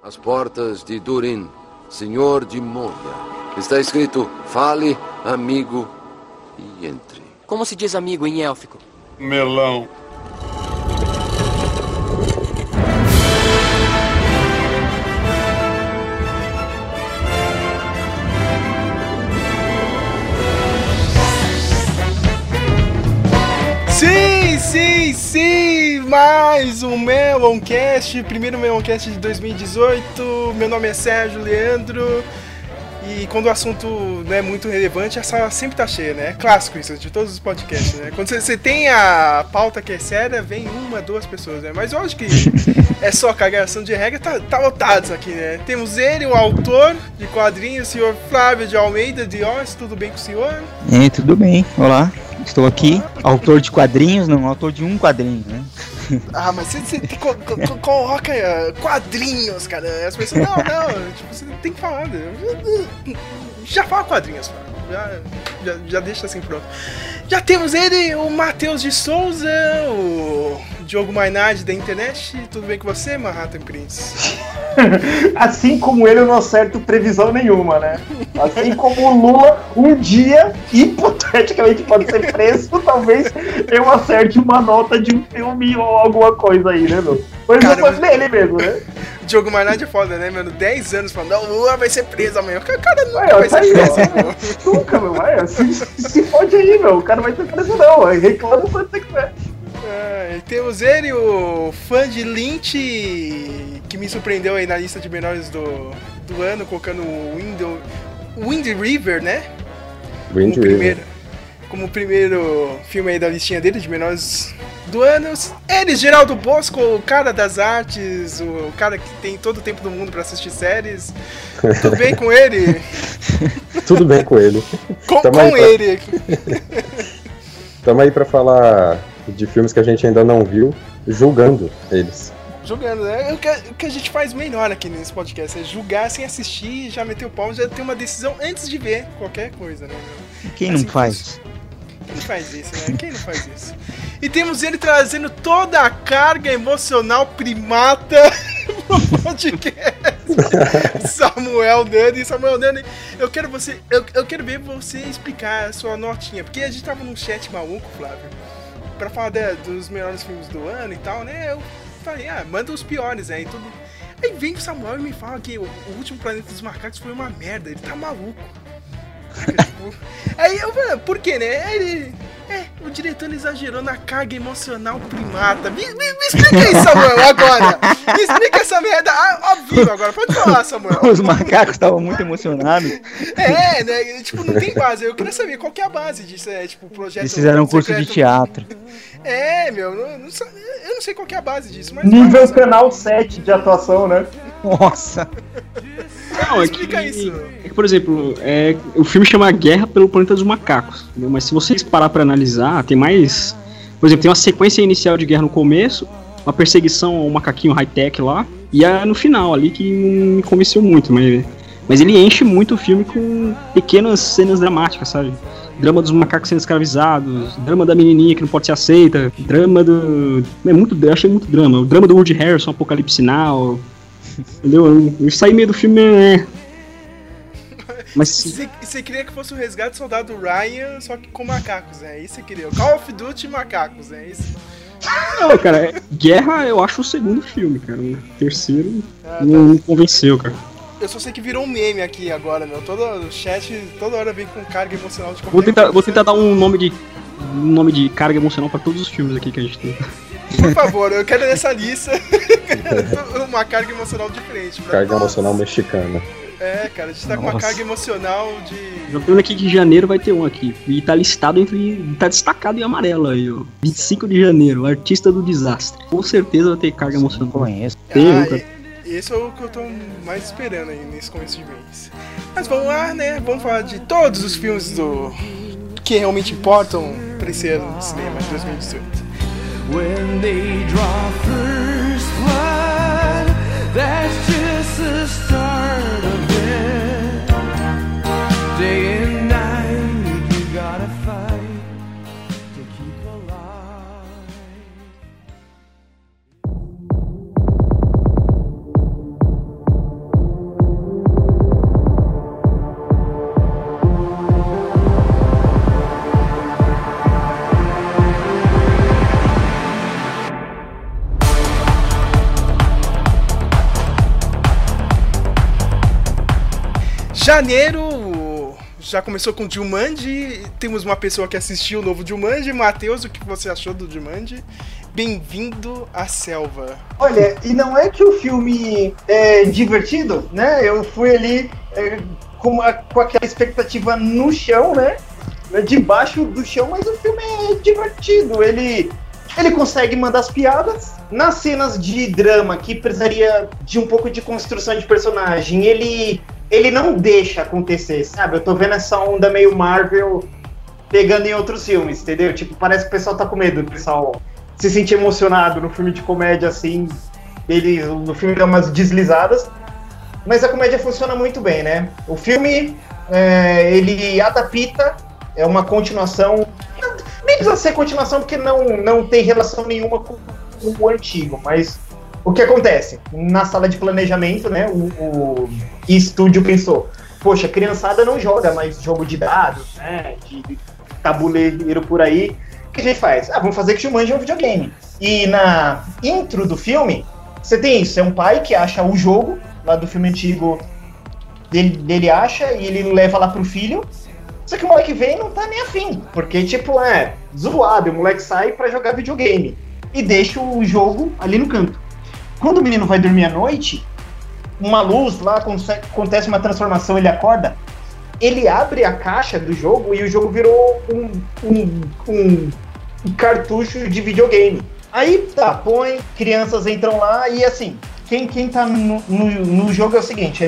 As portas de Durin, senhor de Moria. Está escrito, fale, amigo, e entre. Como se diz amigo em élfico? Melão. Sim, mais um Meloncast, primeiro Meloncast de 2018. Meu nome é Sérgio Leandro e quando o assunto não é muito relevante, a sala sempre tá cheia, né? É clássico isso de todos os podcasts, né? Quando você tem a pauta que é séria, vem uma, duas pessoas, né? Mas eu acho que é só cagação de regra, tá lotado isso aqui, né? Temos ele, o autor de quadrinhos, o senhor Flávio de Almeida de Oz. Tudo bem com o senhor? É, tudo bem, olá. Estou aqui, autor de quadrinhos, não, autor de um quadrinho, né? Ah, mas você coloca quadrinhos, cara, as pessoas, não, tipo, você tem que falar, já fala quadrinhos, já deixa assim pronto. Já temos ele, o Matheus de Souza, o Diogo Mainardi da internet. Tudo bem com você, Manhattan Prince? Assim como ele, eu não acerto previsão nenhuma, né? Assim como o Lula, um dia, hipoteticamente, pode ser preso, talvez eu acerte uma nota de um filme ou alguma coisa aí, né, meu? Mas cara, depois dele mesmo, né? Diogo Mainardi é foda, né, mano? 10 anos falando, o Lula vai ser preso amanhã. O cara nunca vai ser preso, meu. Nunca, meu. Vai, se fode aí, meu. O cara vai ser preso, não. Reclama o quanto você quiser. Ah, temos ele, o fã de Lynch, que me surpreendeu aí na lista de melhores do ano, colocando o Wind River, né? Wind River. Como o primeiro filme aí da listinha dele, de melhores do ano. Ele, Geraldo Bosco, o cara das artes, o cara que tem todo o tempo do mundo pra assistir séries. Tudo bem com ele? Tudo bem com ele. Com ele. Tamo aí pra falar de filmes que a gente ainda não viu, julgando eles. Julgando, né? O que a gente faz melhor aqui nesse podcast é julgar sem assistir, já meter o pau, já ter uma decisão antes de ver qualquer coisa, né? Quem assim, não faz? Quem não faz isso, né? Quem não faz isso? E temos ele trazendo toda a carga emocional primata pro podcast. Samuel Dani, eu quero ver você explicar a sua notinha, porque a gente tava num chat maluco, Flávio, pra falar dos melhores filmes do ano e tal, né? Eu falei, manda os piores aí, tudo. Aí vem o Samuel e me fala que o último Planeta dos Macacos foi uma merda, ele tá maluco. Tipo, aí eu falei, por quê, né? Ele, o diretor ele exagerou na carga emocional primata. Me explica aí, Samuel, agora. Me explica essa merda ao vivo agora. Pode falar, Samuel. Os macacos estavam muito emocionados. É, né? Tipo, não tem base. Eu queria saber qual que é a base disso. É, tipo, projeto. Eles fizeram um curso de teatro. É, meu. Eu não sei qual que é a base disso. Mas nível base, canal 7 de atuação, né? Nossa. Não, explica isso. É que, por exemplo, o filme chama Guerra pelo Planeta dos Macacos, entendeu? Mas se vocês parar pra analisar, tem mais. Por exemplo, tem uma sequência inicial de guerra no começo, uma perseguição ao macaquinho high-tech lá, e é no final ali que não me convenceu muito, mas ele enche muito o filme com pequenas cenas dramáticas, sabe? Drama dos macacos sendo escravizados, drama da menininha que não pode ser aceita, drama do... Eu achei muito drama. O drama do Woody Harrelson, Apocalipse Sinal. Entendeu? Eu saí meio do filme, Mas você queria que fosse o resgate do soldado Ryan, só que com macacos, é isso que você queria. Call of Duty macacos, é isso? Não, cara, Guerra eu acho o segundo filme, cara. O terceiro não convenceu, cara. Eu só sei que virou um meme aqui agora, meu. Todo o chat toda hora vem com carga emocional de qualquer coisa. Vou tentar dar um nome de carga emocional pra todos os filmes aqui que a gente tem. Por favor, eu quero nessa lista uma carga emocional diferente. Carga emocional mexicana. É, cara, a gente tá com uma carga emocional de... Eu tô vendo aqui que em janeiro vai ter um aqui. E tá listado tá destacado em amarelo aí, ó. 25 de janeiro, Artista do Desastre. Com certeza vai ter carga emocional. Conheço. Esse é o que eu tô mais esperando aí nesse começo de mês. Mas vamos lá, né? Vamos falar de todos os filmes que realmente importam pra esse ano do cinema de 2018. When they draw first blood, that's just the start of it. Day and night, you gotta fight to keep alive. Janeiro já começou com Jumanji, temos uma pessoa que assistiu o novo Jumanji. Matheus, o que você achou do Jumanji? Bem-vindo à selva. Olha, e não é que o filme é divertido, né? Eu fui ali com aquela expectativa no chão, né? Debaixo do chão, mas o filme é divertido. Ele consegue mandar as piadas. Nas cenas de drama, que precisaria de um pouco de construção de personagem, ele não deixa acontecer, sabe? Eu tô vendo essa onda meio Marvel pegando em outros filmes, entendeu? Tipo, parece que o pessoal tá com medo, o pessoal se sente emocionado no filme de comédia, assim, no filme dá umas deslizadas, mas a comédia funciona muito bem, né? O filme, ele adapta, é uma continuação, nem precisa ser continuação porque não tem relação nenhuma com o antigo, mas o que acontece? Na sala de planejamento, né, o estúdio pensou, poxa, criançada não joga mais jogo de dados, né, de tabuleiro por aí, que a gente faz? Ah, vamos fazer que Jumanji é um videogame. E na intro do filme, você tem isso, é um pai que acha o jogo, lá do filme antigo, dele acha e ele leva lá pro filho, só que o moleque vem e não tá nem afim, porque tipo, zoado, o moleque sai pra jogar videogame e deixa o jogo ali no canto. Quando o menino vai dormir à noite, uma luz lá, acontece uma transformação, ele acorda, ele abre a caixa do jogo e o jogo virou um cartucho de videogame. Aí tá, crianças entram lá e assim, quem tá no jogo é o seguinte,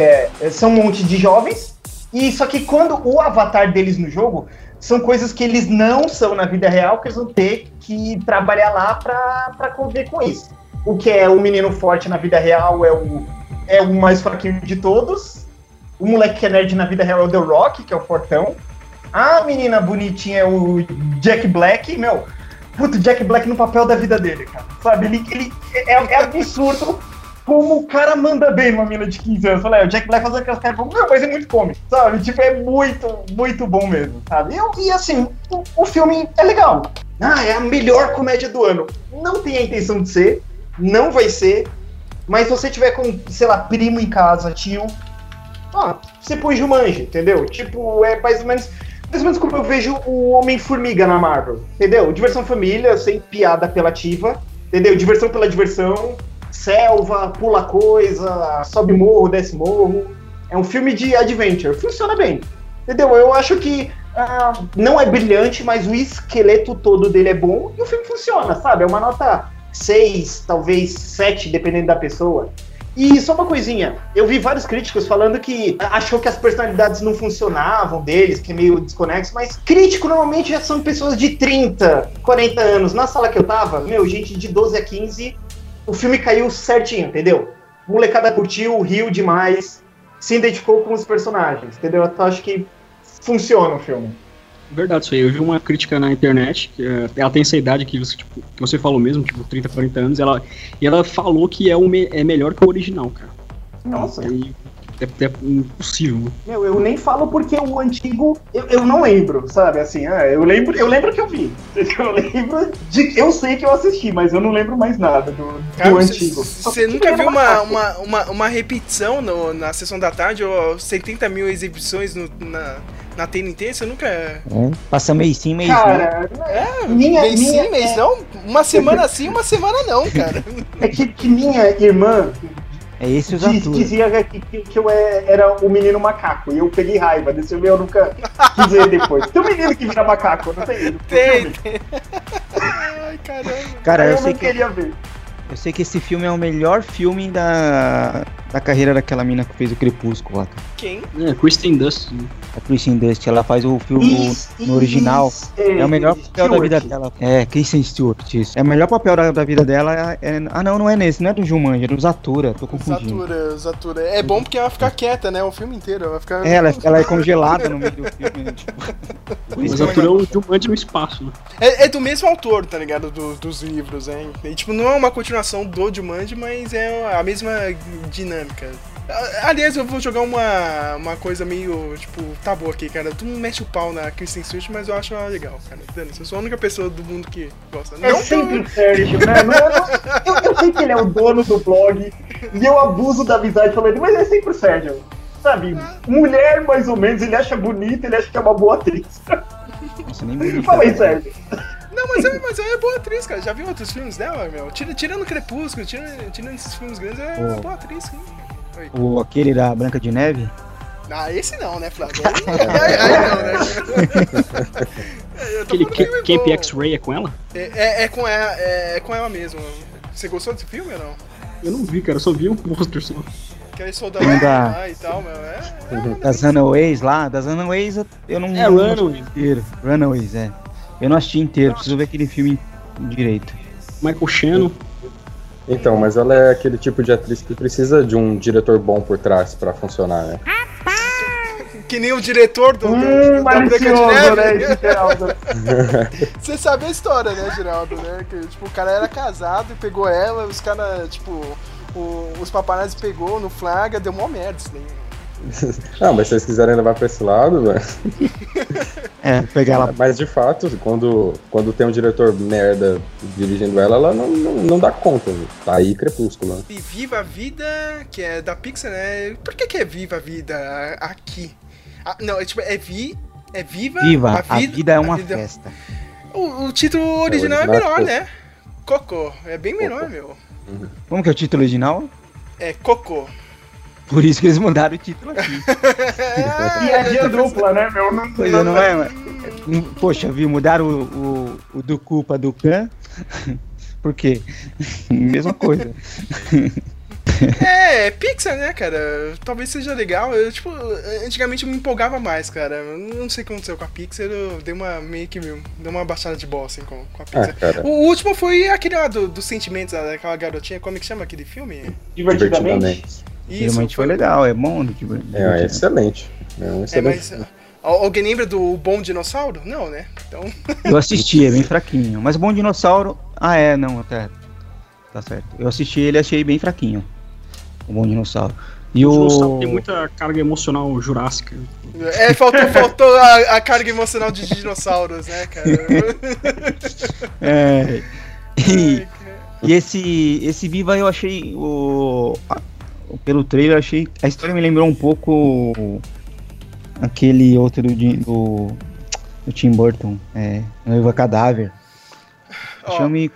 são um monte de jovens, e só que quando o avatar deles no jogo, são coisas que eles não são na vida real, que eles vão ter que trabalhar lá pra conviver com isso. O que é o menino forte na vida real é o mais fraquinho de todos. O moleque que é nerd na vida real é o The Rock, que é o fortão. A menina bonitinha é o Jack Black. Meu, puto, Jack Black no papel da vida dele, cara. Sabe, ele é absurdo como o cara manda bem numa menina de 15 anos. Falei, o Jack Black fazendo aquelas caras, não, mas é muito cômico, sabe? Tipo, é muito, muito bom mesmo, sabe? E assim, o filme é legal. Ah, é a melhor comédia do ano. Não tem a intenção de ser, não vai ser, mas se você tiver com, sei lá, primo em casa, tio... você põe Jumanji, entendeu? Tipo, é mais ou menos como eu vejo o Homem-Formiga na Marvel, entendeu? Diversão família, sem piada apelativa, entendeu? Diversão pela diversão, selva, pula coisa, sobe morro, desce morro. É um filme de adventure, funciona bem, entendeu? Eu acho que não é brilhante, mas o esqueleto todo dele é bom e o filme funciona, sabe? É uma nota 6, talvez 7, dependendo da pessoa. E só uma coisinha, eu vi vários críticos falando que achou que as personalidades não funcionavam deles, que é meio desconexo, mas crítico normalmente já são pessoas de 30, 40 anos. Na sala que eu tava, gente de 12 a 15, o filme caiu certinho, entendeu? Molecada curtiu, riu demais, se identificou com os personagens, entendeu? Eu acho que funciona o filme. Verdade, isso aí. Eu vi uma crítica na internet, que ela tem essa idade que você, tipo, que você falou mesmo, tipo, 30, 40 anos, e ela falou que é melhor que o original, cara. Nossa. É impossível. Eu nem falo porque o antigo, eu não lembro, sabe? Assim, eu lembro que eu vi. Eu lembro de... Eu sei que eu assisti, mas eu não lembro mais nada do antigo. Você nunca viu uma repetição na Sessão da Tarde ou 70 mil exibições na TNT, você nunca... Passa mês sim, mês não. Cara, mês sim, mês não. Uma semana sim, uma semana não, cara. É que minha irmã dizia que eu era o menino macaco, e eu peguei raiva desse filme, eu nunca quis ver depois. Tem um menino que vira macaco, não tem? Tem. Ai, caramba. Cara, eu não queria ver. Eu sei que esse filme é o melhor filme da carreira daquela mina que fez o Crepúsculo lá. Quem? Kristen Stewart. A Kristen Stewart, ela faz o filme no original. É o melhor papel da vida dela. É, Kristen Stewart, isso. É o melhor papel da vida dela. Não é nesse, não é do Jumanji, é do Zatura, tô confundindo. Zatura. É bom porque ela vai ficar quieta, né? O filme inteiro, ela vai ficar... ela é congelada no meio do filme, né? Tipo... O Zatura é o Jumanji no espaço, né? É do mesmo autor, tá ligado? Dos livros, hein? E, tipo, não é uma continuação do Jumanji, mas é a mesma dinâmica. Aliás, eu vou jogar uma coisa meio, tipo, tá boa aqui, cara. Tu não mexe o pau na Kristen Stewart, mas eu acho ela legal, cara. Eu sou a única pessoa do mundo que gosta. É sempre o Sérgio, né? Eu sei que ele é o dono do blog e eu abuso da amizade falando, mas é sempre o Sérgio. sabe, mulher mais ou menos, ele acha bonita, ele acha que é uma boa atriz. Nossa, nem bonita. Fala aí, Sérgio. Não, mas ela é boa atriz, cara. Já viu outros filmes dela, meu? Tirando Crepúsculo, tirando esses filmes grandes, ela é uma boa atriz, hein? Oi. O aquele da Branca de Neve? Ah, esse não, né, Flávio? Aí não, né? Aquele Camp X-Ray é com ela? É com ela mesmo. Você gostou desse filme ou não? Eu não vi, cara. Eu só vi um pôster só. Aquele soldado lá e tal, meu. Das Runaways lá. Das Runaways eu não... É, Runaways. Runaways, é. Eu não assisti inteiro. Preciso ver aquele filme direito. Michael Shannon. Então, mas ela é aquele tipo de atriz que precisa de um diretor bom por trás pra funcionar, né? Que nem o diretor do da Branca de Neve, né, Geraldo? Você sabe a história, né, Geraldo, né? Que, tipo, o cara era casado e pegou ela, os caras, tipo, os paparazzi pegou no flagra, deu mó merda isso daí. Ah, mas se vocês quiserem levar pra esse lado, velho. É, pegar ela. Mas de fato, quando tem um diretor merda dirigindo ela, ela não dá conta, viu? Tá aí Crepúsculo, né? E Viva a Vida, que é da Pixar, né? Por que é Viva a Vida aqui? Ah, não, é tipo, é viva a vida é uma vida. Festa. O título original é melhor, né? Coco, é bem melhor, meu. Uhum. Como que é o título original? É Coco. Por isso que eles mandaram o título aqui. E a dia dupla, né, meu? Não é, mano. Poxa, viu, mudaram o do cu pra do can. Por quê? Mesma coisa. É Pixar, né, cara? Talvez seja legal. Eu, tipo, antigamente eu me empolgava mais, cara. Eu não sei o que aconteceu com a Pixar. Eu dei uma meio que deu uma baixada de bola assim, com a Pixar. Ah, o último foi aquele lá dos sentimentos daquela garotinha. Como é que chama aquele filme? Divertidamente. Isso. Realmente foi legal, é bom. É excelente. Mas, alguém lembra do Bom Dinossauro? Não, né? Então... Eu assisti, é bem fraquinho. Mas Bom Dinossauro. Ah, é, não, até. Tá certo. Eu assisti ele e achei bem fraquinho. O Bom Dinossauro. E o Dinossauro tem muita carga emocional jurássica. É, faltou a carga emocional de dinossauros, né, cara? É. E esse Viva eu achei. Pelo trailer eu achei. A história me lembrou um pouco aquele outro do Tim Burton. É. Noiva Cadáver. Me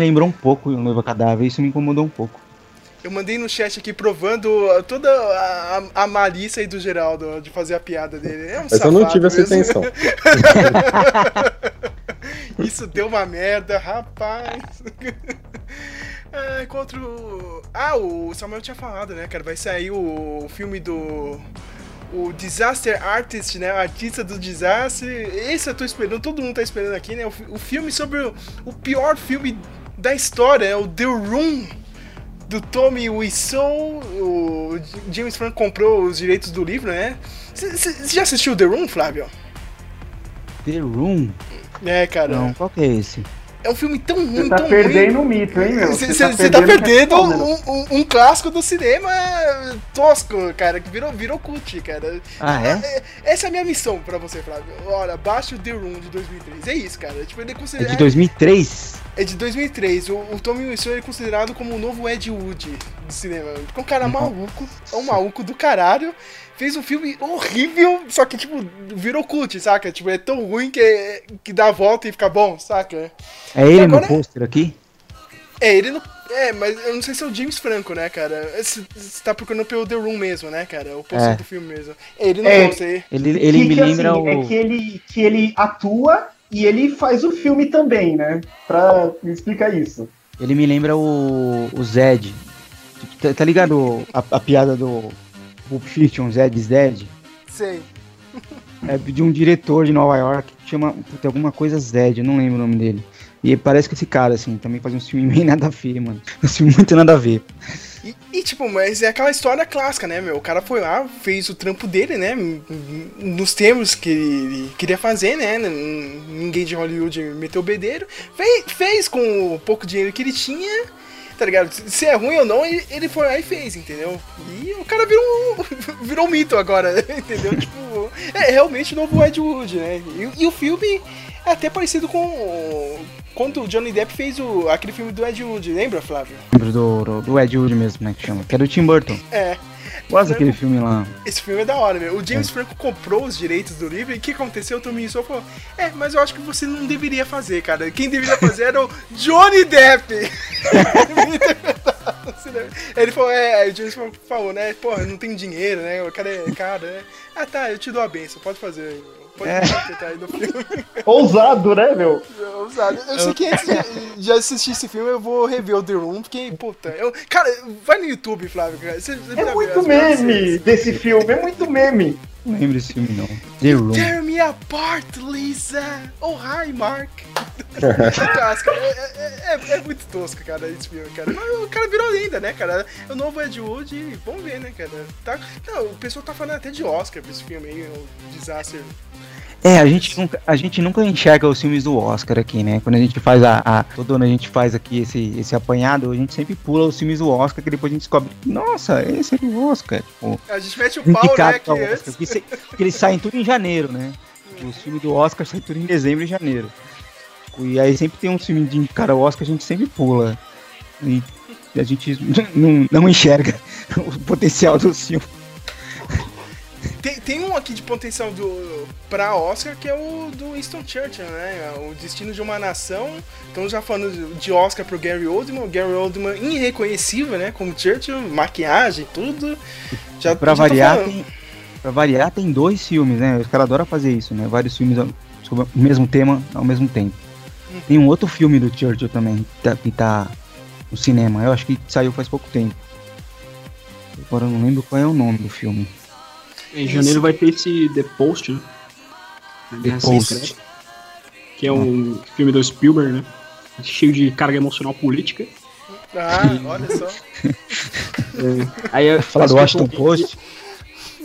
lembrou um pouco o Noiva Cadáver, isso me incomodou um pouco. Eu mandei no chat aqui provando toda a malícia aí do Geraldo de fazer a piada dele. É um Mas eu não tive mesmo. Essa intenção. Isso deu uma merda, rapaz. O Samuel tinha falado, né, cara? Vai sair o filme do... O Disaster Artist, né? O artista do desastre. Esse eu tô esperando, todo mundo tá esperando aqui, né? O filme sobre o pior filme da história, é o The Room, do Tommy Wiseau. O James Franco comprou os direitos do livro, né? Você já assistiu The Room, Flávio? The Room? É, cara. Não, qual que é esse? É um filme tão ruim, você tá tão perdendo o mito, hein, meu? Você tá perdendo um clássico do cinema tosco, cara, que virou cult, cara. Ah, é? Essa é a minha missão pra você, Flávio. Olha, baixa o The Room de 2003. É isso, cara. Tipo, ele é considerado... É de 2003? É de 2003. O Tommy Wiseau é considerado como o novo Ed Wood do cinema. Um cara maluco, é um maluco do caralho. Fez um filme horrível, só que, tipo, virou cult, saca? Tipo, é tão ruim que dá a volta e fica bom, saca? É ele agora, no pôster aqui? É ele no... É, mas eu não sei se é o James Franco, né, cara? Você tá procurando pelo The Room mesmo, né, cara? O pôster do filme mesmo. É ele no pôster aí. Ele me lembra assim, o... É que ele atua e ele faz o filme também, né? Pra explicar isso. Ele me lembra o Zed. Tá ligado a piada do... Pulp Fiction, Zed's Dead. Sei. É de um diretor de Nova York que chama... Tem alguma coisa Zed, eu não lembro o nome dele. E parece que esse cara, assim, também fazia um filme meio nada a ver, mano. Um filme muito nada a ver. E, tipo, mas é aquela história clássica, né, meu? O cara foi lá, fez o trampo dele, né? Nos termos que ele queria fazer, né? Ninguém de Hollywood meteu o bedelho. Fez com o pouco dinheiro que ele tinha... Tá ligado? Se é ruim ou não, ele foi lá e fez, entendeu? E o cara virou um mito agora, né? Entendeu? Tipo, é realmente o novo Ed Wood, né? E o filme é até parecido com quando o Johnny Depp fez aquele filme do Ed Wood, lembra, Flávio? Lembro do Ed Wood mesmo, né, que chama, que era o Tim Burton. É. Gosto daquele filme lá. Esse filme é da hora, meu. O James Franco comprou os direitos do livro e o que aconteceu? O Tommy Wiseau falou, mas eu acho que você não deveria fazer, cara. Quem deveria fazer era o Johnny Depp. Ele falou, o James Franco falou, né, porra, não tem dinheiro, né, o cara é caro, né. Ah, tá, eu te dou a benção, pode fazer aí, meu. Ousado, né, meu? Ousado. Eu sei que antes de assistir esse filme, eu vou rever o The Room, porque, puta... Cara, vai no YouTube, Flávio, cara. É muito meme desse filme, é muito meme. Não lembro desse filme, não. The Room. Tear me apart, Lisa! Oh, hi, Mark! Fantástico. É muito tosco, cara, esse filme, cara. Mas o cara virou lenda, né, cara? O novo Ed Wood, vamos ver, né, cara? Tá... Não, o pessoal tá falando até de Oscar pra esse filme aí, o Disaster... É, a gente nunca enxerga os filmes do Oscar aqui, né? Quando a gente faz todo ano a gente faz aqui esse apanhado, a gente sempre pula os filmes do Oscar, que depois a gente descobre, nossa, esse é do Oscar. Tipo, a gente mete o pau, né, aqui antes. Que eles saem tudo em janeiro, né? Os filmes do Oscar saem tudo em dezembro e janeiro. E aí sempre tem um filme de indicar ao Oscar, a gente sempre pula. E a gente não enxerga o potencial do filme. Tem um aqui de potencial pra Oscar, que é o do Winston Churchill, né? O Destino de uma Nação. Estamos já falando de Oscar pro Gary Oldman. O Gary Oldman irreconhecível, né? Como Churchill, maquiagem, tudo. Já, pra variar, tem dois filmes, né? Os caras adoram fazer isso, né? Vários filmes sobre o mesmo tema ao mesmo tempo. Tem um outro filme do Churchill também, que tá no cinema. Eu acho que saiu faz pouco tempo. Agora eu não lembro qual é o nome do filme. Em janeiro vai ter esse The Post, né? The Post. Que é um filme do Spielberg, né? Cheio de carga emocional política. Ah, olha só. Aí fala do Washington Post.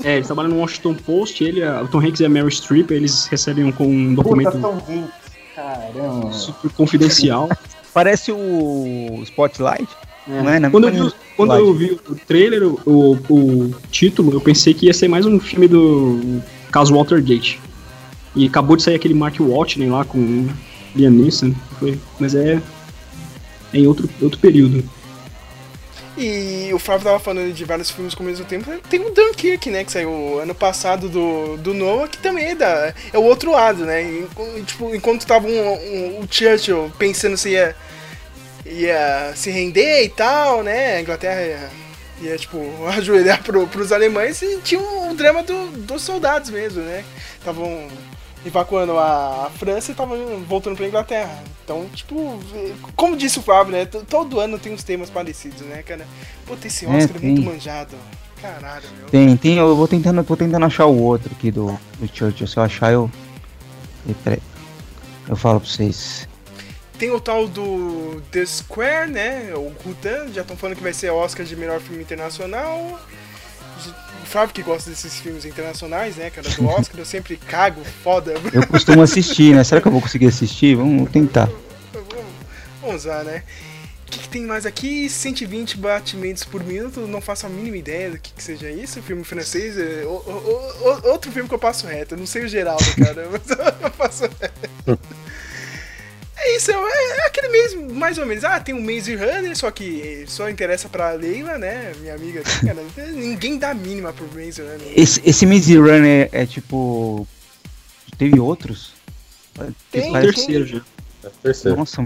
Eles trabalham no Washington Post, o Tom Hanks e a Meryl Streep, eles recebem um documento super confidencial. Parece o Spotlight. Quando eu vi o trailer, o título, eu pensei que ia ser mais um filme do caso Watergate. E acabou de sair aquele Mark Watney lá com Liam Neeson, mas é em outro período. E o Flávio tava falando de vários filmes com o mesmo tempo. Tem o Dunkirk, né, que saiu ano passado do Noah, que também é o outro lado, né? Enquanto tava o Churchill pensando se ia se render e tal, né? A Inglaterra ia ajoelhar pros alemães, e tinha um drama dos soldados mesmo, né? Estavam evacuando a França e estavam voltando pra Inglaterra. Então, como disse o Fábio, né? Todo ano tem uns temas parecidos, né, cara? Pô, esse Oscar é muito manjado. Caralho, meu. Tem. Eu tô tentando achar o outro aqui do Churchill. Se eu achar, eu falo pra vocês. Tem o tal do The Square, né? O Gutan, já estão falando que vai ser Oscar de melhor filme internacional. O Flávio que gosta desses filmes internacionais, né, cara? Do Oscar, eu sempre cago, foda. Eu costumo assistir, né? Será que eu vou conseguir assistir? Vamos tentar. Vamos usar, né? O que tem mais aqui? 120 batimentos por minuto, não faço a mínima ideia do que seja isso. Filme francês, outro filme que eu passo reto. Eu não sei o Geraldo, cara, mas eu passo reto. É isso, é aquele mesmo, mais ou menos. Ah, tem o Maze Runner, só que só interessa pra Leila, né? Minha amiga, cara, ninguém dá mínima pro Maze Runner. Esse Maze Runner é. Teve outros? Tem o terceiro já. É o terceiro. Nossa,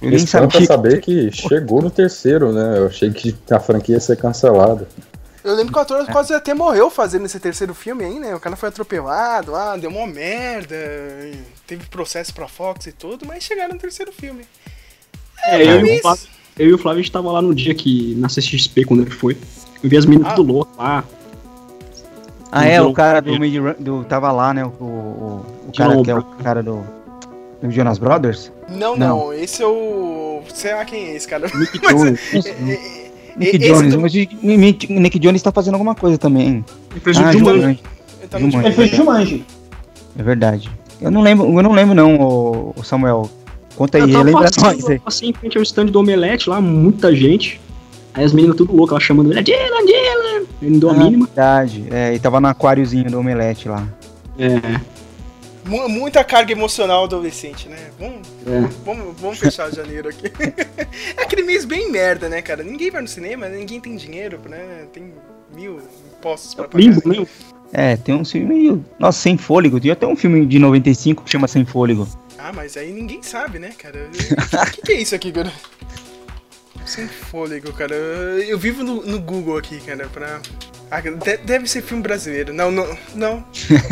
eu nem sabia. Eu saber que chegou no terceiro, né? Eu achei que a franquia ia ser cancelada. Eu lembro que o ator quase até morreu fazendo esse terceiro filme aí, né? O cara foi atropelado, deu uma merda, teve processo pra Fox e tudo, mas chegaram no terceiro filme. Eu e o Flávio, a gente tava lá no dia que, na CXP, quando ele foi, eu vi as meninas do louco lá. O cara do Maze Runner, tava lá, né? O cara que é o cara do Jonas Brothers? Não, esse é o... Sei lá quem é esse, cara. Nick Jones. Nick Jones tá fazendo alguma coisa também. Ele fez o Jumanji. Ele fez o Jumanji. É verdade. Eu não lembro, o Samuel. Conta aí, lembra nós. Eu passei em frente ao stand do Omelete lá, muita gente. Aí as meninas tudo loucas, elas chamando ele, Adila. Ele não deu a mínima. Verdade, e tava no aquáriozinho do Omelete lá. É. muita carga emocional adolescente, né? Vamos fechar janeiro aqui. É aquele mês bem merda, né, cara? Ninguém vai no cinema, ninguém tem dinheiro, né? Tem mil impostos pra pagar. Mil. É, tem um filme meio... Nossa, Sem Fôlego. Tinha até um filme de 95 que chama Sem Fôlego. Ah, mas aí ninguém sabe, né, cara? O que é isso aqui, cara? Sem Fôlego, cara. Eu vivo no Google aqui, cara, pra... Ah, deve ser filme brasileiro. Não.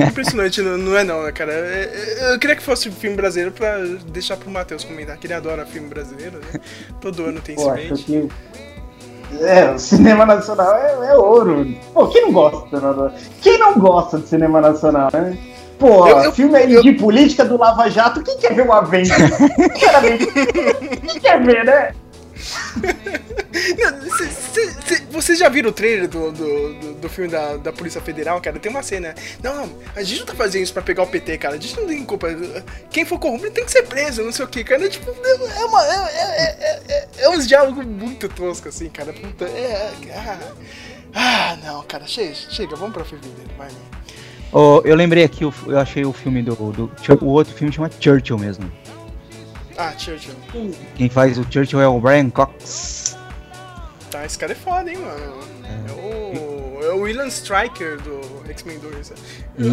Impressionante, não é não, cara. Eu queria que fosse filme brasileiro pra deixar pro Matheus comentar, que ele adora filme brasileiro, né? Todo ano tem esse mês. É, o cinema nacional é ouro. Pô, quem não gosta? Quem não gosta de cinema nacional, né? Pô, filme aí de política do Lava Jato, quem quer ver uma venda? Sinceramente, quem quer ver, né? Não, vocês já viram o trailer do filme da Polícia Federal, cara? Tem uma cena. Não, a gente não tá fazendo isso pra pegar o PT, cara. A gente não tem culpa. Quem for corrupto tem que ser preso, não sei o que, cara. Tipo, é uns diálogos muito toscos, assim, cara. Puta, não, cara. Chega, vamos pra filme dele, vai. Oh, eu lembrei aqui, eu achei o filme do o outro filme chama Churchill mesmo. Ah, Churchill. Quem faz o Churchill é o Brian Cox. Tá, esse cara é foda, hein, mano. É o William Stryker do X-Men 2.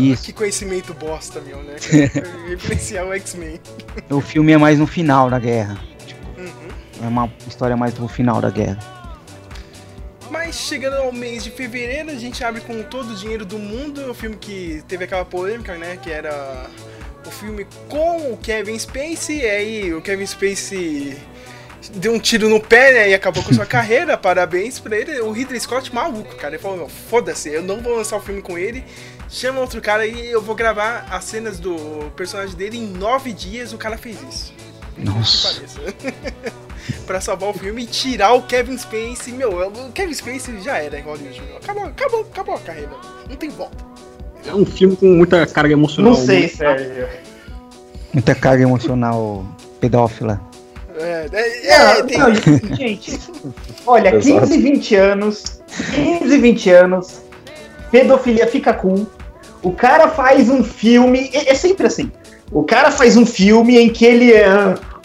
Isso. Que conhecimento bosta, meu, né? Referenciar o X-Men. O filme é mais no final da guerra. Tipo, é uma história mais do final da guerra. Mas chegando ao mês de fevereiro, a gente abre com todo o dinheiro do mundo. O filme que teve aquela polêmica, né? Que era... o filme com o Kevin Spacey, e aí o Kevin Spacey deu um tiro no pé, né, e acabou com sua carreira, parabéns pra ele. O Ridley Scott maluco, cara, ele falou, foda-se, eu não vou lançar o filme com ele, chama outro cara e eu vou gravar as cenas do personagem dele em 9 dias, o cara fez isso. Nossa. Pra salvar o filme e tirar o Kevin Spacey, meu, o Kevin Spacey já era em Hollywood, acabou a carreira, não tem volta. É um filme com muita carga emocional. Não sei, Sérgio. Muita carga emocional pedófila. Gente, olha, 15, 20 anos, pedofilia fica cool. O cara faz um filme, é sempre assim. O cara faz um filme em que ele é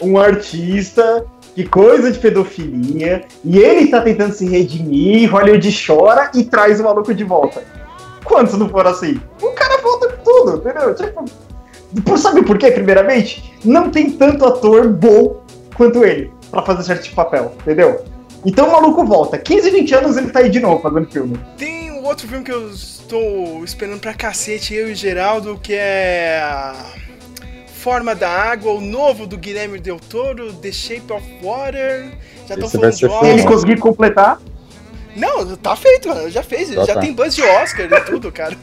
um artista, que coisa de pedofilia, e ele tá tentando se redimir, Hollywood chora e traz o maluco de volta. Quantos não foram assim? O cara volta com tudo, entendeu? Tipo, sabe por quê, primeiramente? Não tem tanto ator bom quanto ele pra fazer certo tipo de papel, entendeu? Então o maluco volta. 15, 20 anos ele tá aí de novo fazendo filme. Tem um outro filme que eu estou esperando pra cacete, eu e o Geraldo, que é... Forma da Água, o novo do Guilherme Del Toro, The Shape of Water. Já estão falando de óbvio. Ele conseguiu completar? Não, tá feito, mano. Já fez, já tem buzz de Oscar e tudo, cara.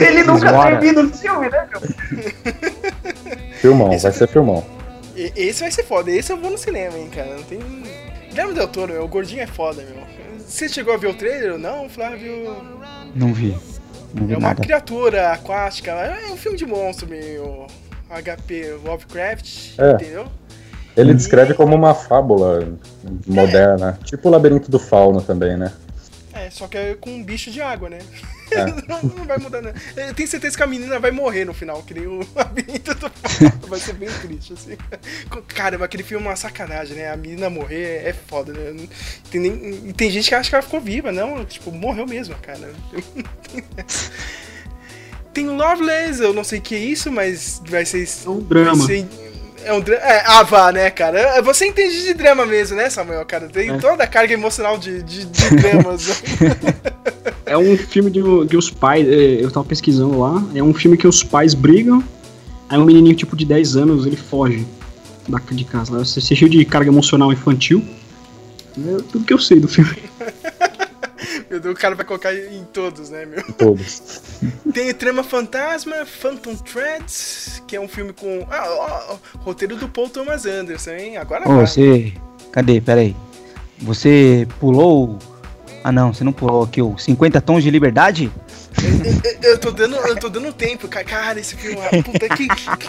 Ele nunca termina o filme, né, meu? Filmão, esse vai ser filmão. Esse vai ser foda, esse eu vou no cinema, hein, cara. Não tem. Guilherme Del Toro, meu, o gordinho é foda, meu. Você chegou a ver o trailer ou não, Flávio? Não vi. Não vi é uma nada. Criatura aquática, é um filme de monstro, meio HP Lovecraft, entendeu? Ele descreve como uma fábula moderna, tipo o Labirinto do Fauno também, né? É, só que é com um bicho de água, né? É. não vai mudar nada. Eu tenho certeza que a menina vai morrer no final, que nem o Labirinto do Fauno. Vai ser bem triste, assim. Caramba, aquele filme é uma sacanagem, né? A menina morrer é foda, né? Tem gente que acha que ela ficou viva, não? Tipo, morreu mesmo, cara. Tem Loveless, eu não sei o que é isso, mas vai ser... um drama. É um drama. Vá, né, cara? Você entende de drama mesmo, né, Samuel, cara? Tem toda a carga emocional de dramas. É um filme que os pais. Eu tava pesquisando lá. É um filme que os pais brigam. Aí um menininho, tipo, de 10 anos, ele foge de casa. Você é cheio de carga emocional infantil. É tudo que eu sei do filme. Meu Deus, o cara vai colocar em todos, né, meu? Todos. Tem Trama Fantasma, Phantom Threads, que é um filme com... roteiro do Paul Thomas Anderson, hein? Agora vai. Você... Cadê? Peraí. Você pulou... Ah, não, você não pulou aqui o 50 Tons de Liberdade? Eu tô dando tempo, cara, esse filme... Puta,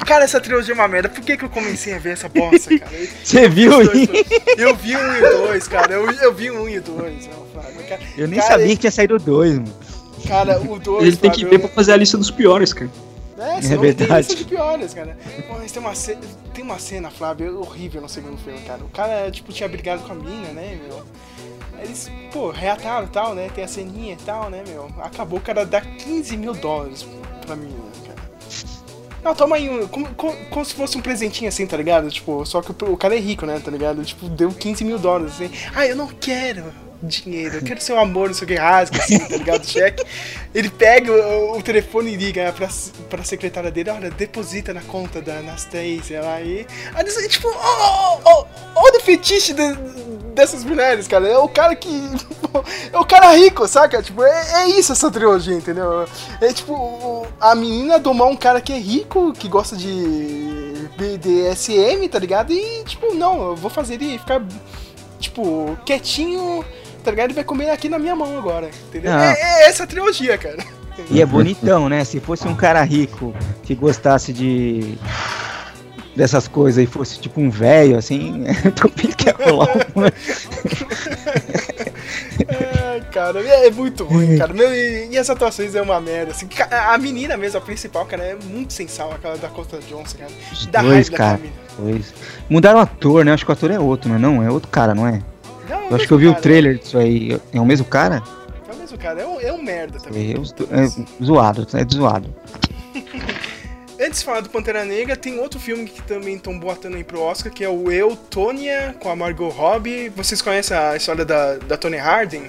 cara, essa trilogia é uma merda. Por que eu comecei a ver essa bosta, cara? Você viu? Eu vi um e dois, cara. Eu vi um e dois, não. Cara, eu nem sabia que tinha saído o 2, mano. Cara, o 2. Ele tem que ver pra fazer a lista dos piores, cara. É, senão é tem lista de piores, cara. Mas tem uma cena, Flávio, horrível no segundo filme, cara. O cara, tipo, tinha brigado com a mina, né, meu? Eles, pô, reataram e tal, né? Tem a ceninha e tal, né, meu? Acabou, o cara dá $15 mil pra mim, cara. Não, toma aí, como se fosse um presentinho assim, tá ligado? Tipo, só que o cara é rico, né, tá ligado? Tipo, deu $15 mil, assim. Ah, eu não quero dinheiro, eu quero seu amor, não sei o que, rasga, assim, tá ligado? Cheque. Ele pega o telefone e liga pra secretária dele, olha, deposita na conta da Anastasia lá e... Aí, tipo, olha o fetiche dessas mulheres, cara. É o cara que... é o cara rico, saca? Tipo, é isso essa trilogia, entendeu? É tipo, a menina domar um cara que é rico, que gosta de BDSM, tá ligado? E, tipo, não, eu vou fazer ele ficar, tipo, quietinho... tá ligado? Ele vai comer aqui na minha mão agora, entendeu? É essa trilogia, cara. E é bonitão, né? Se fosse um cara rico que gostasse de... dessas coisas e fosse tipo um velho, assim... tô piqueando logo. É, cara, é muito ruim, cara. E as atuações é uma merda, assim. A menina mesmo, a principal, cara, é muito sensal, aquela da Costa Johnson, cara. Dá raiva da família. Dois. Mudaram o ator, né? Acho que o ator é outro, mas não, é outro cara, não é? Eu acho que eu vi o trailer disso aí. É o mesmo cara? É o mesmo cara, é um merda também. É zoado, é zoado. Antes de falar do Pantera Negra, tem outro filme que também estão botando aí pro Oscar, que é o Eu, Tonya, com a Margot Robbie. Vocês conhecem a história da Tony Harding?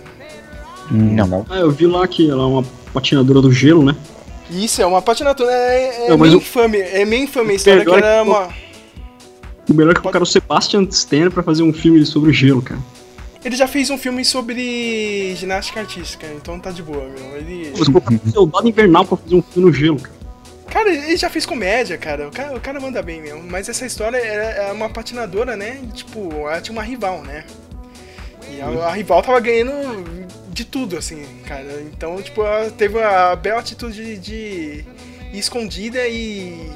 Não. Ah, eu vi lá que ela é uma patinadora do gelo, né? Isso, é uma patinadora. É meio infame. É meio infame a história que era uma... O melhor que colocaram o Sebastian Stan pra fazer um filme sobre o gelo, cara. Ele já fez um filme sobre ginástica artística, então tá de boa, meu. Ele... Você colocou um soldado invernal pra fazer um filme no gelo, cara. Cara, ele já fez comédia, cara. O cara manda bem, meu. Mas essa história era uma patinadora, né? Tipo, ela tinha uma rival, né? E a rival tava ganhando de tudo, assim, cara. Então, tipo, ela teve a bela atitude de ir escondida e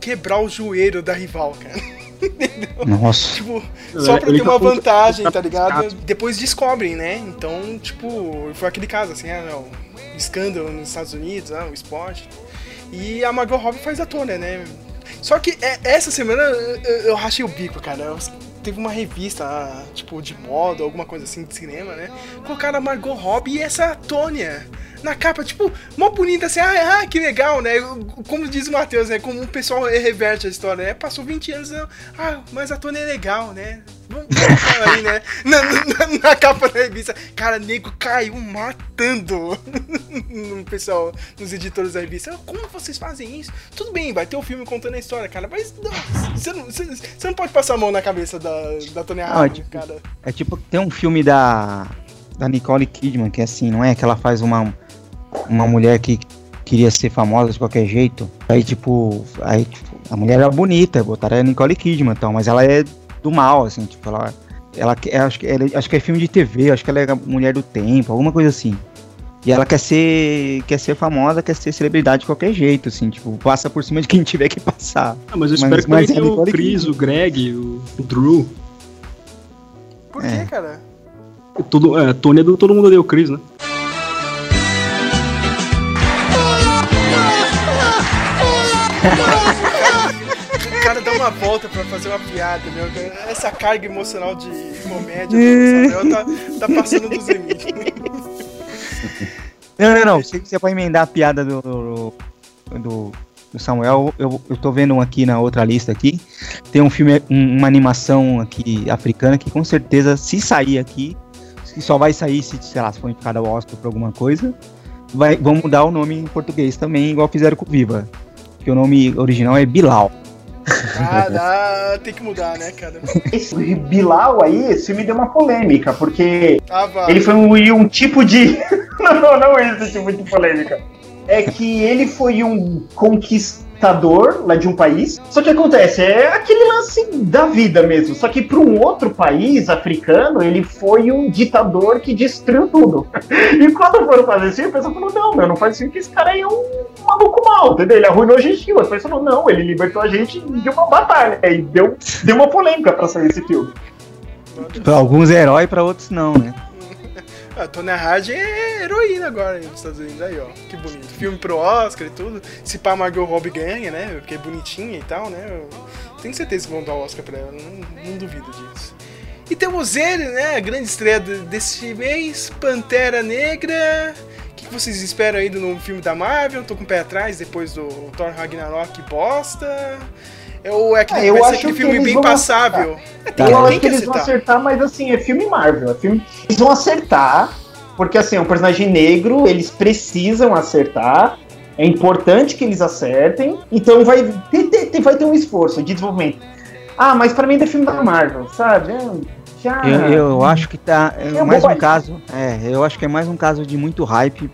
quebrar o joelho da rival, cara. Entendeu? Nossa. Tipo, só pra ter uma vantagem, tá ligado? Depois descobrem, né? Então, tipo, foi aquele caso, assim, um escândalo nos Estados Unidos, o esporte. E a Margot Robbie faz a Tônia, né? Só que essa semana eu rachei o bico, cara. Teve uma revista, tipo, de moda, alguma coisa assim, de cinema, né? Colocaram a Margot Robbie e essa Tônia na capa, tipo, mó bonita, assim, que legal, né? Como diz o Matheus, né? Como o pessoal reverte a história, né? Passou 20 anos, mas a Tônia é legal, né? Vamos colocar aí, né? Na capa da revista. Cara, nego caiu matando no pessoal, nos editores da revista. Como vocês fazem isso? Tudo bem, vai ter um filme contando a história, cara, mas não, você não pode passar a mão na cabeça da Tônia Harding, cara. É tipo, tem um filme da Nicole Kidman, que é assim, não é? Que ela faz uma mulher que queria ser famosa de qualquer jeito. Aí, tipo, a mulher era bonita, botaram a Nicole Kidman e tal, mas ela é do mal, assim, tipo, acho que é filme de TV, acho que ela é a mulher do tempo, alguma coisa assim. E ela quer ser famosa, quer ser celebridade de qualquer jeito, assim, tipo, passa por cima de quem tiver que passar. Ah, mas eu espero que tenha o Chris, o Greg, o Drew. Por que, cara? Tony é do Todo Mundo Odeia o Chris, né? O cara dá uma volta pra fazer uma piada, meu. Essa carga emocional de comédia do Samuel tá passando dos limites. Não. Se você vai emendar a piada do Samuel, eu tô vendo um aqui na outra lista aqui. Tem um filme, uma animação aqui africana que com certeza, se sair aqui, que só vai sair se, sei lá, se for indicado ao Oscar por alguma coisa, vão mudar o nome em português também, igual fizeram com o Viva. Que o nome original é Bilal. Tem que mudar, né, cara? Esse Bilal aí, esse me deu uma polêmica, porque ele foi um tipo de... não é esse tipo de polêmica. É que ele foi um conquistador lá de um país. Só que acontece, é aquele lance da vida mesmo. Só que para um outro país africano, ele foi um ditador que destruiu tudo. E quando foram fazer isso, o pessoal falou, não faz isso, que esse cara aí é um maluco mal, entendeu? Ele arruinou a gente. O pessoal falou, não, ele libertou a gente de uma batalha. E deu uma polêmica para sair esse filme. Para alguns herói, para outros não, né? A Tônia Harding é heroína agora nos Estados Unidos, aí ó, que bonito. Filme pro Oscar e tudo. Se pá, Margot Robbie ganha, né? Porque é bonitinha e tal, né? Eu tenho certeza que vão dar o Oscar pra ela, não duvido disso. E temos ele, né? A grande estreia desse mês, Pantera Negra. O que vocês esperam aí do novo filme da Marvel? Tô com o pé atrás depois do Thor Ragnarok, bosta. Ou é que não vai ser aquele filme bem passável? Eu acho que eles vão acertar, mas assim, é filme Marvel. É filme... Eles vão acertar, porque assim, é um personagem negro, eles precisam acertar, é importante que eles acertem, então vai ter um esforço de desenvolvimento. Ah, mas pra mim é filme da Marvel, sabe? Já... Eu acho que tá... É mais um caso... eu acho que é mais um caso de muito hype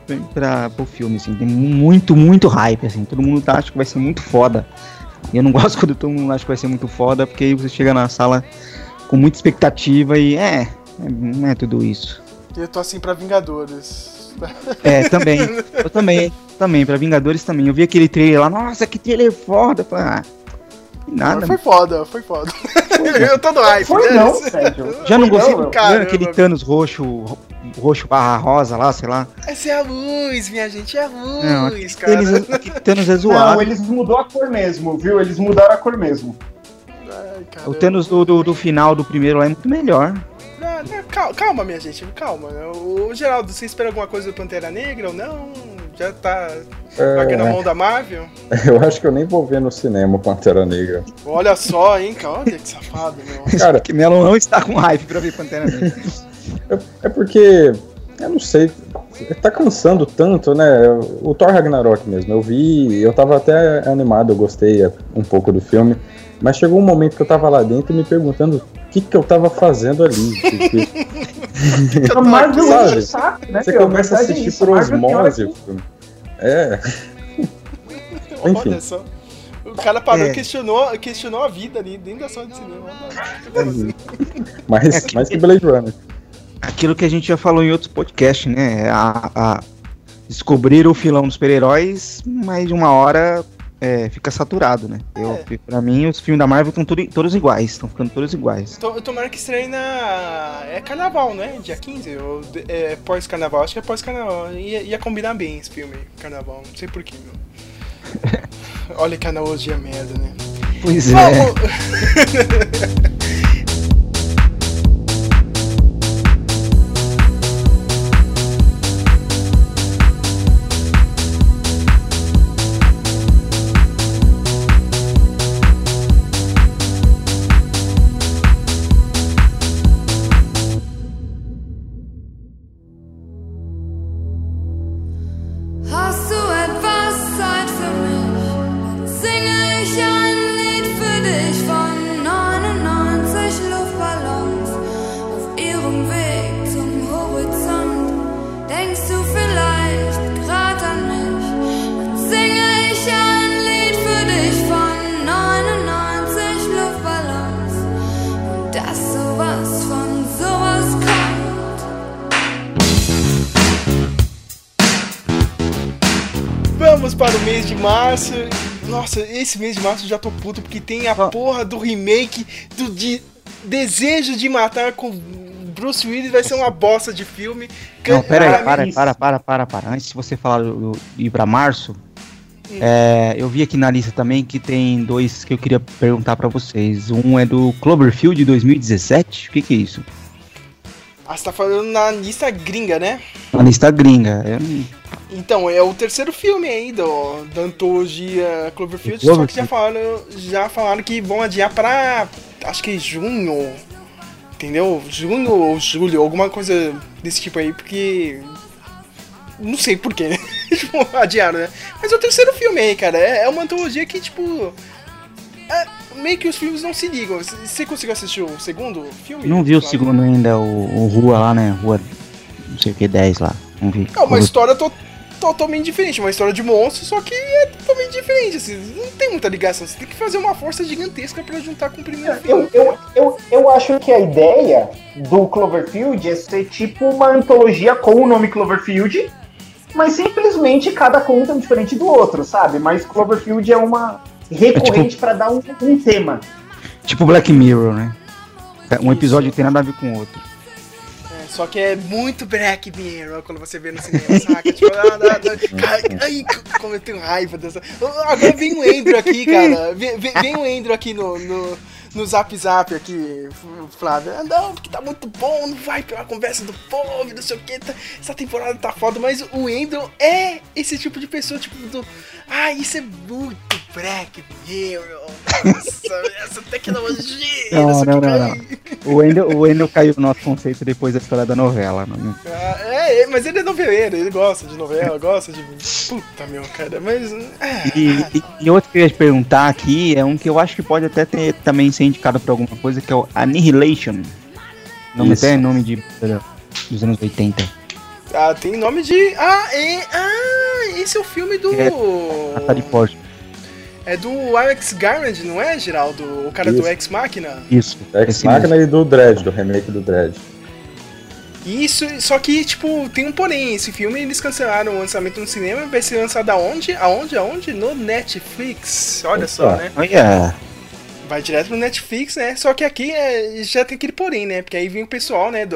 pro filme, assim. Tem muito hype, assim. Todo mundo acha que vai ser muito foda. Eu não gosto quando todo mundo acha que vai ser muito foda, porque aí você chega na sala com muita expectativa e não é tudo isso. Eu tô assim pra Vingadores. Também. Eu também, pra Vingadores também. Eu vi aquele trailer lá, nossa, que trailer foda. Pra... Nada. Foi foda. Eu tô no hype. Foi não, Sérgio. Já não gostei do cara. Aquele Thanos roxo barra rosa lá, sei lá. Essa é a luz, minha gente, é a luz, não, cara. Aquele Thanos é zoado. Não, eles mudaram a cor mesmo, viu? Eles mudaram a cor mesmo. Ai, o Thanos do final do primeiro lá é muito melhor. Não, calma, minha gente, calma. O Geraldo, você espera alguma coisa do Pantera Negra ou não? Já tá pagando a mão da Marvel? Eu acho que eu nem vou ver no cinema Pantera Negra. Olha só, hein, cara. Olha que safado, meu. Cara, que Melo não está com hype pra ver Pantera Negra. É porque, eu não sei, tá cansando tanto, né? O Thor Ragnarok mesmo, eu vi, eu tava até animado, eu gostei um pouco do filme, mas chegou um momento que eu tava lá dentro me perguntando o que eu tava fazendo ali. A Marvel é saco, né? Você começa a assistir por osmose o filme. Enfim. Olha só. O cara parou e questionou a vida ali dentro da sala de cinema. Mais que Blade Runner. Aquilo que a gente já falou em outros podcasts, né? Descobrir o filão dos super-heróis, mas de uma hora fica saturado, né? Pra mim, os filmes da Marvel estão todos iguais, estão ficando todos iguais. Eu tomara que estreia é carnaval, né? Dia 15, ou pós-carnaval, acho que é pós-carnaval. Ia combinar bem esse filme, carnaval, não sei porquê, meu. Olha que analogia merda, né? Pois é. Para o mês de março. Nossa, esse mês de março eu já tô puto porque tem a porra do remake do Desejo de Matar com Bruce Willis. Vai ser uma bosta de filme. Não, pera aí, para. Antes de você falar ir pra março, eu vi aqui na lista também que tem dois que eu queria perguntar pra vocês. Um é do Cloverfield de 2017. O que é isso? Ah, você tá falando na lista gringa, né? Na lista gringa, Então, é o terceiro filme aí da antologia Cloverfield, só que já falaram que vão adiar pra, acho que junho, entendeu? Junho ou julho, alguma coisa desse tipo aí, porque... Não sei porquê, né? Adiaram, né? Mas é o terceiro filme aí, cara, é uma antologia que, tipo... meio que os filmes não se ligam. Você conseguiu assistir o segundo filme? Não vi o segundo ainda, o Rua lá, né? Rua, não sei o que, 10 lá, não vi. É uma história totalmente diferente, uma história de monstro, só que é totalmente diferente, assim, não tem muita ligação, você tem que fazer uma força gigantesca pra juntar com o primeiro filme. Eu acho que a ideia do Cloverfield é ser tipo uma antologia com o nome Cloverfield, mas simplesmente cada conta é diferente do outro, sabe? Mas Cloverfield é uma recorrente tipo, pra dar um tema. Tipo Black Mirror, né? Um episódio que tem nada a ver com o outro. Só que é muito Black Mirror quando você vê no cinema, saca? Tipo, ai, como eu tenho raiva dessa... Agora vem o Andrew aqui, cara. Vem o Andrew aqui no Zap Zap aqui, Flávio. Não, porque tá muito bom, não vai pela conversa do povo, não sei o que. Tá, essa temporada tá foda, mas o Andrew é esse tipo de pessoa, tipo do... Ah, isso é muito Black Mirror. Nossa, essa tecnologia. Não. O Andrew caiu no nosso conceito depois da história da novela. Não. Mas ele é noveleiro, ele gosta de novela, gosta de... Puta, meu, cara, mas... E outro que eu ia te perguntar aqui é um que eu acho que pode até ter também ser indicado pra alguma coisa, que é o Annihilation. Nome até é nome de... dos anos 80. Ah, tem nome de... esse é o filme do... É do Alex Garland, não é, Geraldo? O cara do Ex Machina? Isso. Ex Machina e do Dredd, do remake do Dredd. Isso, só que, tipo, tem um porém. Esse filme, eles cancelaram o lançamento no cinema. Vai ser lançado aonde? Aonde? No Netflix. Olha só, né? Olha... Vai direto pro Netflix, né? Só que aqui já tem aquele porém, né? Porque aí vem o pessoal, né,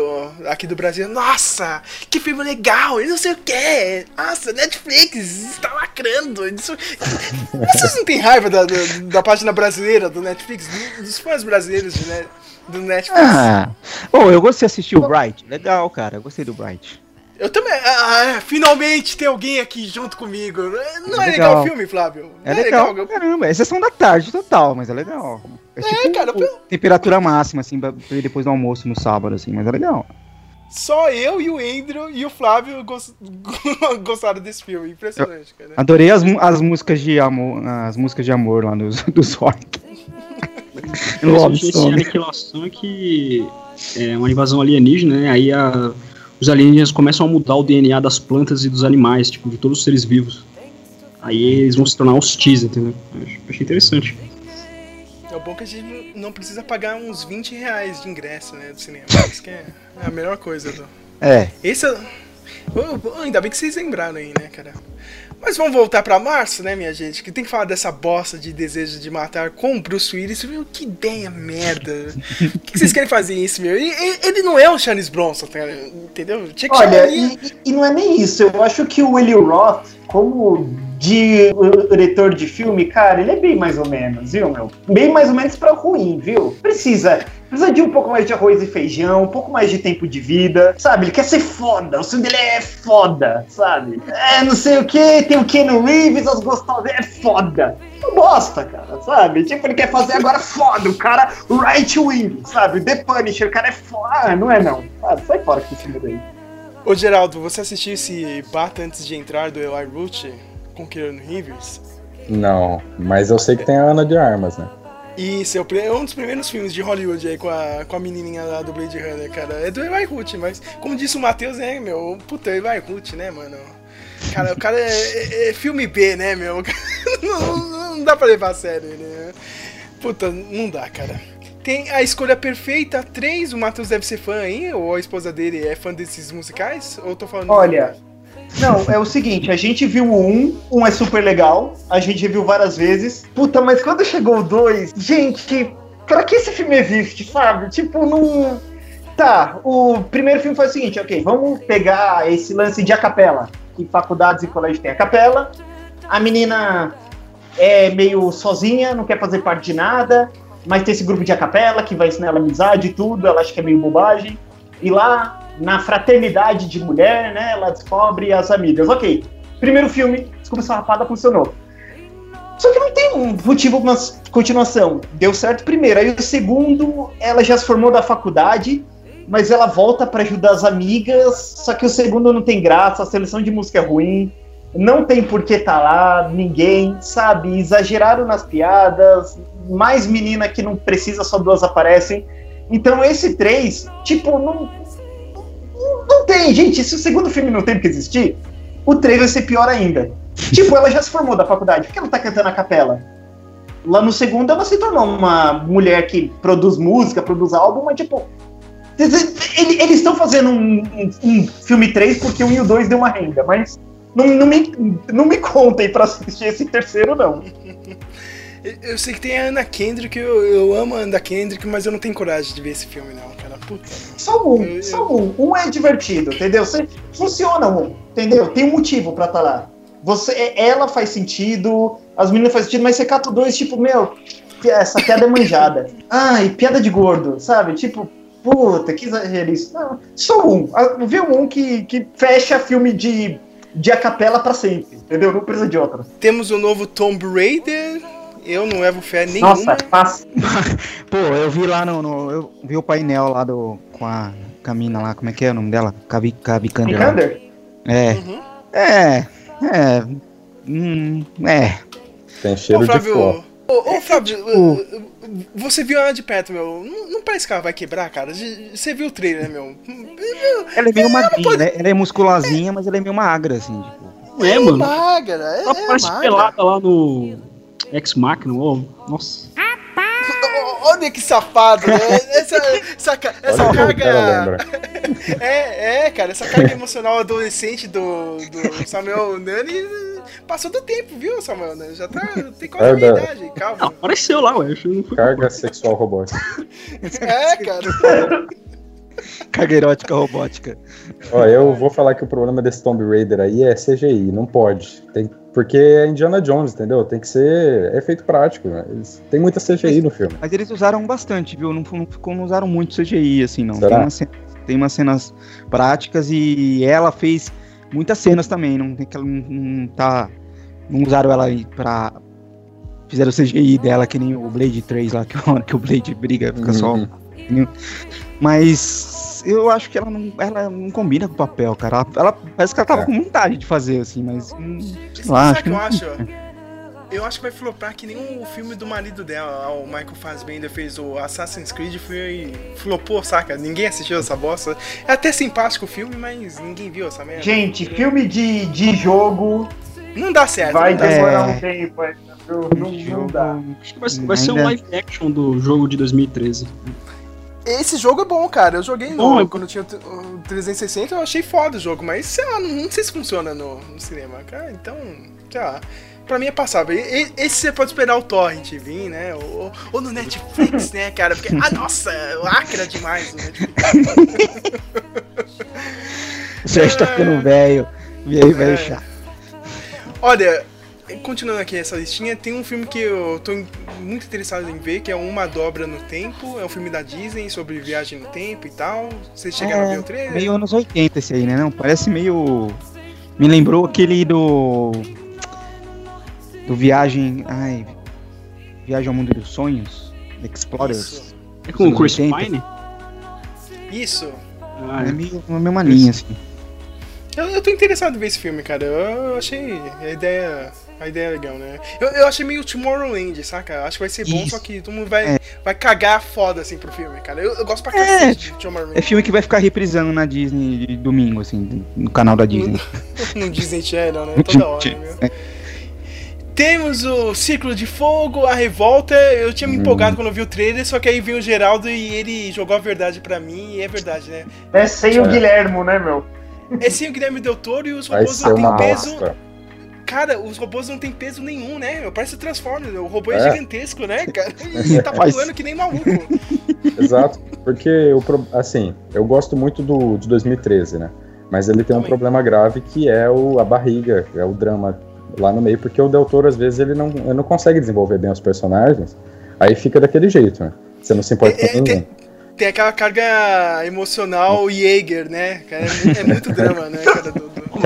aqui do Brasil. Nossa, que filme legal, e não sei o que. Nossa, Netflix está lacrando. Vocês não têm raiva da página brasileira do Netflix? Dos fãs brasileiros do Netflix? Bom, eu gostei de assistir o Bright. Legal, cara, eu gostei do Bright. Eu também. Finalmente tem alguém aqui junto comigo. Não é legal o filme, Flávio? É legal. Caramba, é sessão da tarde total, mas é legal. É, tipo, cara. Temperatura máxima, assim, pra depois do almoço no sábado, assim, mas é legal. Só eu e o Andrew e o Flávio gostaram desse filme. Impressionante, cara. Adorei as músicas de amor lá dos rock. Que é uma invasão alienígena, né? Aí os alienígenas começam a mudar o DNA das plantas e dos animais, tipo, de todos os seres vivos. Aí eles vão se tornar hostis, entendeu? Achei interessante. É bom que a gente não precisa pagar uns R$20 de ingresso, né, do cinema. Isso que é a melhor coisa. Esse é... ainda bem que vocês lembraram aí, né, cara? Mas vamos voltar pra março, né, minha gente? Que tem que falar dessa bosta de Desejo de Matar com o Bruce Willis. Meu, que ideia merda. O que vocês querem fazer isso, meu? Ele não é o Charles Bronson, cara, entendeu? Olha, e não é nem isso. Eu acho que o Eli Roth, como diretor de filme, cara, ele é bem mais ou menos, viu, meu? Bem mais ou menos pra ruim, viu? Precisa de um pouco mais de arroz e feijão, um pouco mais de tempo de vida, sabe? Ele quer ser foda, o filme dele é foda, sabe? Não sei o que, tem o Keanu Reeves, as gostosas, é foda. Não bosta, cara, sabe? Tipo, ele quer fazer agora foda, o cara right wing, sabe? The Punisher, o cara é foda, não é não, sabe? Sai fora com esse filme daí. Ô Geraldo, você assistiu esse Bata Antes de Entrar do Eli Roth com Keanu Reeves? Não, mas eu sei que tem a Ana de Armas, né? Isso, é um dos primeiros filmes de Hollywood aí com a menininha lá do Blade Runner, cara. É do Eli Roth, mas como disse o Matheus, né, meu? Puta, Eli Roth, né, mano? Cara, o cara é filme B, né, meu? Não dá pra levar a sério, né? Puta, não dá, cara. Tem A Escolha Perfeita 3, o Matheus deve ser fã aí, ou a esposa dele é fã desses musicais? Ou eu tô falando... Olha... Não, é o seguinte, a gente viu o 1 é super legal, a gente viu várias vezes. Puta, mas quando chegou o 2, gente, pra que esse filme existe, sabe? Tipo, não... Tá, o primeiro filme foi o seguinte, ok, vamos pegar esse lance de a capela, que faculdades e colégios tem a capela, a menina é meio sozinha, não quer fazer parte de nada, mas tem esse grupo de a capela que vai ensinar ela amizade e tudo, ela acha que é meio bobagem, e lá... na fraternidade de mulher, né, ela descobre as amigas. Ok, primeiro filme, Desculpa Essa Rapada, funcionou. Só que não tem um motivo pra uma continuação. Deu certo primeiro, aí o segundo, ela já se formou da faculdade, mas ela volta pra ajudar as amigas, só que o segundo não tem graça, a seleção de música é ruim, não tem por que tá lá, ninguém, sabe? Exageraram nas piadas, mais menina que não precisa, só duas aparecem. Então esse 3, tipo, não tem, gente, se o segundo filme não tem porque existir, o 3 vai ser pior ainda. Tipo, ela já se formou da faculdade, por que ela tá cantando a capela? Lá no segundo ela se tornou uma mulher que produz música, produz álbum, mas tipo, eles estão fazendo um filme 3 porque um e o 2 deu uma renda, mas não me contem pra assistir esse terceiro não. Eu sei que tem a Anna Kendrick, eu amo a Anna Kendrick, mas eu não tenho coragem de ver esse filme não, cara. Só um, só um. Um é divertido, entendeu? Funciona um, entendeu? Tem um motivo pra estar lá. Você, ela faz sentido, as meninas fazem sentido, mas você cata o dois, tipo, meu, essa piada é manjada. Ah, e piada de gordo, sabe? Tipo, puta, que exagero isso. Não, só um. Vê um que fecha filme de a capela pra sempre, entendeu? Não precisa de outra. Temos o novo Tomb Raider. Eu não levo fé nenhuma. Nossa, fácil. Pô, eu vi lá no eu vi o painel lá com a Camina lá, como é que é o nome dela? Cavi Kander? É. Uhum. É. Tem cheiro de pó. Ô, Flávio, você viu ela de perto, meu? Não parece que ela vai quebrar, cara. Você viu o trailer, meu? Ela é meio magrinha, pode... né? Ela é musculazinha, mas ela é meio magra, assim, tipo. É, mano. Magra, é. Ela parece pelada lá no Ex Machina, nossa. Olha que safado, né? Essa carga. Cara, essa carga emocional adolescente do Samuel Dani passou do tempo, viu, Samuel Dani? Já tá. Tem quase a minha idade, calma. Não, apareceu lá, ué. Carga sexual robótica. É, cara. Carga erótica robótica. Ó, eu vou falar que o problema desse Tomb Raider aí é CGI, não pode. Porque é Indiana Jones, entendeu? Tem que ser efeito prático, né? Tem muita CGI no filme. Mas eles usaram bastante, viu? Não usaram muito CGI, assim, não. Tem umas cenas práticas e ela fez muitas cenas também. Não usaram ela pra... Fizeram o CGI dela, que nem o Blade 3 lá, que é a hora que o Blade briga, fica só... Mas eu acho que ela não combina com o papel, cara. Ela parece que ela tava com vontade de fazer, assim, mas. Sabe o que eu acho? Eu acho que vai flopar que nem o filme do marido dela, o Michael Fassbender fez o Assassin's Creed e flopou, saca? Ninguém assistiu essa bosta. É até simpático o filme, mas ninguém viu essa merda. Gente, filme de jogo. Não dá certo. Vai demorar um tempo, não dá. Acho que vai ser um live action do jogo de 2013. Esse jogo é bom, cara. Eu joguei quando tinha o 360, eu achei foda o jogo, mas sei lá, não sei se funciona no cinema, cara. Então, sei lá, pra mim é passável. Esse você pode esperar o torrent vir, né? Ou no Netflix, né, cara? Porque, nossa, lacra demais o Netflix. Você está ficando velho. E aí, velho chato. Olha, continuando aqui essa listinha, tem um filme que eu tô muito interessado em ver, que é Uma Dobra no Tempo, é um filme da Disney sobre viagem no tempo e tal. Vocês chegaram a ver o trailer? Meio anos 80 esse aí, né? Não, parece meio... Me lembrou aquele do Viagem... Ai... Viagem ao Mundo dos Sonhos? Explorers? É com o Chris Pine? Isso! Ah, é meio uma mesma linha, assim. Eu tô interessado em ver esse filme, cara. Eu achei a ideia legal, né? Eu achei meio Tomorrowland, saca? Acho que vai ser bom, só que todo mundo vai cagar foda, assim, pro filme, cara. Eu gosto pra cacete de Tomorrowland. É filme que vai ficar reprisando na Disney de domingo, assim, no canal da Disney. No Disney Channel, né? Toda hora, meu. Temos o Círculo de Fogo, a Revolta. Eu tinha me empolgado quando eu vi o trailer, só que aí veio o Geraldo e ele jogou a verdade pra mim, e é verdade, né? É sem o Guilhermo, né, meu? É sem o Guilherme Del Toro e os robôs não têm peso. Cara, os robôs não têm peso nenhum, né? Parece o Transformers, o robô é gigantesco, né, cara? E tá pulando que nem maluco. Exato, porque eu gosto muito de 2013, né? Mas ele tem um problema grave que é a barriga, é o drama lá no meio, porque o Del Toro, às vezes, ele não consegue desenvolver bem os personagens, aí fica daquele jeito, né? Você não se importa com ninguém. Tem aquela carga emocional Jäger, né? É muito drama, né?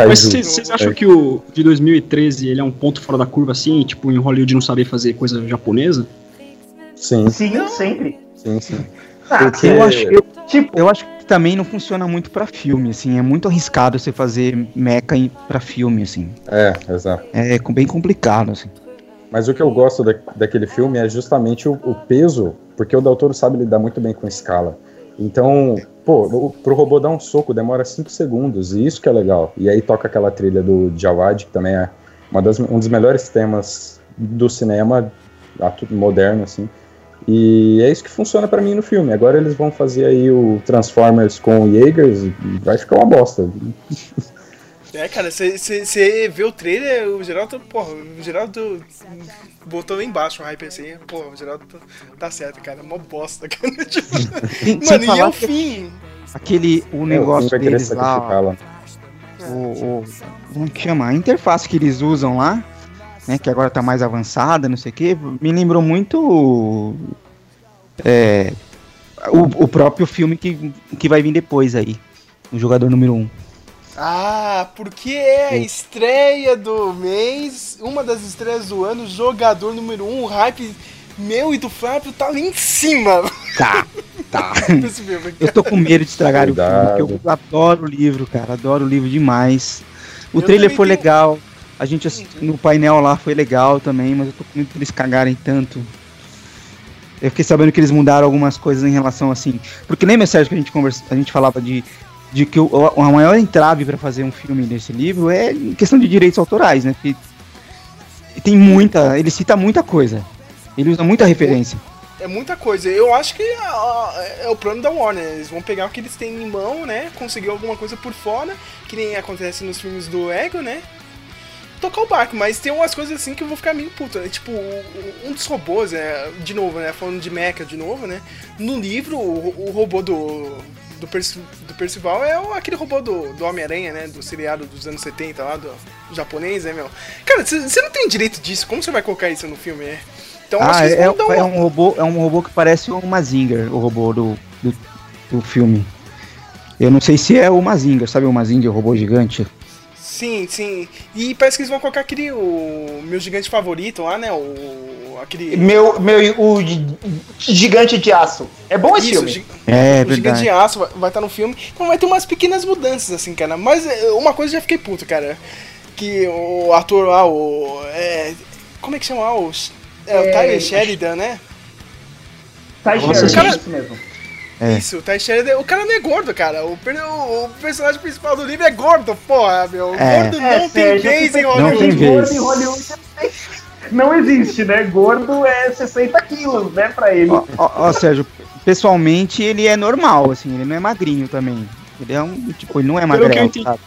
Mas vocês acham que o de 2013 ele é um ponto fora da curva, assim? Tipo, em Hollywood não saber fazer coisa japonesa? Sim. Sim, sempre. Sim. Porque eu acho que também não funciona muito pra filme, assim. É muito arriscado você fazer mecha pra filme, assim. É, exato. É bem complicado, assim. Mas o que eu gosto daquele filme é justamente o peso, porque o Del Toro sabe lidar muito bem com escala. Então, pro robô dar um soco demora 5 segundos, e isso que é legal. E aí toca aquela trilha do Jawad, que também é um dos melhores temas do cinema moderno, assim. E é isso que funciona pra mim no filme. Agora eles vão fazer aí o Transformers com o Jaegers, e vai ficar uma bosta. É, cara, você vê o trailer, o Geraldo, porra, o Geraldo botou lá embaixo um hype assim, porra, o Geraldo tá certo, cara, é uma bosta, cara. Tipo, mano, e é o fim. Aquele, o negócio deles lá, como que chama? A interface que eles usam lá, né, que agora tá mais avançada, não sei o que, me lembrou muito o próprio filme que vai vir depois aí, o Jogador Número 1. Ah, porque é a estreia do mês, uma das estreias do ano, Jogador Número 1, o hype meu e do Flávio tá lá em cima. Tá. Eu tô com medo de estragar o filme, porque eu adoro o livro, cara, adoro o livro demais. O trailer foi legal, a gente no painel lá foi legal também, mas eu tô com medo que eles cagarem tanto. Eu fiquei sabendo que eles mudaram algumas coisas em relação assim, porque lembra, Sérgio, que a gente falava de que a maior entrave para fazer um filme nesse livro é questão de direitos autorais, né? Porque tem muita, ele cita muita coisa, ele usa muita referência. É muita coisa. Eu acho que é o plano da Warner. Eles vão pegar o que eles têm em mão, né? Conseguir alguma coisa por fora, que nem acontece nos filmes do Ego, né? Tocar o barco, mas tem umas coisas assim que eu vou ficar meio puto, né? Tipo, um dos robôs, né? De novo, né? Falando de mecha de novo, né? No livro, o robô do Percival é aquele robô do Homem-Aranha, né? Do seriado dos anos 70 lá, do japonês, né, meu? Cara, você não tem direito disso, como você vai colocar isso no filme, né? Então, é um robô que parece o Mazinger, o robô do filme. Eu não sei se é o Mazinger, sabe o Mazinger, o robô gigante? Sim. E parece que eles vão colocar aquele, o meu gigante favorito lá, né? Aquele... o gigante de aço. É bom esse filme. O gigante de aço vai estar no filme. Então vai ter umas pequenas mudanças, assim, cara. Mas uma coisa eu já fiquei puto, cara. Que o ator lá, como é que chama lá? O Ty Sheridan, né? Ty Sheridan, isso mesmo. Isso, o Ty Sheridan, o cara não é gordo, cara. O personagem principal do livro é gordo, porra, meu. Gordo não tem vez em Hollywood. Não tem gordo em Hollywood. Não existe, né? Gordo é 60 quilos, né, pra ele. Ó, Sérgio, pessoalmente ele é normal, assim, ele não é magrinho também. Ele é ele não é magrelo, sabe?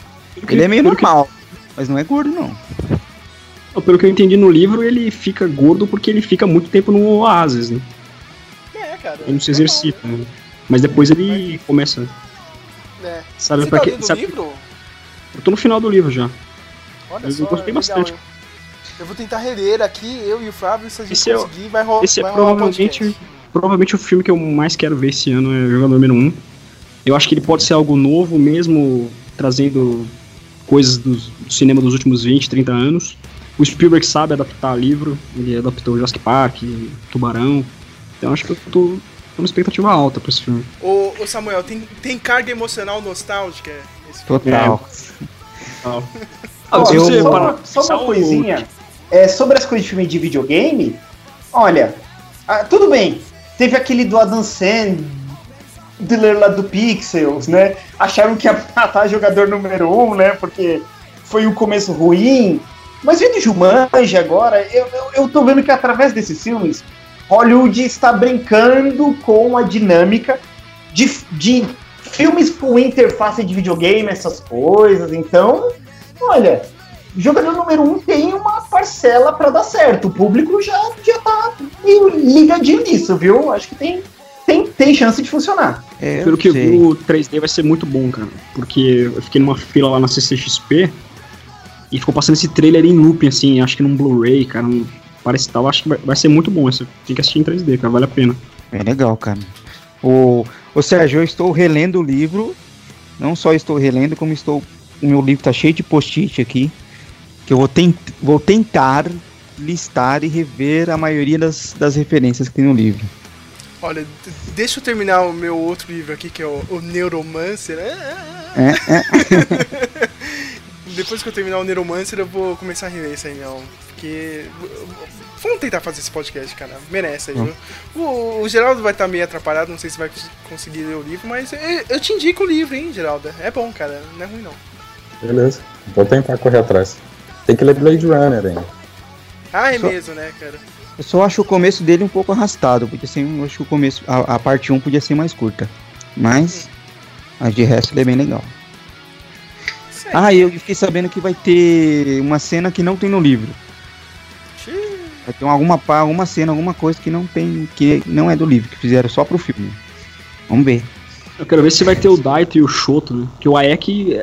Ele é meio normal, mas não é gordo, não. Pelo que eu entendi no livro, ele fica gordo porque ele fica muito tempo no oásis, né? É, cara. Ele não se exercita, né? Mas depois ele começa... É. Sabe, você pra tá que... Sabe... livro? Eu tô no final do livro já. Olha só, eu gostei bastante. Legal, eu vou tentar reler aqui, eu e o Flávio, se a gente conseguir, vai rolar. Esse é provavelmente o filme que eu mais quero ver esse ano, é o Jogador Número 1. Eu acho que ele pode ser algo novo, mesmo trazendo coisas do cinema dos últimos 20, 30 anos. O Spielberg sabe adaptar livro, ele adaptou Jurassic Park, Tubarão, então acho que eu tô com uma expectativa alta pra esse filme. Ô Samuel, tem carga emocional nostálgica? Esse filme? Total. Só uma coisinha, sobre as coisas de filme de videogame, olha, tudo bem, teve aquele do Adam Sandler lá do Pixels, né, acharam que ia matar Jogador Número 1, né, porque foi um começo ruim. Mas vendo Jumanji agora, eu tô vendo que através desses filmes, Hollywood está brincando com a dinâmica de filmes com interface de videogame, essas coisas. Então, olha, Jogador Número 1 tem uma parcela pra dar certo. O público já tá meio ligadinho nisso, viu? Acho que tem chance de funcionar. Pelo que eu vi, o 3D vai ser muito bom, cara. Porque eu fiquei numa fila lá na CCXP, e ficou passando esse trailer em looping, assim, acho que num Blu-ray, cara, parece tal, acho que vai ser muito bom, você tem que assistir em 3D, cara, vale a pena. É legal, cara. Ô Sérgio, eu estou relendo o livro, não só estou relendo, como o meu livro tá cheio de post-it aqui, que eu vou tentar listar e rever a maioria das referências que tem no livro. Olha, deixa eu terminar o meu outro livro aqui, que é o Neuromancer. Depois que eu terminar o Neuromancer, eu vou começar a reler isso aí, meu. Porque... vamos tentar fazer esse podcast, cara. Merece aí, viu? O Geraldo vai estar meio atrapalhado, não sei se vai conseguir ler o livro, mas eu te indico o livro, hein, Geraldo. É bom, cara. Não é ruim, não. Beleza. Vou tentar correr atrás. Tem que ler Blade Runner ainda. Ah, é mesmo, né, cara? Eu só acho o começo dele um pouco arrastado, porque assim, eu acho que o começo... A parte 1 podia ser mais curta. Mas... a de resto, ele é bem legal. isso aí. Ah, eu fiquei sabendo que vai ter uma cena que não tem no livro. Vai ter alguma cena, alguma coisa que não tem, que não é do livro, que fizeram só pro filme. Vamos ver. Eu quero ver se vai ter o Daito e o Shoto, né? Porque o Aek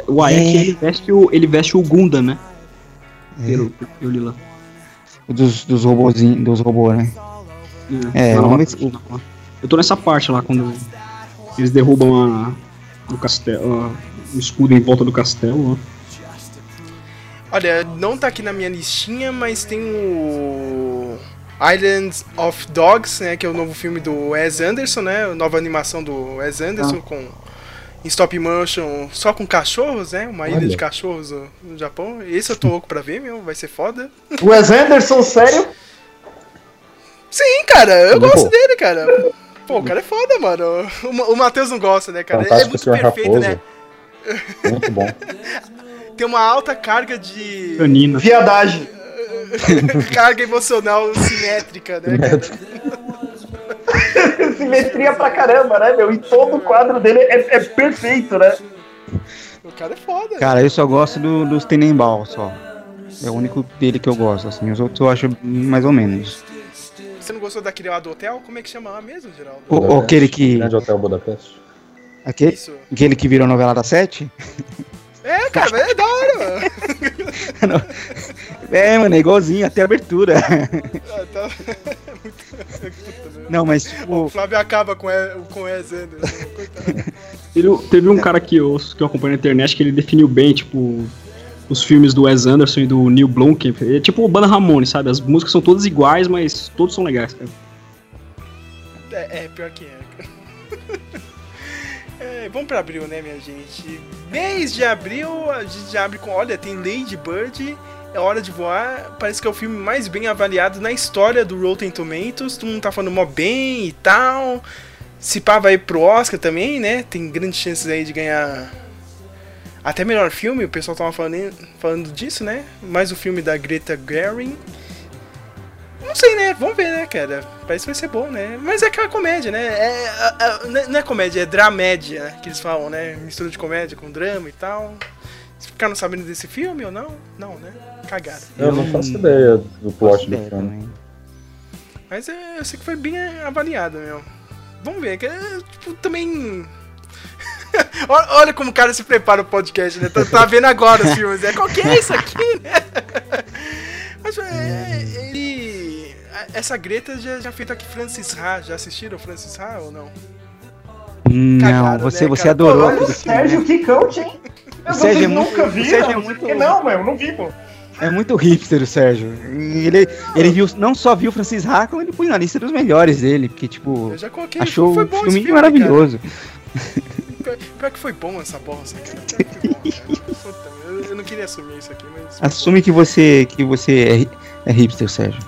ele veste o Gundam, né? É. Eu li lá. Dos robozinhos, dos robôs, né? É, vamos ver se... Eu tô nessa parte lá, quando eles derrubam o castelo, o escudo em volta do castelo, ó. Olha, não tá aqui na minha listinha, mas tem o Island of Dogs, né, que é o novo filme do Wes Anderson, né, a nova animação do Wes Anderson com stop motion, só com cachorros, né, uma ilha de cachorros no Japão. Esse eu tô louco pra ver, meu, vai ser foda. Wes Anderson, sério? Sim, cara, eu gosto dele, cara. Pô, o cara é foda, mano. O Matheus não gosta, né, cara? Fantástico, ele é muito perfeito, Raposo, né? Muito bom. Tem uma alta carga de... Canina. Viadagem. Carga emocional simétrica, né, cara? Simetria pra caramba, né, meu? E todo o quadro dele é perfeito, né? O cara é foda. Cara, eu só gosto dos Tenenbaum, só. É o único dele que eu gosto, assim. Os outros eu acho mais ou menos. Você não gostou daquele lá do hotel? Como é que chama lá mesmo, Geraldo? Ou aquele que... Grande Hotel Budapeste. Aquele que virou novela da 7? É, cara, é da hora, mano. É, mano, é igualzinho, até a abertura. Ah, tá... Não, mas tipo... O Flávio acaba com o Wes Anderson, coitado. Teve um cara que eu acompanho na internet que ele definiu bem, tipo, os filmes do Wes Anderson e do Neil Blomkamp. É tipo o Banda Ramones, sabe? As músicas são todas iguais, mas todos são legais, cara. É pior que é. Vamos pra abril, né, minha gente? Mês de abril, a gente já abre com... Olha, tem Lady Bird, É Hora de Voar. Parece que é o filme mais bem avaliado na história do Rotten Tomatoes. Todo mundo tá falando mó bem e tal. Se pá, vai pro Oscar também, né? Tem grandes chances aí de ganhar até melhor filme. O pessoal tava falando disso, né? Mais o filme da Greta Gerwig. Não sei, né? Vamos ver, né, cara? Parece que vai ser bom, né? Mas é aquela comédia, né? Não é comédia, é dramédia, né? Que eles falam, né? Mistura de comédia com drama e tal. Vocês ficaram sabendo desse filme ou não? Não, né? Cagaram. Eu não faço ideia do plot do filme. Mas eu sei que foi bem avaliado, meu. Vamos ver. Que tipo, também... Olha como o cara se prepara o podcast, né? Tá vendo agora os filmes, né? Qual que é isso aqui, né? Mas essa Greta já feito aqui Francis Ha. Já assistiram Francis Ha ou não? Cagado, você, né, você adorou. Olha o Sérgio, né? Que coach, hein? O Sérgio nunca vi. É muito... Não, eu não vi, pô. É muito hipster o Sérgio. Ele viu, não só viu Francis Ha, como ele põe na lista dos melhores dele. Porque, tipo, eu já coloquei, achou o filme maravilhoso. Pior que foi bom essa bosta. Eu não queria assumir isso aqui, mas... Assume que você é hipster, Sérgio.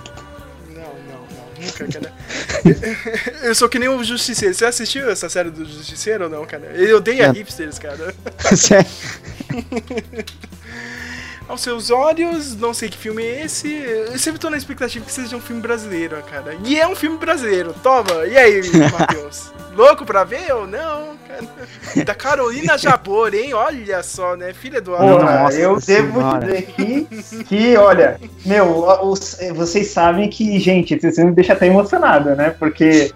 Cara. Eu sou que nem o Justiceiro. Você assistiu essa série do Justiceiro ou não, cara? Eu odeio a hipsters, cara. Sério? Aos seus olhos, não sei que filme é esse. Eu sempre tô na expectativa que seja um filme brasileiro, cara. E é um filme brasileiro. Toma! E aí, Matheus? Louco pra ver ou não, cara? Da Carolina Jabor, hein? Olha só, né? Filha do Aldo. Eu devo dizer que olha, meu, vocês sabem que, gente, vocês me deixam até emocionado, né? Porque,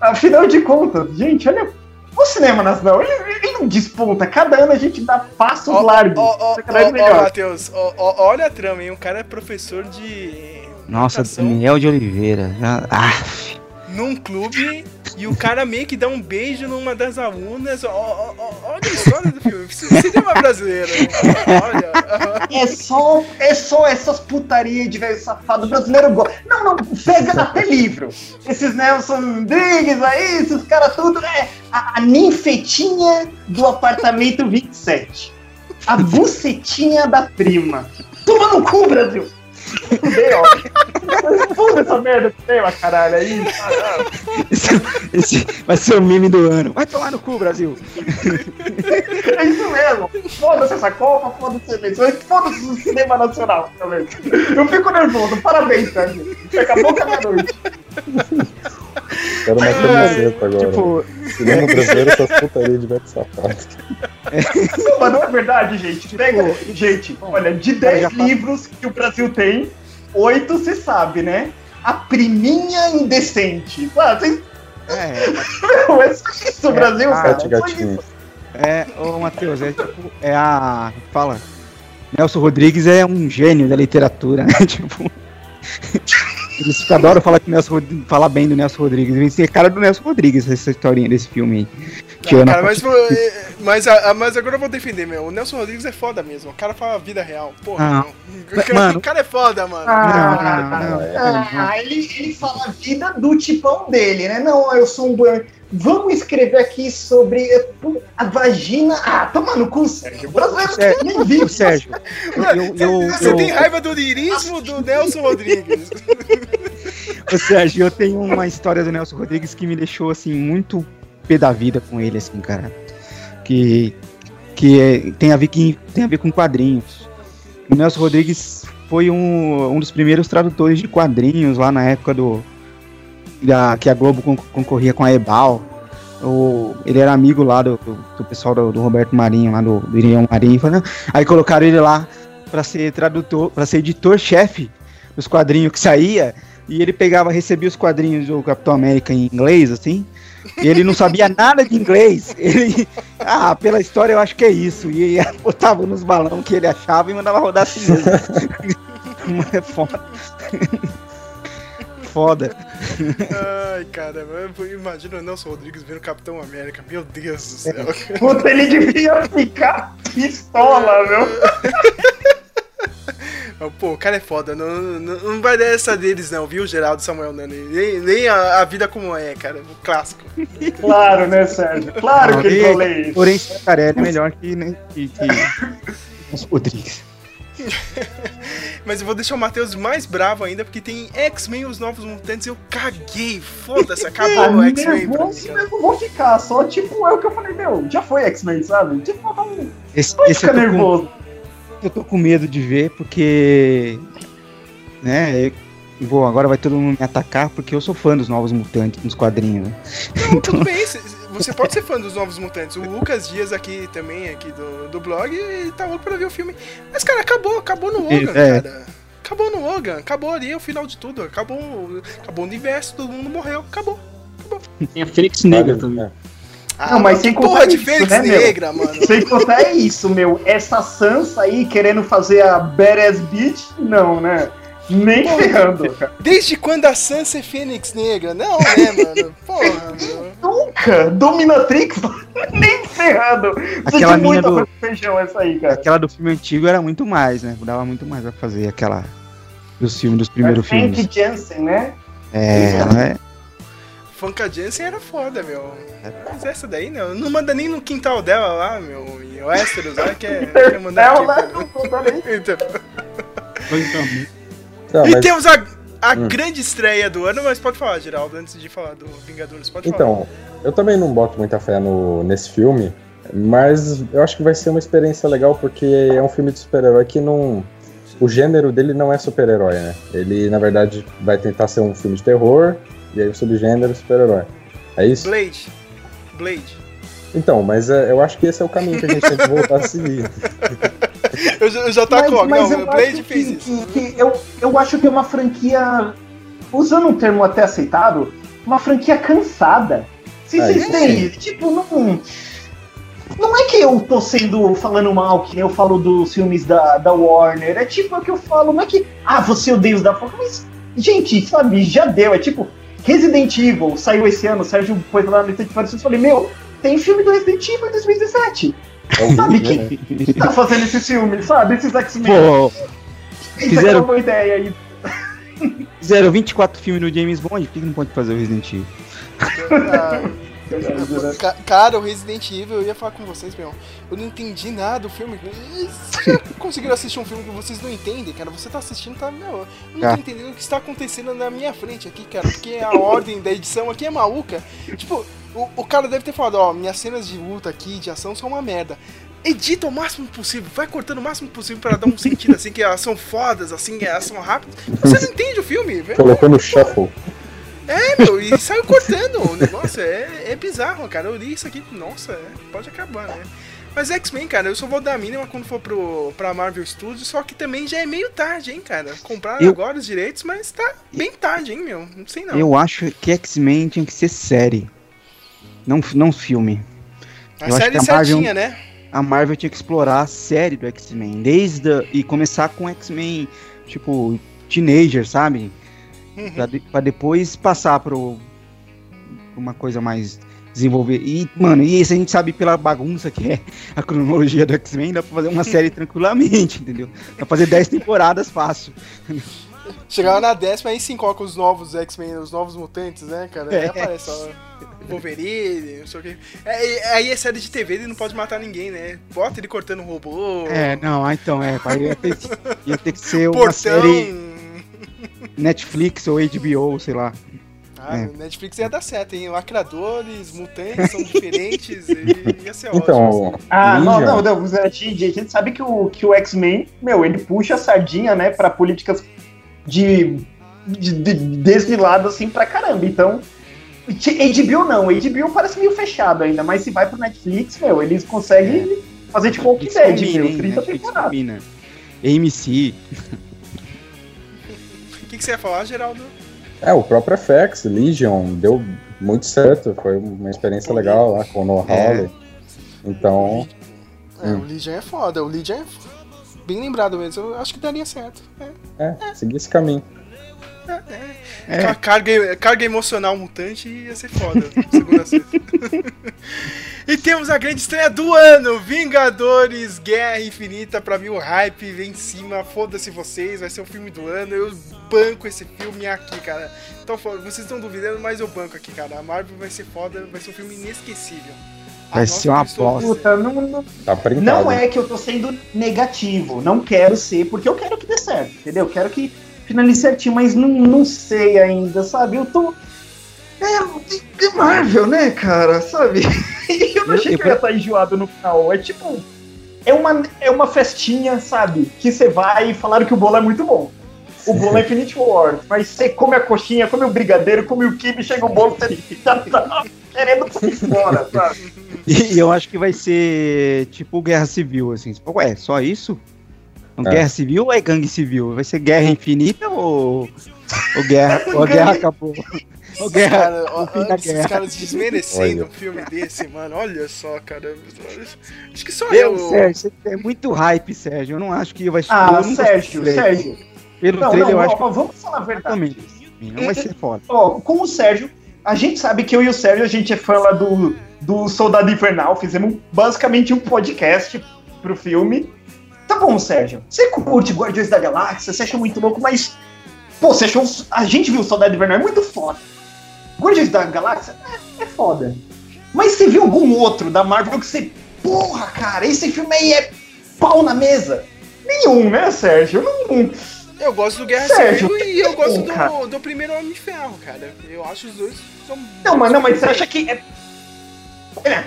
afinal de contas, gente, olha o cinema nacional. Ele não desponta. Cada ano a gente dá passos largos. Matheus, olha a trama, hein? O cara é professor de... Nossa, Daniel de Oliveira. Num clube... E o cara meio que dá um beijo numa das alunas. Olha a história do filme. Cinema brasileiro. Olha. É só essas putarias de velho safado. O brasileiro gosta. Não, pega até livro. Esses Nelson Rodrigues aí, esses caras tudo. Né? A ninfetinha do apartamento 27. A bucetinha da prima. Toma no cu, Brasil! Fudeu, ó. Fudeu essa merda que tem, caralho. Aí, esse vai ser o meme do ano. Vai tomar no cu, Brasil. É isso mesmo. Foda-se essa Copa, foda-se a eleição, foda-se o cinema nacional. Eu fico nervoso. Parabéns, Sérgio. Acabou com a minha noite. Quero mais agora. Tipo, cinema brasileiro, essas putarias de Beto Safado. Não, mas não é verdade, gente. Pega, gente, olha, de 10 livros que o Brasil tem, 8 se sabe, né? A Priminha Indecente. Ah, vocês... Meu, é só isso, Brasil, cara. Ô, Matheus, Fala. Nelson Rodrigues é um gênio da literatura, né? Tipo... Eles adoram falar, falar bem do Nelson Rodrigues. É cara do Nelson Rodrigues essa historinha desse filme aí. Ah, cara, mas agora eu vou defender, meu. O Nelson Rodrigues é foda mesmo. O cara fala a vida real. Porra, o cara é foda, mano. Ele fala a vida do tipão dele, né? Não, eu sou um bueno. Vamos escrever aqui sobre a vagina. Ah, toma no cu, Sérgio. Nem viu, Sérgio. Você tem raiva do lirismo do Nelson Rodrigues. Ô, Sérgio, eu tenho uma história do Nelson Rodrigues que me deixou, assim, muito pé da vida com ele, assim, cara. Que tem a ver com quadrinhos. O Nelson Rodrigues foi um dos primeiros tradutores de quadrinhos lá na época que a Globo concorria com a Ebal. Ele era amigo lá do pessoal do Roberto Marinho, lá do Irião Marinho. Aí colocaram ele lá para ser tradutor, para ser editor-chefe dos quadrinhos que saía. E ele recebia os quadrinhos do Capitão América em inglês, assim. E ele não sabia nada de inglês. Pela história eu acho que é isso. E botava nos balão que ele achava e mandava rodar assim mesmo. É foda. Foda. Ai, cara, imagina o Nelson Rodrigues vendo Capitão América, meu Deus do céu. Puta, ele devia ficar pistola, meu. Pô, o cara é foda, não vai dar essa deles não, viu, Geraldo, Samuel Dani? Nem a vida como é, cara, o clássico. Claro, né, Sérgio? Claro que ele falou isso. Porém, Carelli é melhor que os Rodrigues. Mas eu vou deixar o Matheus mais bravo ainda, porque tem X-Men, Os Novos Mutantes, eu caguei, foda-se, acabou o X-Men. Eu vou ficar, só tipo, é o que eu falei, meu, já foi X-Men, sabe? Tipo, não fica nervoso. Eu tô com medo de ver, porque, né, agora vai todo mundo me atacar, porque eu sou fã dos Novos Mutantes, nos quadrinhos, né? Não, então... tudo bem, você pode ser fã dos Novos Mutantes. O Lucas Dias aqui também, aqui do blog, ele tá louco pra ver o filme. Mas, cara, acabou no Logan, cara. Acabou no Logan, acabou ali o final de tudo. Acabou o universo, todo mundo morreu, acabou. Tem a Fênix Negra também. Não, mas sem contar porra de isso, Fênix Negra, meu? Mano. Sem contar é isso, meu. Essa Sansa aí querendo fazer a Badass Bitch, não, né? Nem ferrando, cara. Desde quando a Sansa é Fênix Negra? Não, né, mano? Porra, nunca! Dominatrix? Nem ferrado! Aquela mina do feijão, essa aí, cara. Aquela do filme antigo era muito mais, né? Dava muito mais pra fazer aquela... dos primeiros filmes. Funk Jensen, né? Funk Jensen era foda, meu. Mas essa daí, não manda nem no quintal dela lá, meu. E o Westeros, lá quer mandar aqui. Temos a grande estreia do ano, mas pode falar, Geraldo, antes de falar do Vingadores, pode falar. Então, eu também não boto muita fé nesse filme, mas eu acho que vai ser uma experiência legal, porque é um filme de super-herói que não... O gênero dele não é super-herói, né? Ele, na verdade, vai tentar ser um filme de terror, e aí o subgênero é super-herói. É isso? Blade. Então, mas eu acho que esse é o caminho que a gente tem que voltar a seguir. Eu já tá com o Blade fez isso. Eu acho que é uma franquia, usando um termo até aceitado, uma franquia cansada. Se vocês têm, tipo, não é que eu tô falando mal, que nem eu falo dos filmes da Warner, é tipo o que eu falo, não é que, você odeia os da Fox, mas, gente, sabe, já deu, é tipo, Resident Evil, saiu esse ano, o Sérgio foi lá no Resident Evil, eu falei, meu, tem filme do Resident Evil em 2017. Sabe quem tá fazendo esse filme, sabe? Esses X-Men. Fizeram uma ideia aí. Fizeram 24 filmes no James Bond, por que não pode fazer o Resident Evil? Cara, o Resident Evil, eu ia falar com vocês, meu. Eu não entendi nada do filme. Vocês conseguiram assistir um filme que vocês não entendem, cara? Você tá assistindo, tá... Meu, eu não tô entendendo o que está acontecendo na minha frente aqui, cara. Porque a ordem da edição aqui é maluca. Tipo... O cara deve ter falado, minhas cenas de luta aqui, de ação, são uma merda. Edita o máximo possível, vai cortando o máximo possível pra dar um sentido, assim, que elas são fodas, assim, elas são rápidas. Você não entende o filme, velho. Colocou no shuffle. É, meu, e saiu cortando o negócio. É bizarro, cara. Eu li isso aqui, nossa, pode acabar, né? Mas X-Men, cara, eu só vou dar a mínima quando for pra Marvel Studios, só que também já é meio tarde, hein, cara. Compraram agora os direitos, mas tá bem tarde, hein, meu. Não sei não. Eu acho que X-Men tinha que ser série, não filme. A série certinha, né? A Marvel tinha que explorar a série do X-Men, e começar com X-Men, tipo, teenager, sabe? Uhum. Pra depois passar pro uma coisa mais... desenvolver. E, mano, isso a gente sabe pela bagunça que é a cronologia do X-Men, dá pra fazer uma série tranquilamente, entendeu? Dá pra fazer 10 temporadas fácil. Chegaram na 10ª, aí se coloca os novos X-Men, os novos mutantes, né, cara? Aí aparece ó, Wolverine, não sei o que. Aí é série de TV, ele não pode matar ninguém, né? Bota ele cortando um robô. É, não, então, pai, ia ter que ser uma série Netflix ou HBO, sei lá. Ah, Netflix ia dar certo, hein? Lacradores, mutantes são diferentes, e ia ser ótimo. Assim. Ah, não, a gente sabe que o X-Men, meu, ele puxa a sardinha, né, pra políticas de desse lado, assim, pra caramba. Então, HBO parece meio fechado ainda, mas se vai pro Netflix, meu, eles conseguem fazer tipo o que quiser, HBO, 30 temporadas. AMC. O que você ia falar, Geraldo? O próprio FX, Legion, deu muito certo, foi uma experiência legal lá com o Noah. Então... O Legion é foda, bem lembrado mesmo, eu acho que daria certo. Seguir esse caminho. Carga emocional mutante ia ser foda, segurança. E temos a grande estreia do ano, Vingadores Guerra Infinita. Pra mim o hype vem em cima, foda-se vocês, vai ser o filme do ano, eu banco esse filme aqui, cara. Então, vocês estão duvidando, mas eu banco aqui, cara. A Marvel vai ser foda, vai ser um filme inesquecível. Vai ser uma aposta. Não é que eu tô sendo negativo, não quero ser, porque eu quero que dê certo, entendeu? Eu quero que finalize certinho, mas não sei ainda, sabe? Eu tô... É Marvel, né, cara? Sabe? Eu não achei que eu ia estar enjoado no final. É tipo... É uma festinha, sabe? Que você vai e falaram que o bolo é muito bom. O bolo é Infinity War. Mas você come a coxinha, come o brigadeiro, come o quibe, chega o bolo, você já tá querendo sair fora, sabe? E eu acho que vai ser tipo Guerra Civil, assim. Ué, só isso? Guerra Civil ou é Gangue Civil? Vai ser Guerra Infinita ou Guerra... ou Guerra acabou... Esses caras desmerecendo um filme desse, mano. Olha só, cara. Acho que só eu. Sérgio, é muito hype, Sérgio. Eu não acho que vai ser. Sérgio. Pelo trailer eu acho. Vamos falar a verdade. Não vai ser foda. Com o Sérgio, a gente sabe que eu e o Sérgio, a gente é fã lá do Soldado Invernal. Fizemos basicamente um podcast pro filme. Tá bom, Sérgio. Você curte Guardiões da Galáxia, você acha muito louco, mas. Pô, você achou. A gente viu o Soldado Invernal, é muito foda. Guardiões da Galáxia é foda. Mas você viu algum outro da Marvel que você... Porra, cara, esse filme aí é pau na mesa. Nenhum, né, Sérgio? Não... Eu gosto do Guerra Civil e eu gosto do primeiro Homem de Ferro, cara. Eu acho os dois... são Não, mas você acha que...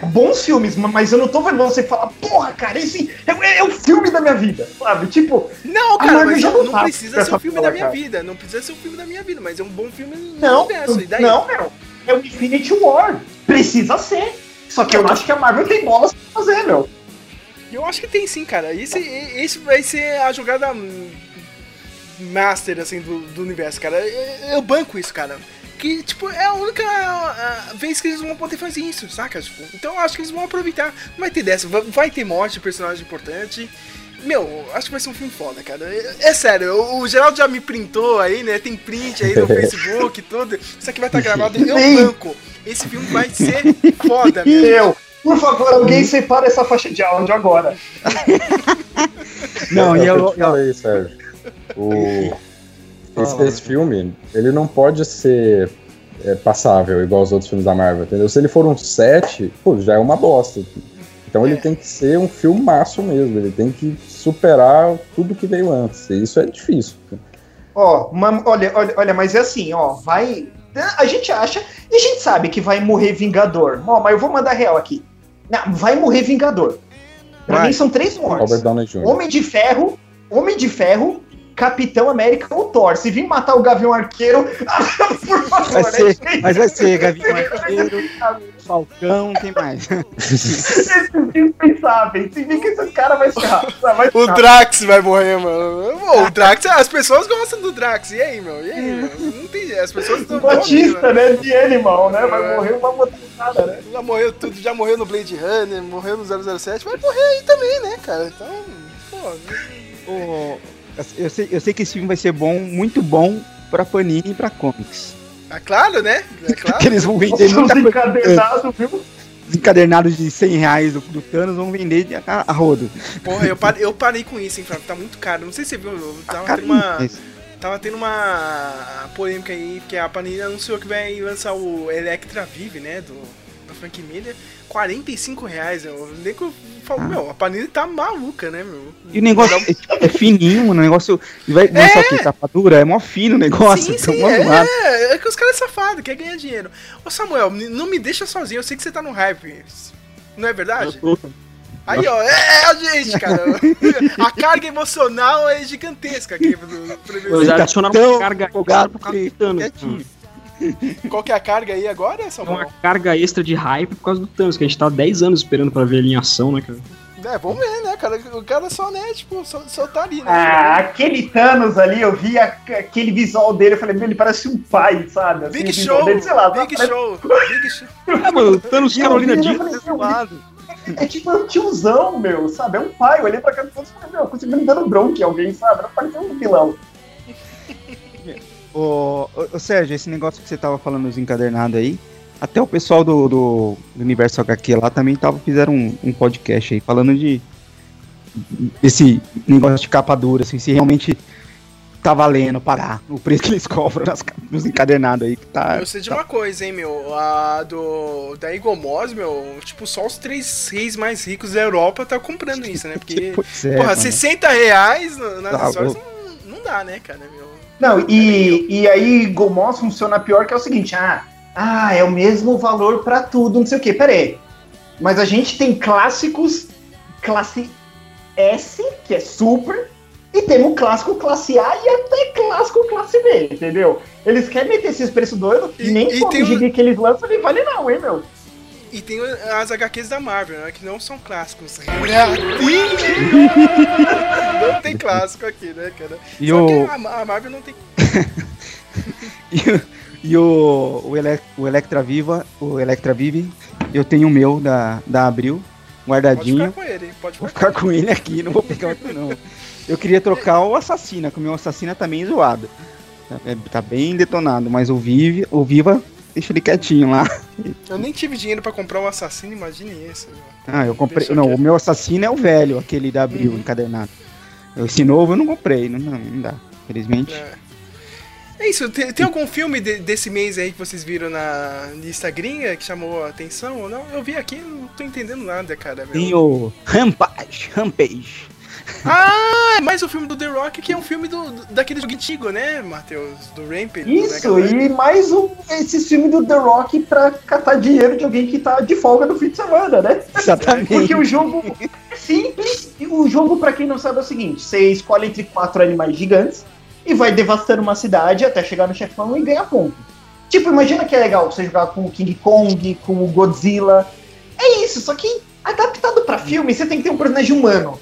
bons filmes, mas eu não tô vendo você falar... Porra, cara, esse é o filme da minha vida, sabe? Tipo... Não, cara, mas não precisa ser o filme da minha vida. Não precisa ser o filme da minha vida, mas é um bom filme no universo. E daí? Não. É o Infinity War. Precisa ser. Só que eu acho que a Marvel tem bolas pra fazer, meu. Eu acho que tem sim, cara. Esse vai ser a jogada master, assim, do universo, cara. Eu banco isso, cara. Que, tipo, é a única vez que eles vão poder fazer isso, saca? Tipo, então eu acho que eles vão aproveitar. Não vai ter dessa, vai ter morte de personagem importante. Meu, acho que vai ser um filme foda, cara. É sério, o Geraldo já me printou aí, né? Tem print aí no Facebook e tudo. Isso aqui vai estar gravado em meu banco. Esse filme vai ser foda, meu. Por favor, alguém separa essa faixa de áudio agora. Não, eu Sérgio. Esse filme, ele não pode ser passável igual os outros filmes da Marvel, entendeu? Se ele for um 7, já é uma bosta. Então ele tem que ser um filmaço mesmo, ele tem que superar tudo que veio antes, e isso é difícil. Olha, mas é assim, vai... A gente acha, e a gente sabe que vai morrer Vingador. Mas eu vou mandar real aqui. Não, vai morrer Vingador. Pra mim são 3 mortes. Homem de Ferro, Capitão América ou Thor. Se vir matar o Gavião Arqueiro, por favor, vai ser, né? Mas vai ser Gavião Arqueiro, Falcão, quem mais? Esses indispensáveis. Se vir que esses caras vai ficar. O Drax vai morrer, mano. O Drax, as pessoas gostam do Drax. E aí, meu? E aí, meu? Não tem jeito. As pessoas estão Batista, né? De Animal, né? Vai morrer, não vai botar nada, né? Já morreu tudo, já morreu no Blade Runner, morreu no 007. Vai morrer aí também, né, cara? Então, pô. Eu sei que esse filme vai ser bom, muito bom pra Panini e pra comics. É claro, né? É claro. Eles vão vender desencadernados, viu? Desencadernados de R$100 do Thanos vão vender a rodo. Porra, eu parei com isso, hein, Flávio? Tá muito caro. Não sei se você viu, tava tendo uma polêmica aí, porque a Panini anunciou que vai lançar o Electra Vive, né? Do Frank Miller. R$45. Eu nem que eu falo, meu, a Panini tá maluca, né, meu? E o negócio é fininho, o negócio. Vai lançar o quê? Capa dura? É mó fino o negócio. Sim, é que os caras são safados, quer ganhar dinheiro. Ô Samuel, não me deixa sozinho, eu sei que você tá no hype. Não é verdade? Aí, ó, a gente, cara. A carga emocional é gigantesca aqui do primeiro. Já adicionaram uma carga por causa do Thanos. Qual que é a carga aí agora, Samuel? É uma carga extra de hype por causa do Thanos, que a gente tá há 10 anos esperando pra ver ele em ação, né, cara? É, vamos ver, né, cara? O cara só, né, tipo, só tá ali, né? Ah, aquele Thanos ali, eu vi aquele visual dele, eu falei, meu, ele parece um pai, sabe? Assim, Big Show! Dele, sei lá, Big Show! Big Show! Ah, mano, o Thanos Carolina Dias do lado. É tipo um tiozão, meu, sabe? É um pai, eu olhei pra cara do Thanos e falei, meu, eu consigo me dando bronca em alguém, sabe? Não parecia um vilão. Ô Sérgio, esse negócio que você tava falando nos encadernados aí, até o pessoal do Universo HQ lá também fizeram um podcast aí falando de esse negócio de capa dura, assim, se realmente tá valendo pagar o preço que eles cobram nos encadernados aí. Que tá, eu sei de uma coisa, hein, meu, da Igomos, meu, tipo, só os 3 reis mais ricos da Europa tá comprando isso, né, porque, porra, mano. R$60 nas histórias não dá, né, cara, meu. Não, e aí Gomos funciona pior, que é o seguinte, é o mesmo valor pra tudo, não sei o quê, peraí. Mas a gente tem clássicos classe S, que é super, e temos clássico classe A e até clássico classe B, entendeu? Eles querem meter esses preços doidos, nem o gibi que eles lançam nem vale não, hein, meu? E tem as HQs da Marvel, né, que não são clássicos. Não tem clássico aqui, né, cara? Só que a Marvel não tem. O Electra Vive, eu tenho o meu da Abril, guardadinho. Vou ficar com ele aqui, não vou pegar outro não. Eu queria trocar o Assassina, que o meu Assassina tá meio zoado. Tá bem detonado, mas o Viva... Deixa ele quietinho lá. Eu nem tive dinheiro pra comprar o Assassino, imagine esse. Eu comprei... Deixa o meu Assassino é o velho, aquele da Abril, encadernado. Esse novo eu não comprei, não dá, infelizmente. É isso, tem algum filme desse mês aí que vocês viram na lista gringa que chamou a atenção ou não? Eu vi aqui, não tô entendendo nada, cara. Tem o Rampage. É mais o filme do The Rock, que é um filme daquele jogo antigo, né, Matheus? Do Rampage. Isso, e mais esse filme do The Rock pra catar dinheiro de alguém que tá de folga no fim de semana, né? Exatamente. Porque o jogo é simples, e o jogo, pra quem não sabe, é o seguinte: você escolhe entre 4 animais gigantes e vai devastando uma cidade até chegar no chefão e ganhar ponto. Tipo, imagina que é legal você jogar com o King Kong, com o Godzilla. É isso, só que adaptado pra filme, você tem que ter um personagem humano.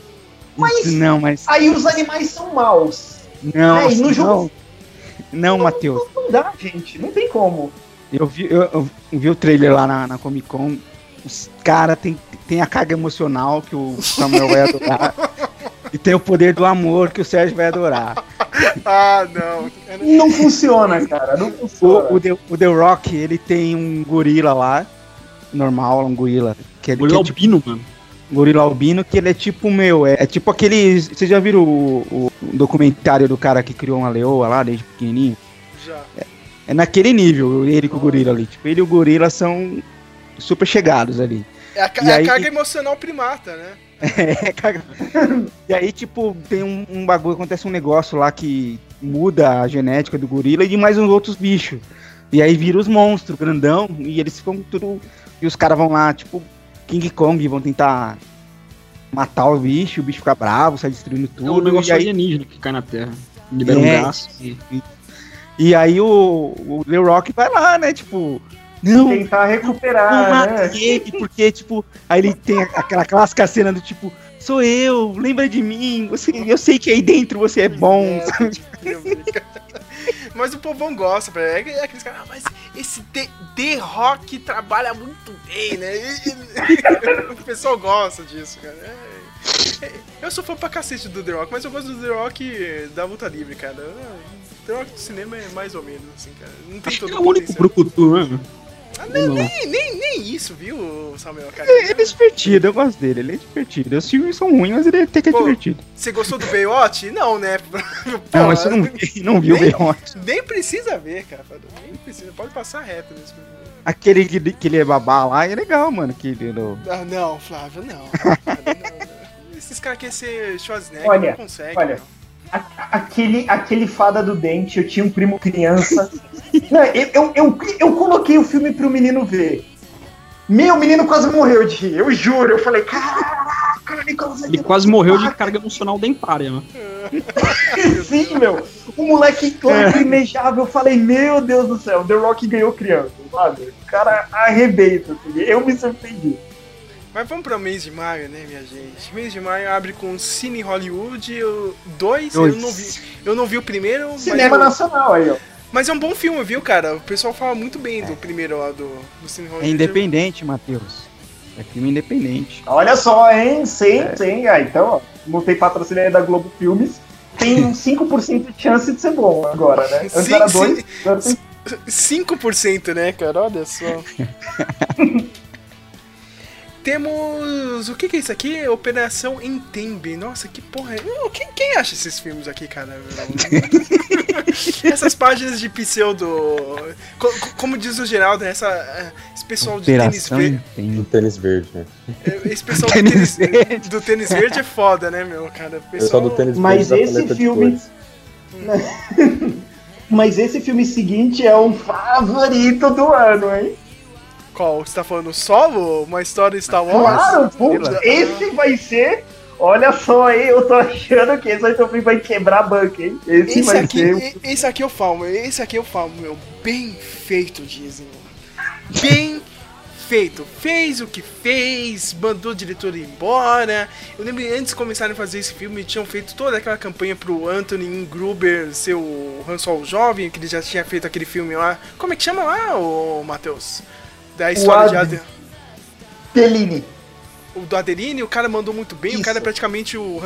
Mas aí os animais são maus. Não, Matheus. Não dá, gente. Não tem como. Eu vi o trailer lá na Comic Con. Os caras tem a carga emocional que o Samuel vai adorar. E tem o poder do amor que o Sérgio vai adorar. Não. Não funciona, cara. Não funciona. O The Rock, ele tem um gorila lá. Normal, um gorila. Gorila albino, mano. Gorila albino, que ele é tipo, é tipo aquele... Vocês já viram o documentário do cara que criou uma leoa lá, desde pequenininho? Já. É naquele nível, ele com o gorila ali. Tipo, ele e o gorila são super chegados ali. É a carga emocional primata, né? É carga... E aí, tipo, tem um bagulho, acontece um negócio lá que muda a genética do gorila e de mais uns outros bichos. E aí vira os monstros, grandão, e eles ficam tudo... E os caras vão lá, tipo... King Kong, vão tentar matar o bicho fica bravo, sai destruindo tudo. É um negócio alienígena que cai na Terra. libera um gás. E aí o The Rock vai lá, né, tipo... Não, tentar recuperar, né? Porque, tipo, aí ele tem aquela clássica cena do tipo, sou eu, lembra de mim, você, eu sei que aí dentro você é bom. Mas o povão gosta, é aqueles caras, mas esse The Rock trabalha muito bem, né? O pessoal gosta disso, cara. Eu sou fã pra cacete do The Rock, mas eu gosto do The Rock da luta livre, cara. The Rock do cinema é mais ou menos, assim, cara. Não tem todo o único brucutu, né? Ah, nem isso, viu, Samuel? Cara, ele é divertido, eu gosto dele, ele é divertido. Os filmes são ruins, mas ele até que é divertido. Você gostou do Baywatch? Não, né? Pô, não, mas você não viu o Baywatch. Nem precisa ver, cara. Nem precisa, pode passar reto nesse filme. Aquele que ele é babá lá é legal, mano. Ah, não, Flávio, não. Não. Esses caras querem ser Schwarzenegger, olha, não conseguem. Olha. Não. Aquele Fada do Dente, eu tinha um primo criança. eu coloquei o filme pro menino ver. Meu menino quase morreu de rir, eu juro. Eu falei, caraca, ele quase morreu de carga emocional dentária, né? Sim, meu. O moleque todo lacrimejava. Eu falei, meu Deus do céu, The Rock ganhou criança, sabe? O cara arrebenta, assim. Eu me surpreendi. Mas vamos para o mês de maio, né, minha gente? Mês de maio abre com Cine Hollywood 2, eu não vi o primeiro. Cinema Nacional aí, ó. Mas é um bom filme, viu, cara? O pessoal fala muito bem do primeiro lá do Cine Hollywood. É independente, Matheus. É filme independente. Olha só, hein? Sim. Ah, então, ó, não tem patrocínio aí da Globo Filmes. Tem 5% de chance de ser bom agora, né? Antes era 2, agora tem 5%, né, cara? Olha só. Temos... O que é isso aqui? Operação Entebbe. Nossa, que porra é... Quem acha esses filmes aqui, cara? Essas páginas de pseudo... Como diz o Geraldo, esse pessoal de tênis verde... Do tênis verde, né? Esse pessoal do tênis verde é foda, né, meu, cara? Pessoal do tênis verde. Mas esse filme... Mas esse filme seguinte é o favorito do ano, hein? Qual? Você tá falando solo? Uma história Star Wars? Claro, puta, esse vai ser... Olha só, hein? Eu tô achando que esse vai quebrar a banca, hein? Esse aqui eu falo, meu. Bem feito, dizem. Bem feito. Fez o que fez, mandou o diretor embora. Eu lembro que antes de começarem a fazer esse filme, tinham feito toda aquela campanha pro Anthony Ingruber ser o Han Solo jovem, que ele já tinha feito aquele filme lá. Como é que chama lá, ô Matheus? Da história de Adeline. O do Adeline, o cara mandou muito bem. Isso. O cara é praticamente o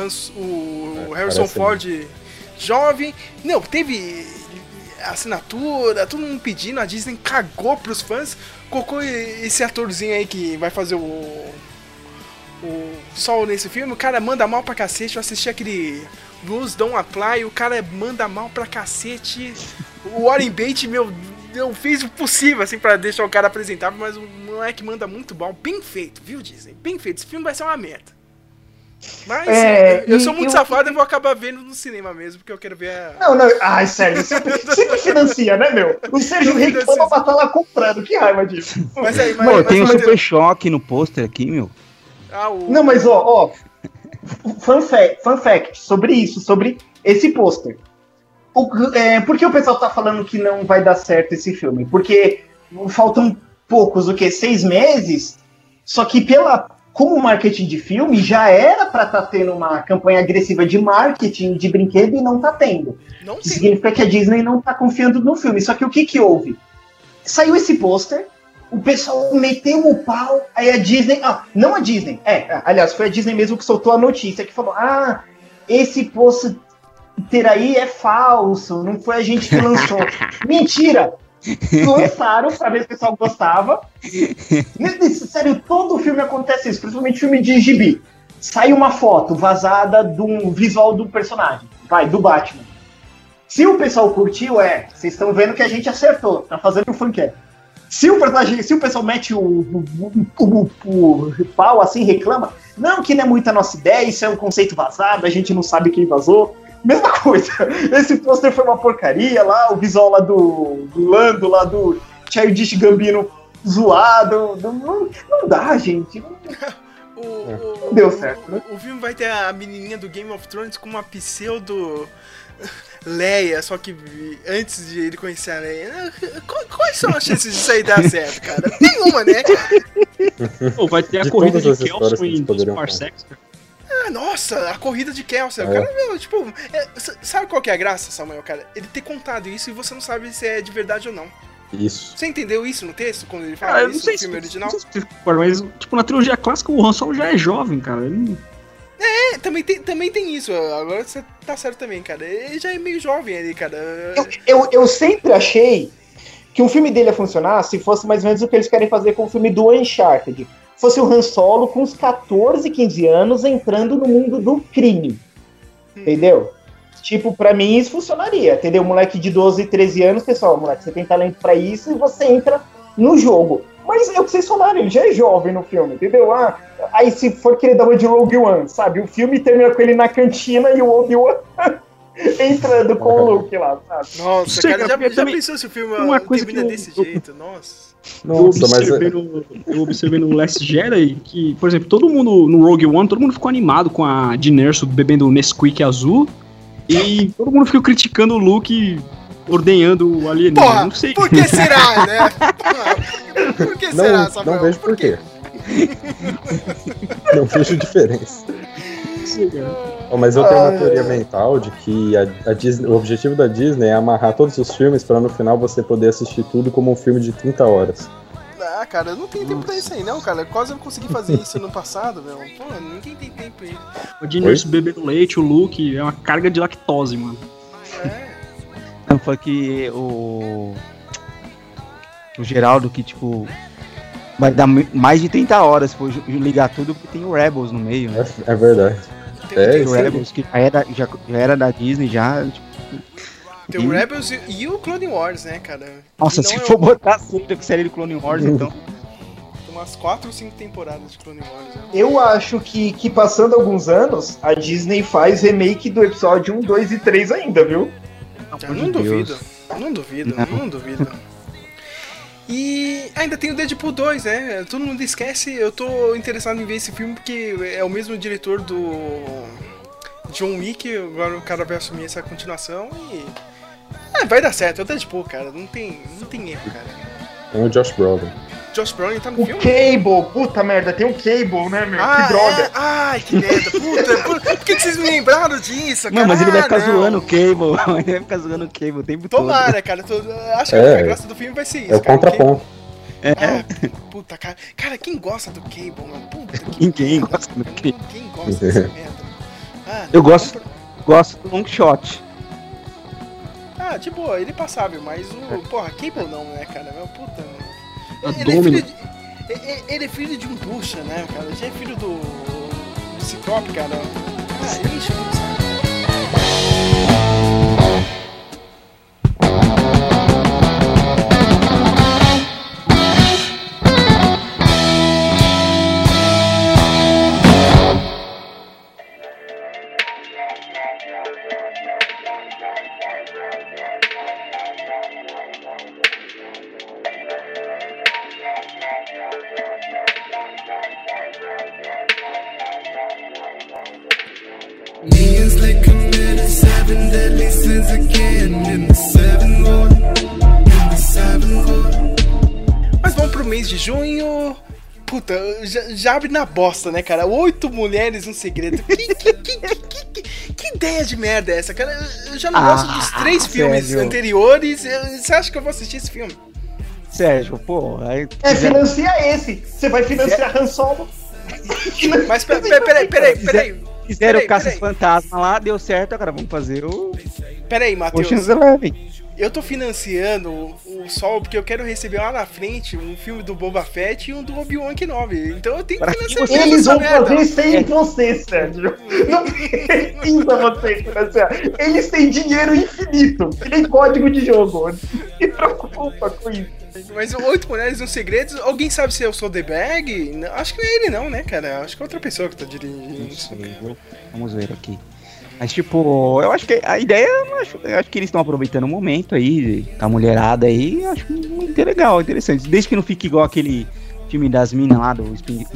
Harrison Ford jovem. Não, teve assinatura, todo mundo pedindo. A Disney cagou pros fãs. Colocou esse atorzinho aí que vai fazer o sol nesse filme. O cara manda mal pra cacete. Eu assisti aquele Rules Don't Apply. O cara manda mal pra cacete. O Warren Beatty, meu... Eu fiz o possível, assim, pra deixar o cara apresentável, mas o moleque manda muito bom. Bem feito, viu, Disney? Bem feito. Esse filme vai ser uma merda. Mas eu sou muito safado e vou acabar vendo no cinema mesmo, porque eu quero ver a... Não. Ai, Sérgio, sempre financia, né, meu? O Sérgio reclama pra estar lá comprando. Que raiva disso. Mas tem um super choque no pôster aqui, meu. Não, mas, ó. Fun fact sobre isso, sobre esse pôster. Por que o pessoal tá falando que não vai dar certo esse filme? Porque faltam poucos, 6 meses? Só que como marketing de filme já era pra tá tendo uma campanha agressiva de marketing de brinquedo e não tá tendo. Não sei. Significa que a Disney não tá confiando no filme. Só que o que houve? Saiu esse pôster, o pessoal meteu o pau, aí a Disney... não a Disney. Aliás, foi a Disney mesmo que soltou a notícia, que falou, esse pôster... ter aí é falso, não foi a gente que lançou. Mentira! Lançaram pra ver se o pessoal gostava. Sério, todo filme acontece isso, principalmente filme de gibi. Sai uma foto vazada do visual do personagem, do Batman. Se o pessoal curtiu, vocês estão vendo que a gente acertou, tá fazendo o que o fã quer. Se o pessoal mete o pau assim, reclama, não, que não é muito a nossa ideia, isso é um conceito vazado, a gente não sabe quem vazou. Mesma coisa, esse pôster foi uma porcaria lá, o visual lá do Lando, lá do Childish Gambino zoado, não dá, gente. Não deu certo, né? O filme vai ter a menininha do Game of Thrones com uma pseudo Leia, só que antes de ele conhecer a Leia, quais são as chances disso aí dar certo, cara? Nenhuma, né? Pô, vai ter a corrida de Kelso em Parsecs. Ah, nossa, a corrida de Kelso. O cara, meu, tipo, sabe qual que é a graça, Samuel, cara? Ele ter contado isso e você não sabe se é de verdade ou não. Isso. Você entendeu isso no texto, quando ele fala isso no filme original? Não sei se, mas, tipo, na trilogia clássica o Han Solo já é jovem, cara. Ele... É, também tem isso. Agora você tá certo também, cara. Ele já é meio jovem ali, cara. Eu sempre achei que um filme dele ia funcionar se fosse mais ou menos o que eles querem fazer com o filme do Uncharted. Fosse o Han Solo com uns 14, 15 anos entrando no mundo do crime. Entendeu? Tipo, pra mim isso funcionaria, entendeu? Moleque de 12, 13 anos, pessoal, moleque, você tem talento pra isso e você entra no jogo. Mas é o que vocês falaram, ele já é jovem no filme, entendeu? Ah, aí se for querer dar uma de Rogue One, sabe? O filme termina com ele na cantina e o Obi-Wan entrando com o Luke lá, sabe? Nossa, cara, já pensou se o filme termina desse jeito? Nossa. Eu observei no Last Jedi que, por exemplo, todo mundo no Rogue One, todo mundo ficou animado com a Jyn Erso bebendo Nesquik azul. E todo mundo ficou criticando o Luke ordenhando o alienígena. Porra, não sei. Por que será, né? Porra, por que será, Samuel? Não vejo por quê. Não vejo diferença. Oh, mas eu tenho uma teoria mental de que a Disney, o objetivo da Disney é amarrar todos os filmes pra no final você poder assistir tudo como um filme de 30 horas. Ah, cara, eu não tenho tempo pra isso aí, não, cara. Quase eu não consegui fazer isso no passado, meu. Pô, ninguém tem tempo aí. O Jyn Erso bebendo leite, o Luke, é uma carga de lactose, mano. É. Não, foi que o Geraldo, que, tipo, vai dar mais de 30 horas se for ligar tudo, porque tem o Rebels no meio, né? É verdade. Tem o Rebels, que já era da Disney, já, tipo... Tem o Rebels e o Clone Wars, né, cara? Nossa, se for botar sempre a série do Clone Wars, então... Tem umas 4 ou 5 temporadas de Clone Wars. Né? Eu acho que passando alguns anos, a Disney faz remake do episódio 1, 2 e 3 ainda, viu? Não duvido. E ainda tem o Deadpool 2, né? Todo mundo esquece, eu tô interessado em ver esse filme porque é o mesmo diretor do John Wick, agora o cara vai assumir essa continuação e... vai dar certo, é o Deadpool, cara. Não tem erro, cara. Tem o Josh Brolin. Josh Brolin tá no filme? O Cable! Puta merda, tem o Cable, né, meu? Que droga! É? Ai, que merda! Puta, por que vocês me lembraram disso, cara? Não, mas ele vai ficar zoando o Cable. Ele vai ficar zoando o Cable o tempo todo. Tomara, cara. Acho que a graça do filme vai ser isso, é o cara. Contraponto. É. Puta, cara. Cara, quem gosta do Cable, mano? Puta, ninguém gosta do Cable. Quem gosta dessa merda? Eu gosto do long shot. Ah, de boa, ele é passável, mas o... Porra, Cable não, né, cara? Meu puta, mano. Ele é filho de um bruxa, né, cara? Ele é filho do Ciclope, cara. Ah, enche o saco. Mas vamos pro mês de junho. Puta, já abre na bosta, né, cara? 8 mulheres no segredo. Que ideia de merda é essa, cara? Eu já não gosto dos 3 filmes anteriores. Você acha que eu vou assistir esse filme? Sérgio, pô. Aí... financia esse. Você vai financiar Han Solo. Mas peraí. Fizeram o Caça-Fantasma lá, deu certo, agora vamos fazer o... Peraí, Matheus. Eu tô financiando o Sol porque eu quero receber lá na frente um filme do Boba Fett e um do Obi-Wan Kenobi. Então eu tenho que financiar. Eles vão fazer sem você, Sérgio. Não precisa você financiar. Eles têm dinheiro infinito. Tem código de jogo. Não se preocupa com isso. Mas 8 mulheres no segredo, alguém sabe se eu sou The Bag? Acho que não é ele não, né, cara? Acho que é outra pessoa que tá dirigindo isso. Vamos ver aqui. Mas, tipo, eu acho que a ideia, eu acho que eles estão aproveitando o momento aí, tá mulherada aí, eu acho muito legal, interessante. Desde que não fique igual aquele filme das minas lá, do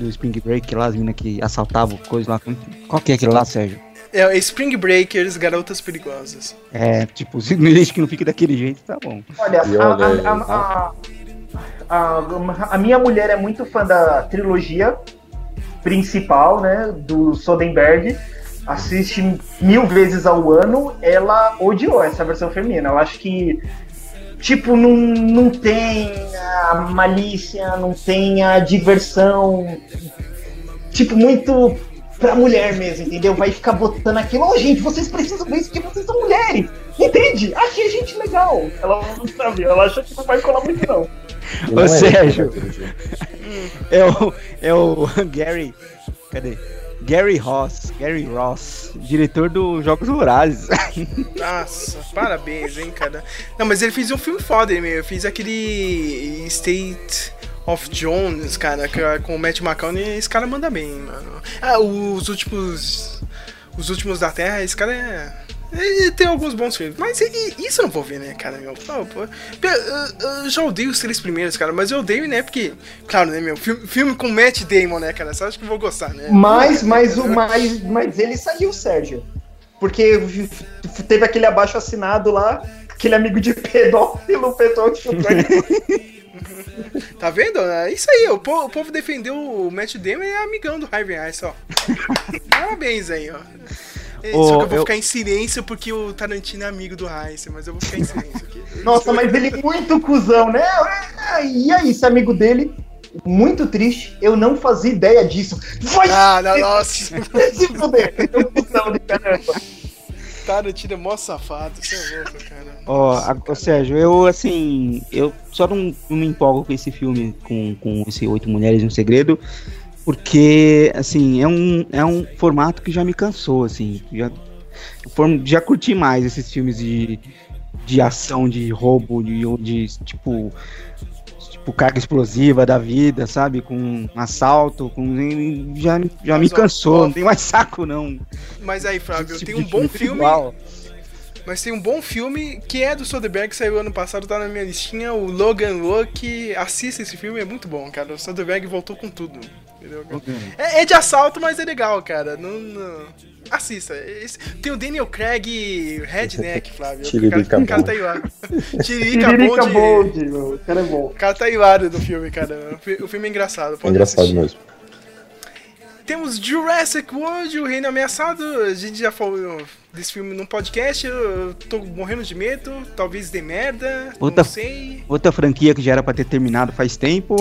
Spring Break, lá, as minas que assaltavam coisas lá. Qual que é aquele lá, Sérgio? É Spring Breakers, Garotas Perigosas. É, tipo, se não que não fique daquele jeito, tá bom. Olha, a minha mulher é muito fã da trilogia principal, né, do Soderbergh. Assiste 1000 vezes ao ano. Ela odiou essa versão feminina. Eu acho que, tipo, não tem a malícia, não tem a diversão. Tipo, muito pra mulher mesmo, entendeu? Vai ficar botando aquilo. Ó, gente, vocês precisam ver isso porque vocês são mulheres. Entende? Achei gente legal. Ela não sabe, ela acha que não vai colar muito, não. Ô, Sérgio, é o Gary. Cadê? Gary Ross, diretor dos Jogos Vorazes. Nossa, parabéns, hein, cara. Não, mas ele fez um filme foda, meu. Ele fez aquele State of Jones, cara, com o Matt McConaughey. Esse cara manda bem, mano. Ah, os últimos da Terra, esse cara é... Ele tem alguns bons filmes, mas isso eu não vou ver, né, cara, meu? Eu já odeio os 3 primeiros, cara, mas eu odeio, né, porque, claro, né, meu, filme com Matt Damon, né, cara, você acha que eu vou gostar, né? Mas ele saiu, Sérgio, porque teve aquele abaixo assinado lá, aquele amigo de pedófilo. Tá vendo? É isso aí, o povo defendeu o Matt Damon e é amigão do Harvey Weinstein, ó. Parabéns aí, ó. Só que eu vou ficar em silêncio porque o Tarantino é amigo do Heisen, mas eu vou ficar em silêncio aqui. Nossa, mas ele é muito cuzão, né? E aí, esse amigo dele, muito triste, eu não fazia ideia disso. Vai! Ah, nossa! Se fuder, é um cuzão de caramba. Tarantino é mó safado, você é louco, cara. Ó, Sérgio, eu só não me empolgo com esse filme, com esse 8 Mulheres e um Segredo. Porque, assim, é um formato que já me cansou, assim. Já curti mais esses filmes de ação, de roubo, de tipo carga explosiva da vida, sabe? Com assalto, já me cansou, não tem mais saco, não. Mas aí, Flávio, tem um bom filme... Igual. Mas tem um bom filme que é do Soderbergh, que saiu ano passado, tá na minha listinha, o Logan Lucky. Assista esse filme, é muito bom, cara. O Soderbergh voltou com tudo, entendeu? É de assalto, mas é legal, cara. Não... Assista. Tem o Daniel Craig Redneck, Flávio. O cara taiwara. Tiririca Bold, o cara é bom. O cara taiwara do filme, cara. O filme é engraçado. É engraçado assistir. Mesmo. Temos Jurassic World, O Reino Ameaçado. A gente já falou desse filme num podcast. Eu tô morrendo de medo. Talvez dê merda. Não sei. Outra franquia que já era pra ter terminado faz tempo.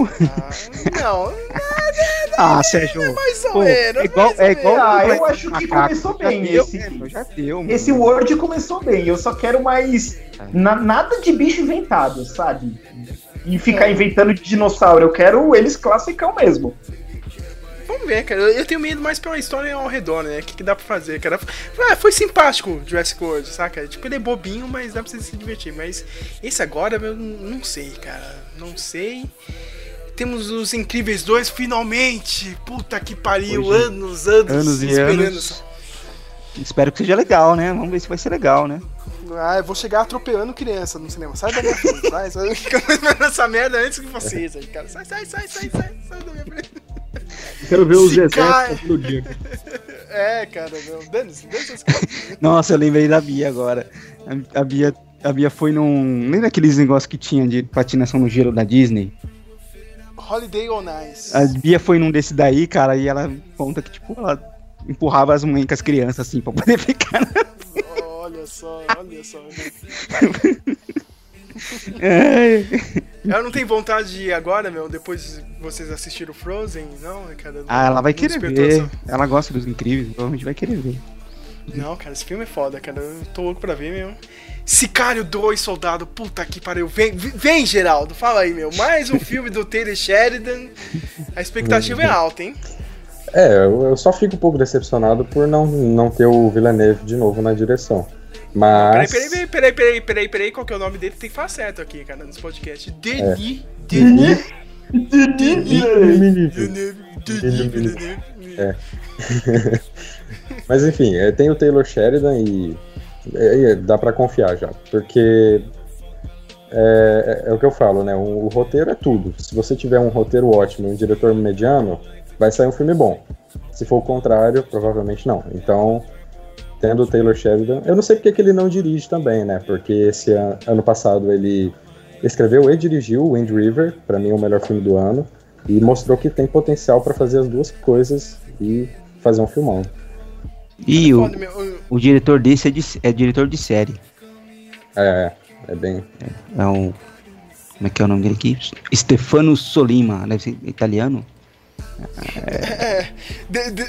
Sérgio. É igual. Eu acho que começou bem. Esse World começou bem. Eu só quero mais. Nada de bicho inventado, sabe? E ficar inventando de dinossauro. Eu quero eles classicão mesmo. Vamos ver, cara. Eu tenho medo mais pela história ao redor, né? O que dá pra fazer, cara? Foi simpático o Jurassic World, saca? Tipo, ele é bobinho, mas dá pra você se divertir. Mas esse agora, eu não sei, cara. Não sei. Temos Os Incríveis 2, finalmente! Puta que pariu! Hoje, anos esperando. Anos. Espero que seja legal, né? Vamos ver se vai ser legal, né? Ah, eu vou chegar atropelando criança no cinema. Sai da minha frente, sai. Ficando essa merda antes que vocês aí, cara. Sai da minha frente. Quero ver os exércitos todo dia. É, cara, meu. Dane-se as coisas. Nossa, eu lembrei da Bia agora. A Bia foi num... Lembra aqueles negócios que tinha de patinação no gelo da Disney? Holiday on Ice. A Bia foi num desse daí, cara, e ela conta que, tipo, ela empurrava as mães com as crianças, assim, pra poder ficar na... Olha só. Ela não tem vontade de ir agora, meu? Depois de vocês assistiram Frozen, não? Cara, ela vai querer ver. Ela gosta dos Incríveis, provavelmente vai querer ver. Não, cara, esse filme é foda, cara. Eu tô louco pra ver, meu. Sicário 2, Soldado, puta que pariu. Vem, Geraldo, fala aí, meu. Mais um filme do Taylor Sheridan. A expectativa é alta, hein? Eu só fico um pouco decepcionado por não ter o Villeneuve de novo na direção. Mas... Peraí, qual que é o nome dele? Tem que falar certo aqui, cara, nesse podcast. Denis. Mas enfim, tem o Taylor Sheridan e dá pra confiar já, porque é o que eu falo, né? O roteiro é tudo. Se você tiver um roteiro ótimo e um diretor mediano, vai sair um filme bom. Se for o contrário, provavelmente não. Então... tendo o Taylor Sheridan, eu não sei porque que ele não dirige também, né? Porque esse ano passado ele escreveu e dirigiu Wind River, pra mim é o melhor filme do ano, e mostrou que tem potencial pra fazer as duas coisas e fazer um filmão. E o diretor desse é diretor de série. É bem... É um... Como é que é o nome dele aqui? Stefano Solima, deve ser italiano.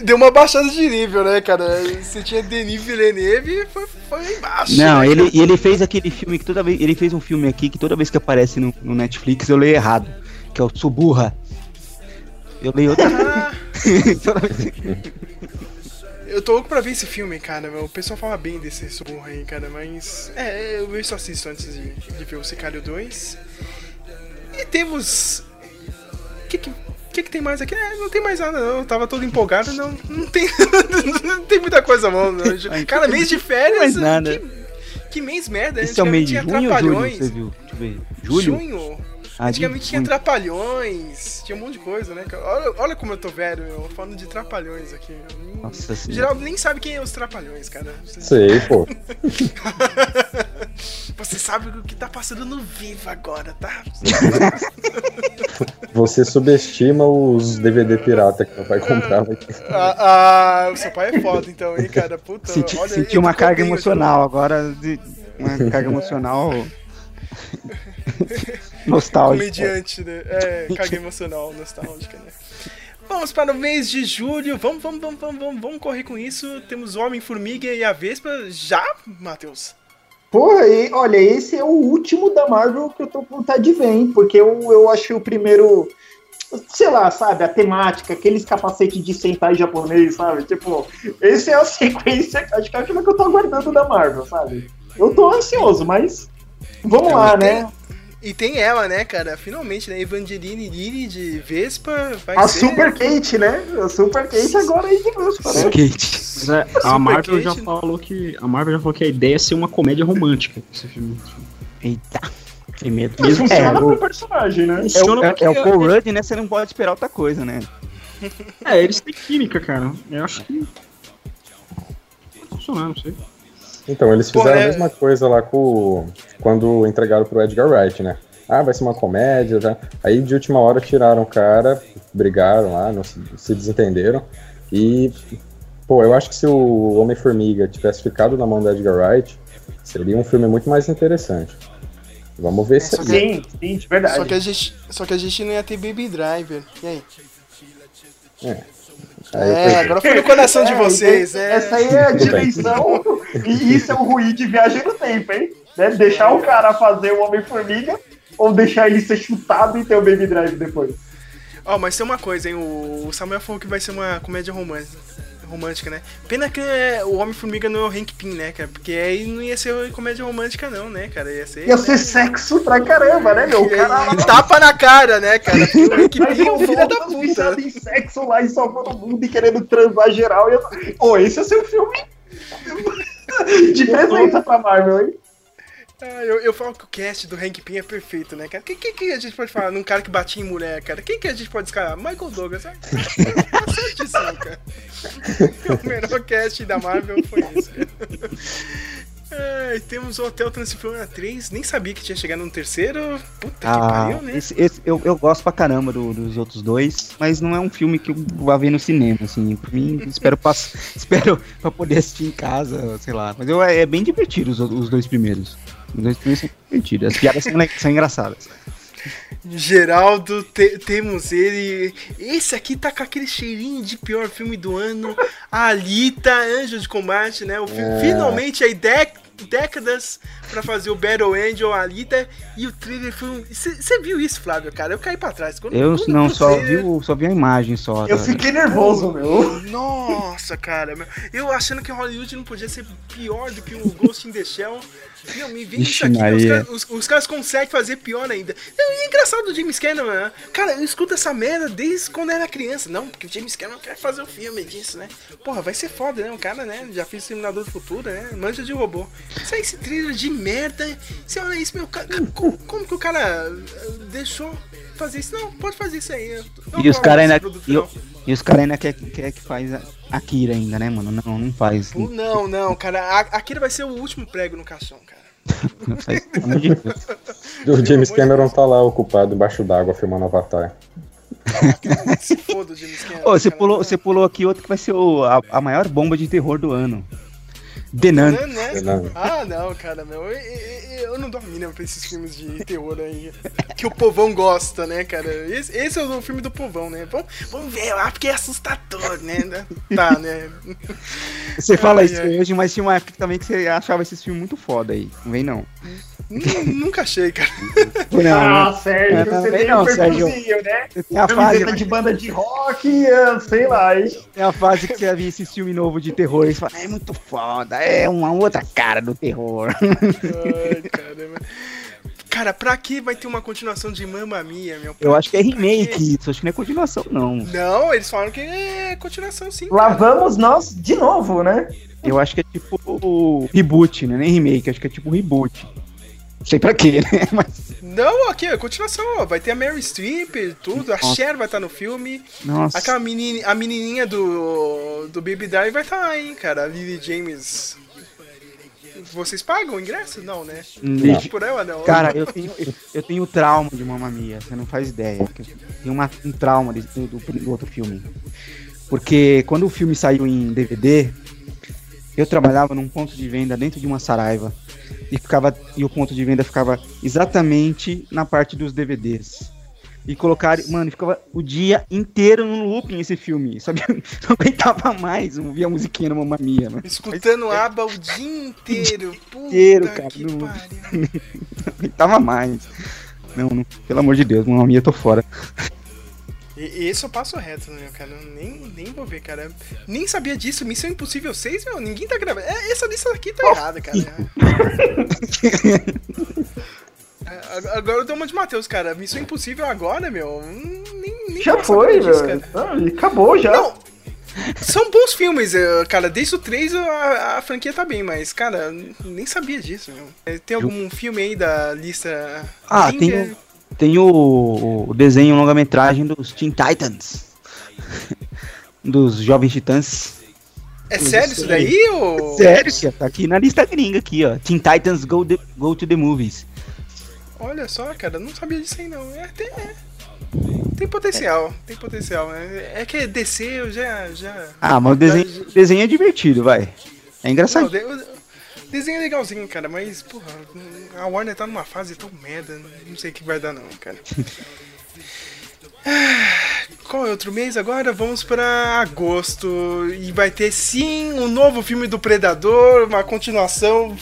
Deu uma baixada de nível, né, cara? Você tinha Denis Villeneuve, foi embaixo. Não, né, ele fez aquele filme que toda vez... Ele fez um filme aqui que toda vez que aparece no Netflix eu leio errado, que é o Suburra. Eu leio outra Eu tô louco pra ver esse filme, cara. O pessoal fala bem desse Suburra aí, cara, mas... eu só assisto antes de ver o Sicário 2. E temos... O que tem mais aqui? Não tem mais nada, não. Eu tava todo empolgado, não tem muita coisa, não. Cara, mês de férias, que mês merda. Esse é o mês de junho ou julho, você viu? Deixa eu ver. Julho? Junho. Antigamente tinha Trapalhões, tinha um monte de coisa, né, cara? Olha como eu tô velho, eu falando de Trapalhões aqui. Nossa senhora. Geraldo nem sabe quem é os Trapalhões, cara. Sei, pô. Você sabe o que tá passando no Viva agora, tá? Você subestima os DVD pirata que meu pai comprava aqui. O seu pai é foda, então, hein, cara? Puta, senti uma carga emocional agora, uma carga emocional... nostálgica. Comediante, né? Carga emocional, nostálgica, né? Vamos para o mês de julho. Vamos correr com isso. Temos o Homem-Formiga e a Vespa. Já, Matheus? Porra, e, olha, esse é o último da Marvel que eu tô com vontade de ver, hein? Porque eu achei o primeiro... Sei lá, sabe, a temática, aqueles capacetes de sentai japonês, sabe? Tipo, essa é a sequência, acho que é aquilo que eu tô aguardando da Marvel, sabe? Eu tô ansioso, mas... Vamos então, lá, né? E tem ela, né, cara? Finalmente, né? Evangeline Lilly de Vespa. A ser... Super Kate, né? A Super Kate agora aí de Vespa, né? A Marvel já falou que a ideia é ser uma comédia romântica. Esse filme. Eita. Que medo. Mas funciona pro personagem, né? É o Paul Rudd, né? Você não pode esperar outra coisa, né? Eles têm química, cara. Eu acho que... Vai funcionar, não sei. Então, eles fizeram a mesma coisa lá quando entregaram pro Edgar Wright, né? Ah, vai ser uma comédia, tá? Aí, de última hora, tiraram o cara, brigaram lá, não se desentenderam. E, pô, eu acho que se o Homem-Formiga tivesse ficado na mão do Edgar Wright, seria um filme muito mais interessante. Vamos ver se... Sim, de verdade. Só que a gente não ia ter Baby Driver. E aí? Agora foi no coração de vocês, né? Essa aí é a direção, e isso é o ruim de viagem no tempo, hein? Né? Deixar o cara fazer o Homem-Formiga ou deixar ele ser chutado e ter o Baby Drive depois. Ó, mas tem uma coisa, hein? O Samuel falou que vai ser uma comédia romântica, né? Pena que o Homem-Formiga não é o Hank Pym, né, cara? Porque aí não ia ser comédia romântica, não, né, cara? Ia ser sexo pra caramba, né, meu? Cara, tapa na cara, né, cara? Porque o Hank Pym é um filho da puta. Em sexo lá e salvando o mundo e querendo transar geral. Esse é seu filme de presença pra Marvel, hein? Eu falo que o cast do Hank Pym é perfeito, né, cara? Quem a gente pode falar num cara que batia em mulher, cara? Quem a gente pode escalar? Michael Douglas. Certíssimo, cara. O melhor cast da Marvel foi isso. Temos o Hotel Transilvânia 3. Nem sabia que tinha chegado no terceiro. Puta que pariu, né? Eu gosto pra caramba dos outros dois, mas não é um filme que eu vá ver no cinema, assim. Pra mim, espero pra poder assistir em casa, sei lá. Mas é bem divertido os dois primeiros. Mentira, as piadas são engraçadas. Geraldo, temos ele. Esse aqui tá com aquele cheirinho de pior filme do ano. Alita, Anjo de Combate, né? O filme, finalmente aí décadas pra fazer o Battle Angel, Alita. E o trailer foi um... Você viu isso, Flávio, cara? Eu caí pra trás. Eu só vi a imagem só. Eu fiquei nervoso, meu. Nossa, cara. Eu achando que Hollywood não podia ser pior do que o Ghost in the Shell. Não, me vê isso aqui, os caras conseguem fazer pior ainda. É engraçado do James Cameron, né? Cara, eu escuto essa merda desde quando era criança. Não, porque o James Cameron quer fazer um filme disso, né? Porra, vai ser foda, né? O cara, né? Já fez o Terminador do Futuro, né? Manja de robô. Sai esse trailer de merda. Você olha isso, meu, como que o cara deixou fazer isso? Não, pode fazer isso aí. E os caras ainda, quer que faz Akira ainda, né, mano? Não faz. Não, cara. Akira vai ser o último prego no caixão, cara. Não faz, o James Cameron tá lá ocupado embaixo d'água filmando Avatar. Se foda o James Cameron. Ô, você pulou aqui outro que vai ser a maior bomba de terror do ano. Denan. Ah, não, cara, meu. Eu não dormi, né, pra esses filmes de terror aí. Que o povão gosta, né, cara? Esse é o filme do povão, né? Vamos ver lá, porque é assustador, né? Tá, né? Você fala isso hoje, mas tinha uma época também que você achava esses filmes muito foda aí. Não vem, não. Nunca achei, cara. Não, Sérgio, você tem um perfusinho, né? Tem a fase de banda de rock, sei lá, hein? Tem a fase que você via esse filme novo de terror e você fala, é muito foda, é uma outra cara do terror. Ai, caramba. Cara, pra que vai ter uma continuação de Mamma Mia, meu? Eu acho que é remake, isso acho que não é continuação, não. Não, eles falaram que é continuação, sim. Lá vamos nós de novo, né? Eu acho que é tipo o reboot, né? Nem remake, acho que é tipo reboot. Não sei pra quê, né? Mas... Não, aqui, okay, continuação, ó. Vai ter a Meryl Streep e tudo. Nossa. A Cher vai estar no filme. Nossa. Aquela menininha do Baby Drive vai estar lá, hein, cara. A Lily James... Vocês pagam o ingresso? Não, né? Não. Por ela, não. Cara, eu tenho trauma de Mamma Mia, você não faz ideia. Tem um trauma do outro filme. Porque quando o filme saiu em DVD, eu trabalhava num ponto de venda dentro de uma Saraiva. E o ponto de venda ficava exatamente na parte dos DVDs. E colocaram, mano, ficava o dia inteiro no looping esse filme. Só aguentava mais, ouvia a musiquinha no Mamma Mia, mano. Escutando ABBA o dia inteiro. Puta, cara. Que não... pariu. Não aguentava mais. Não, pelo amor de Deus, Mamma Mia, eu tô fora. E esse eu passo reto, né, cara? Nem vou ver, cara. Nem sabia disso. Missão Impossível 6, meu, ninguém tá gravando. Essa lista aqui tá errada, cara. Agora eu dou uma de Matheus, cara. Missão Impossível agora, meu. Nem já foi, velho. Acabou já. Não, são bons filmes, cara. Desde o 3 a franquia tá bem, mas, cara, nem sabia disso, meu. Tem algum filme aí da lista? Ah, tem o desenho longa-metragem dos Teen Titans. Dos Jovens Titãs. É sério isso daí? Ou... Sério, tia, tá aqui na lista gringa aqui, ó. Teen Titans Go to the Movies. Olha só, cara, não sabia disso aí, não. Tem potencial, tem potencial. É que DC, eu já... Ah, mas o desenho é divertido, vai. É engraçado. O desenho é legalzinho, cara, mas, porra, a Warner tá numa fase tão merda, não sei o que vai dar, não, cara. Qual é outro mês agora? Vamos pra agosto. E vai ter, sim, um novo filme do Predador, uma continuação...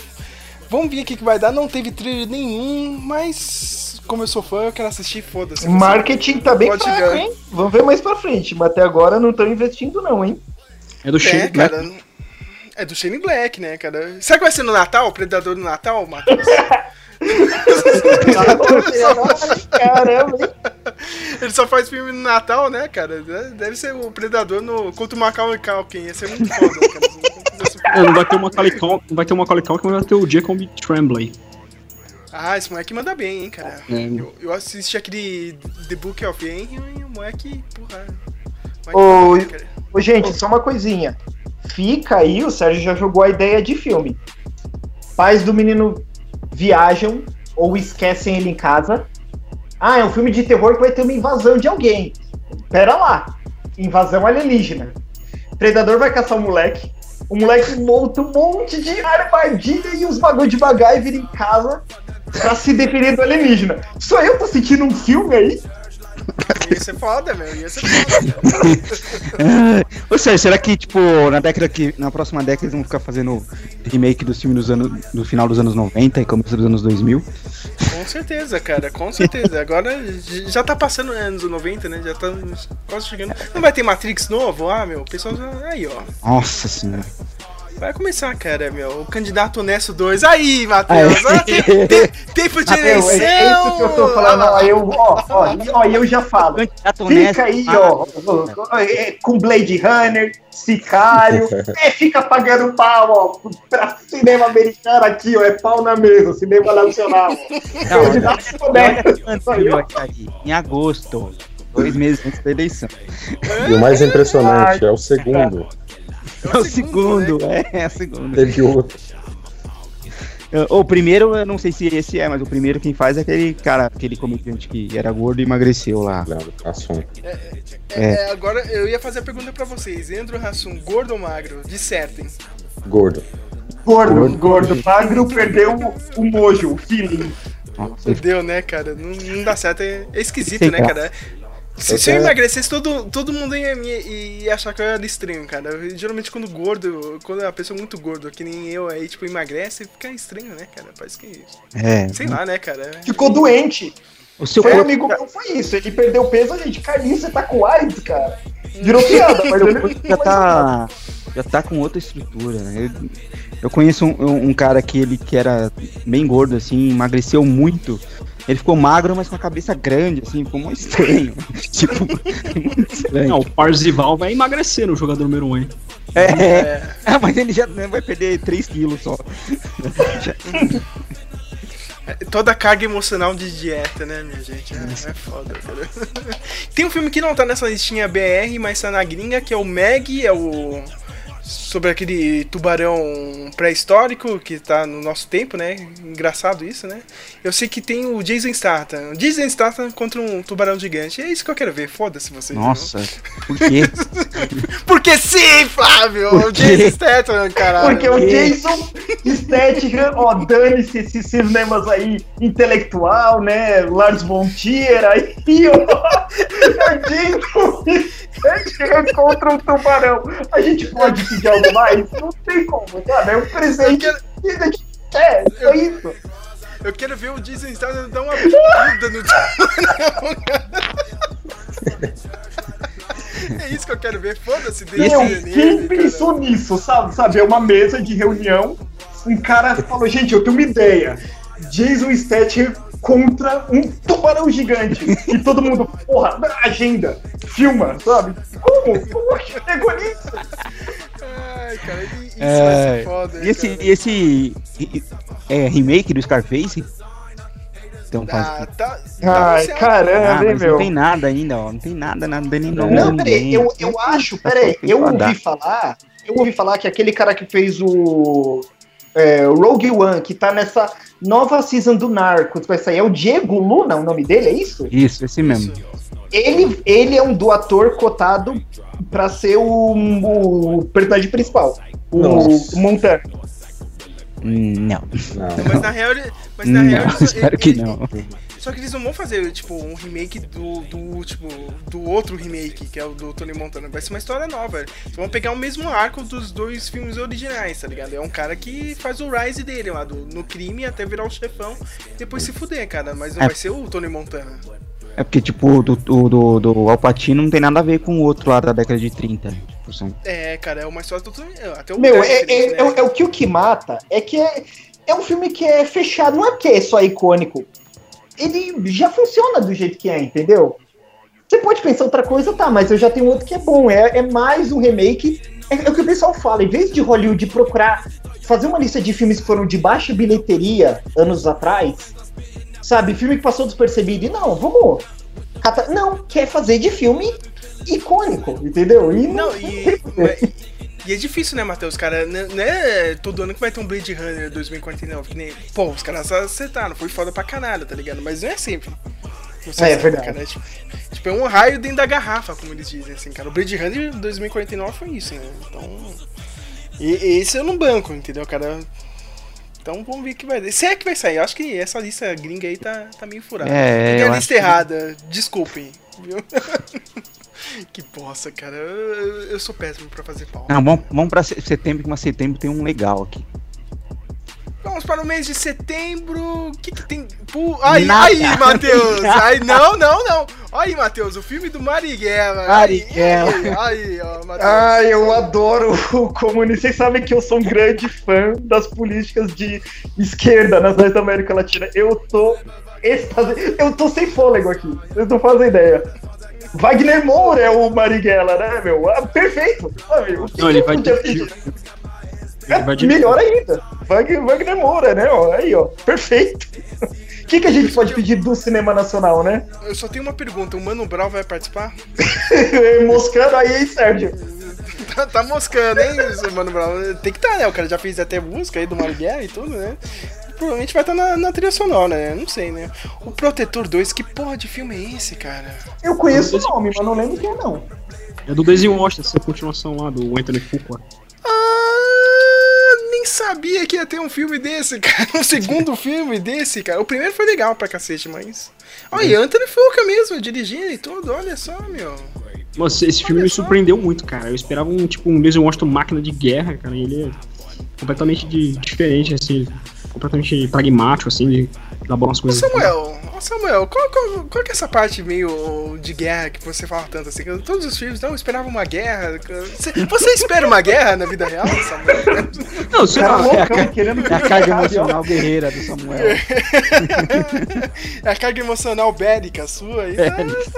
Vamos ver o que vai dar, não teve trailer nenhum, mas como eu sou fã, eu quero assistir, foda-se. Marketing tá bem fraco, hein? Vamos ver mais pra frente, mas até agora não estão investindo não, hein? É do Shane Black. Cara, é do Shane Black, né, cara? Será que vai ser no Natal, o Predador no Natal, Matheus? Caramba, hein? Ele só faz filme no Natal, né, cara? Deve ser o Predador no... Contra o Macaulay Culkin, ia ser muito foda, cara. Não vai ter uma Calicão que vai ter o Jacob Tremblay. Ah, esse moleque manda bem, hein, cara. É. Eu assisti aquele The Book of Henry e o moleque, porra. Ô, gente, só uma coisinha. Fica aí, o Sérgio já jogou a ideia de filme. Pais do menino viajam ou esquecem ele em casa. Ah, é um filme de terror que vai ter uma invasão de alguém. Pera lá. Invasão alienígena. Predador vai caçar o moleque. O moleque monta um monte de armadilha e uns bagulho de bagagem e vira em casa pra se defender do alienígena. Só eu tô sentindo um filme aí? Ia ser foda, velho. Ia ser foda. Ou seja, será que, tipo, na próxima década eles vão ficar fazendo remake dos filmes do final dos anos 90 e começo dos anos 2000? Com certeza, cara, com certeza. Agora já tá passando anos 90, né? Já tá quase chegando. Não vai ter Matrix novo? Ah, meu, o pessoal já... Aí, ó. Nossa senhora. Vai começar, cara, meu. O candidato honesto 2. Aí, Matheus. Ah, tempo de eleição. É isso que eu tô falando. Eu já falo. Candidato honesto. Fica aí, com Blade Runner, Sicário. Fica pagando pau, pra cinema americano aqui, ó. É pau na mesa. Cinema nacional. Candidato honesto. Em agosto. 2 meses antes da eleição. E o mais impressionante é o segundo. É o segundo. Teve outro. O primeiro, eu não sei se esse é, mas o primeiro quem faz é aquele cara, aquele comediante que era gordo e emagreceu lá. Leandro Hassum. Agora eu ia fazer a pergunta pra vocês. Leandro Hassum, gordo ou magro? Dissertem. Gordo. Magro perdeu o mojo, o feeling. Perdeu, né, cara? Não dá certo. É esquisito, né, cara? Se eu emagrecesse, todo mundo ia achar que eu era estranho, cara. Geralmente quando a pessoa é muito gorda, que nem eu, aí, tipo, emagrece, fica estranho, né, cara? Parece que... sei lá, né, cara? Ficou doente. O seu amigo meu foi isso. Ele perdeu peso, gente. Carlinhos, você tá com AIDS, cara. Virou piada, mas ele já tá com outra estrutura, né? Eu conheço um cara que era bem gordo, assim, emagreceu muito. Ele ficou magro, mas com a cabeça grande, assim, ficou muito estranho. Tipo, muito estranho. Não, o Parzival vai emagrecer no jogador número 1, hein? Mas ele já vai perder 3 quilos só. Toda a carga emocional de dieta, né, minha gente? É foda, cara. Tem um filme que não tá nessa listinha BR, mas tá na gringa, que é o Meg, sobre aquele tubarão pré-histórico que tá no nosso tempo, né? Engraçado isso, né? Eu sei que tem o Jason Statham. O Jason Statham contra um tubarão gigante. É isso que eu quero ver. Foda-se vocês. Nossa, por quê? Porque sim, Flávio! O Jason Statham, caralho. Porque o Jason Statham, dane-se esses cinemas aí, intelectual, né? Lars von Trier, aí, o Jason Statham contra um tubarão. A gente pode pedir algo mais? Não tem como, sabe? É um presente. É isso. Eu quero ver o Jason Statham dar uma bunda no tubarão, cara. É isso que eu quero ver, foda-se. Quem pensou nisso, sabe? É uma mesa de reunião, um cara falou, gente, eu tenho uma ideia. Jason Statham contra um tubarão gigante. E todo mundo, porra, agenda, filma, sabe? Como que chegou nisso? Ai, cara, isso vai ser foda. E esse remake do Scarface... Então, ai, caramba, hein, meu? Não tem nada ainda, ó. Não tem nada. Não, peraí, eu acho, peraí, eu ouvi falar que aquele cara que fez o Rogue One, que tá nessa nova season do Narcos, vai sair, é o Diego Luna, o nome dele, é isso? Isso, esse mesmo. Ele é um do ator cotado pra ser o personagem principal, o Montana. Não. Mas na real, espero que não. Só que eles não vão fazer, tipo, um remake do outro remake, que é o do Tony Montana. Vai ser uma história nova. Eles vão pegar o mesmo arco dos 2 filmes originais, tá ligado? É um cara que faz o rise dele lá, no crime, até virar o chefão, depois se fuder, cara. Mas não vai ser o Tony Montana. É porque, tipo, do Al Pacino não tem nada a ver com o outro lá da década de 30. Cara, é uma história totalmente... O que mata é que é um filme que é fechado, não é porque é só icônico. Ele já funciona do jeito que é, entendeu? Você pode pensar outra coisa, tá, mas eu já tenho outro que é bom. É mais um remake. É o que o pessoal fala, em vez de Hollywood procurar fazer uma lista de filmes que foram de baixa bilheteria anos atrás... Sabe, filme que passou despercebido. E não, vamos... Não, quer fazer de filme icônico, entendeu? E é difícil, né, Matheus, cara? Não é todo ano que vai ter um Blade Runner 2049, que nem... Pô, os caras acertaram, foi foda pra caralho, tá ligado? Mas não é sempre. É verdade. Cara, tipo, é um raio dentro da garrafa, como eles dizem, assim, cara. O Blade Runner 2049 foi isso, né? Então... E esse eu não banco, entendeu, cara? Então vamos ver o que vai dar. Se é que vai sair, eu acho que essa lista gringa aí tá meio furada. É a lista errada, desculpem. Viu? Que bosta, cara. Eu sou péssimo pra fazer pau. Não, vamos pra setembro, que uma setembro tem um legal aqui. Vamos para o mês de setembro. O que tem? Ai, Matheus! Ai, não. Olha aí, Matheus, o filme do Marighella. Marighella. Aí, ó, Matheus. Ah, eu adoro o comunismo. Vocês sabem que eu sou um grande fã das políticas de esquerda nas nações da América Latina. Eu tô sem fôlego aqui. Vocês não fazem ideia. Wagner Moura é o Marighella, né, meu? Ah, perfeito. O que não, ele vai pedir? Melhor ainda. Wagner Moura, né? Aí, ó. Perfeito. O que a gente pode pedir do cinema nacional, né? Eu só tenho uma pergunta. O Mano Brown vai participar? Moscando aí, hein, Sérgio? Tá moscando, hein, Mano Brown? Tem que estar, tá, né? O cara já fez até música aí do Marighella e tudo, né? Provavelmente vai estar na trilha sonora, né? Não sei, né? O Protetor 2, que porra de filme é esse, cara? Eu conheço o nome, mas não lembro quem é, não. É do Denzel Washington, essa continuação lá, do Anthony Fuqua. Nem sabia que ia ter um filme desse, cara. Um segundo filme desse, cara. O primeiro foi legal pra cacete, mas... Olha, e Anthony Fuqua mesmo, dirigindo e tudo. Olha só, meu. Nossa, esse filme me surpreendeu muito, cara. Eu esperava um Denzel Washington máquina de guerra, cara. E ele é completamente diferente, assim... completamente pragmático, assim, de elaborar as coisas. Ô Samuel, qual que é essa parte meio de guerra que você fala tanto assim? Todos os filmes, não, esperava uma guerra. Você espera uma guerra na vida real, Samuel? Não, você tá loucão, querendo que... É a carga emocional guerreira do Samuel. É a carga emocional bélica sua. É,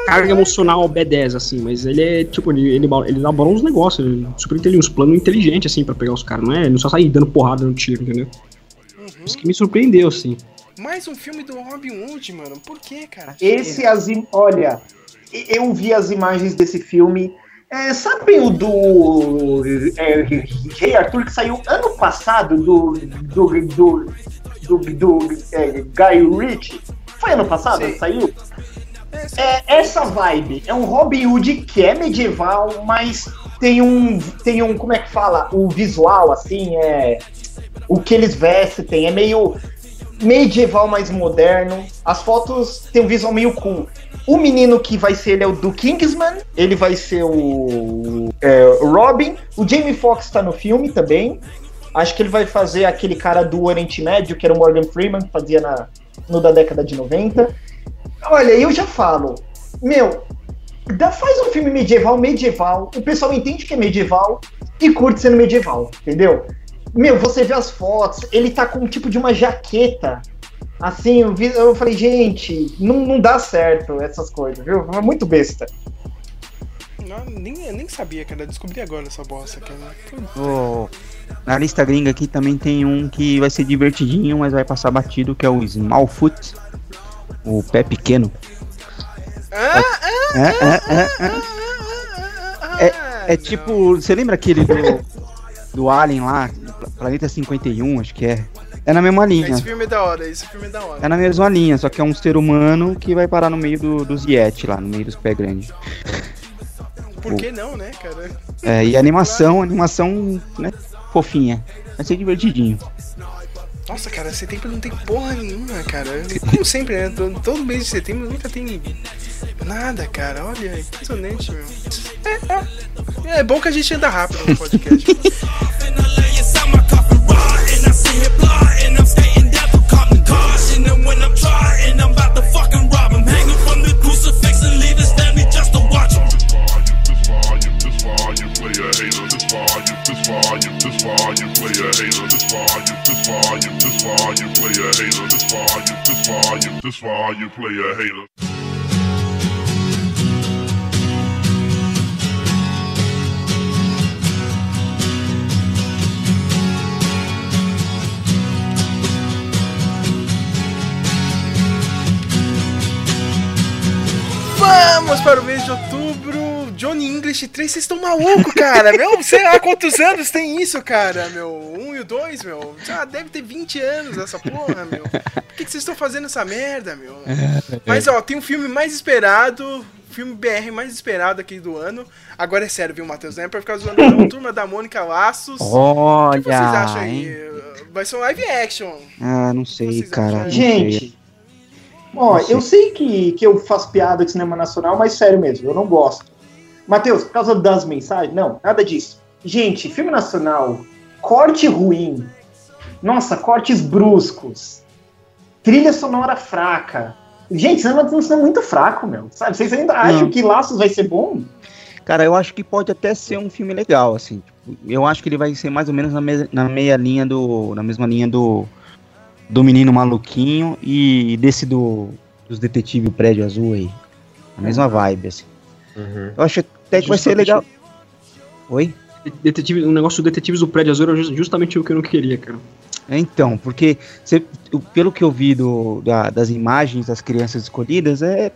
carga emocional B10, assim, mas ele é, tipo, ele elabora uns negócios, ele super inteligente, uns planos inteligentes, assim, pra pegar os caras, não é? Ele não só sai dando porrada no tiro, entendeu? Isso que me surpreendeu, assim. Mais um filme do Robin Hood, mano. Por quê, cara? Olha, eu vi as imagens desse filme. Sabe o do Rei Arthur que saiu ano passado do Guy Ritchie? Foi ano passado? Sim. Saiu? Essa vibe. É um Robin Hood que é medieval, mas tem um como é que fala? O visual, assim, o que eles vestem é meio medieval, mais moderno. As fotos têm um visual meio cool. O menino que vai ser, ele é o do Kingsman. Ele vai ser o Robin. O Jamie Foxx tá no filme também. Acho que ele vai fazer aquele cara do Oriente Médio, que era o Morgan Freeman, que fazia no da década de 90. Olha, eu já falo. Meu, faz um filme medieval. O pessoal entende que é medieval e curte sendo medieval, entendeu? Meu, você vê as fotos, ele tá com um tipo de uma jaqueta, assim, eu falei, gente, não dá certo essas coisas, viu? É muito besta. Não, nem sabia, cara, descobri agora essa bosta aqui. Na lista gringa aqui também tem um que vai ser divertidinho, mas vai passar batido, que é o Smallfoot, o pé pequeno. É tipo, você lembra aquele do Alien lá, Planeta 51, acho que é. É na mesma linha. Esse filme é da hora. É na mesma linha, só que é um ser humano que vai parar no meio dos Yeti lá, no meio dos pés grandes. Por que não, né, cara? E a animação, né, fofinha. Vai ser divertidinho. Nossa, cara, setembro não tem porra nenhuma, cara. Como sempre, né? Todo mês de setembro nunca tem nada, cara. Olha, é impressionante, meu. É bom que a gente anda rápido no podcast. Vamos para o mês de outubro. Johnny English 3, vocês estão malucos, cara, meu, sei lá quantos anos tem isso, cara, meu, 1 e o 2, meu, já deve ter 20 anos essa porra, meu, por que vocês estão fazendo essa merda, meu? Mas, ó, tem um filme mais esperado, filme BR mais esperado aqui do ano, agora é sério, viu, Matheus, né, pra ficar zoando não, Turma da Mônica Laços, olha, o que vocês acham aí? Vai ser um live action. Ah, não sei, cara, gente... Ó, eu sei que eu faço piada de cinema nacional, mas sério mesmo, eu não gosto. Matheus, por causa das mensagens? Não, nada disso. Gente, filme nacional, corte ruim. Nossa, cortes bruscos. Trilha sonora fraca. Gente, isso é uma discussão muito fraco, meu. Sabe? Vocês ainda acham que Laços vai ser bom? Cara, eu acho que pode até ser um filme legal, assim. Tipo, eu acho que ele vai ser mais ou menos na mesma linha do Menino Maluquinho e desse dos Detetive Prédio Azul aí. A mesma vibe, assim. Uhum. Eu acho até que vai ser legal. Oi? O negócio do Detetives do Prédio Azul era justamente o que eu não queria, cara. Então, porque pelo que eu vi das imagens das crianças escolhidas, é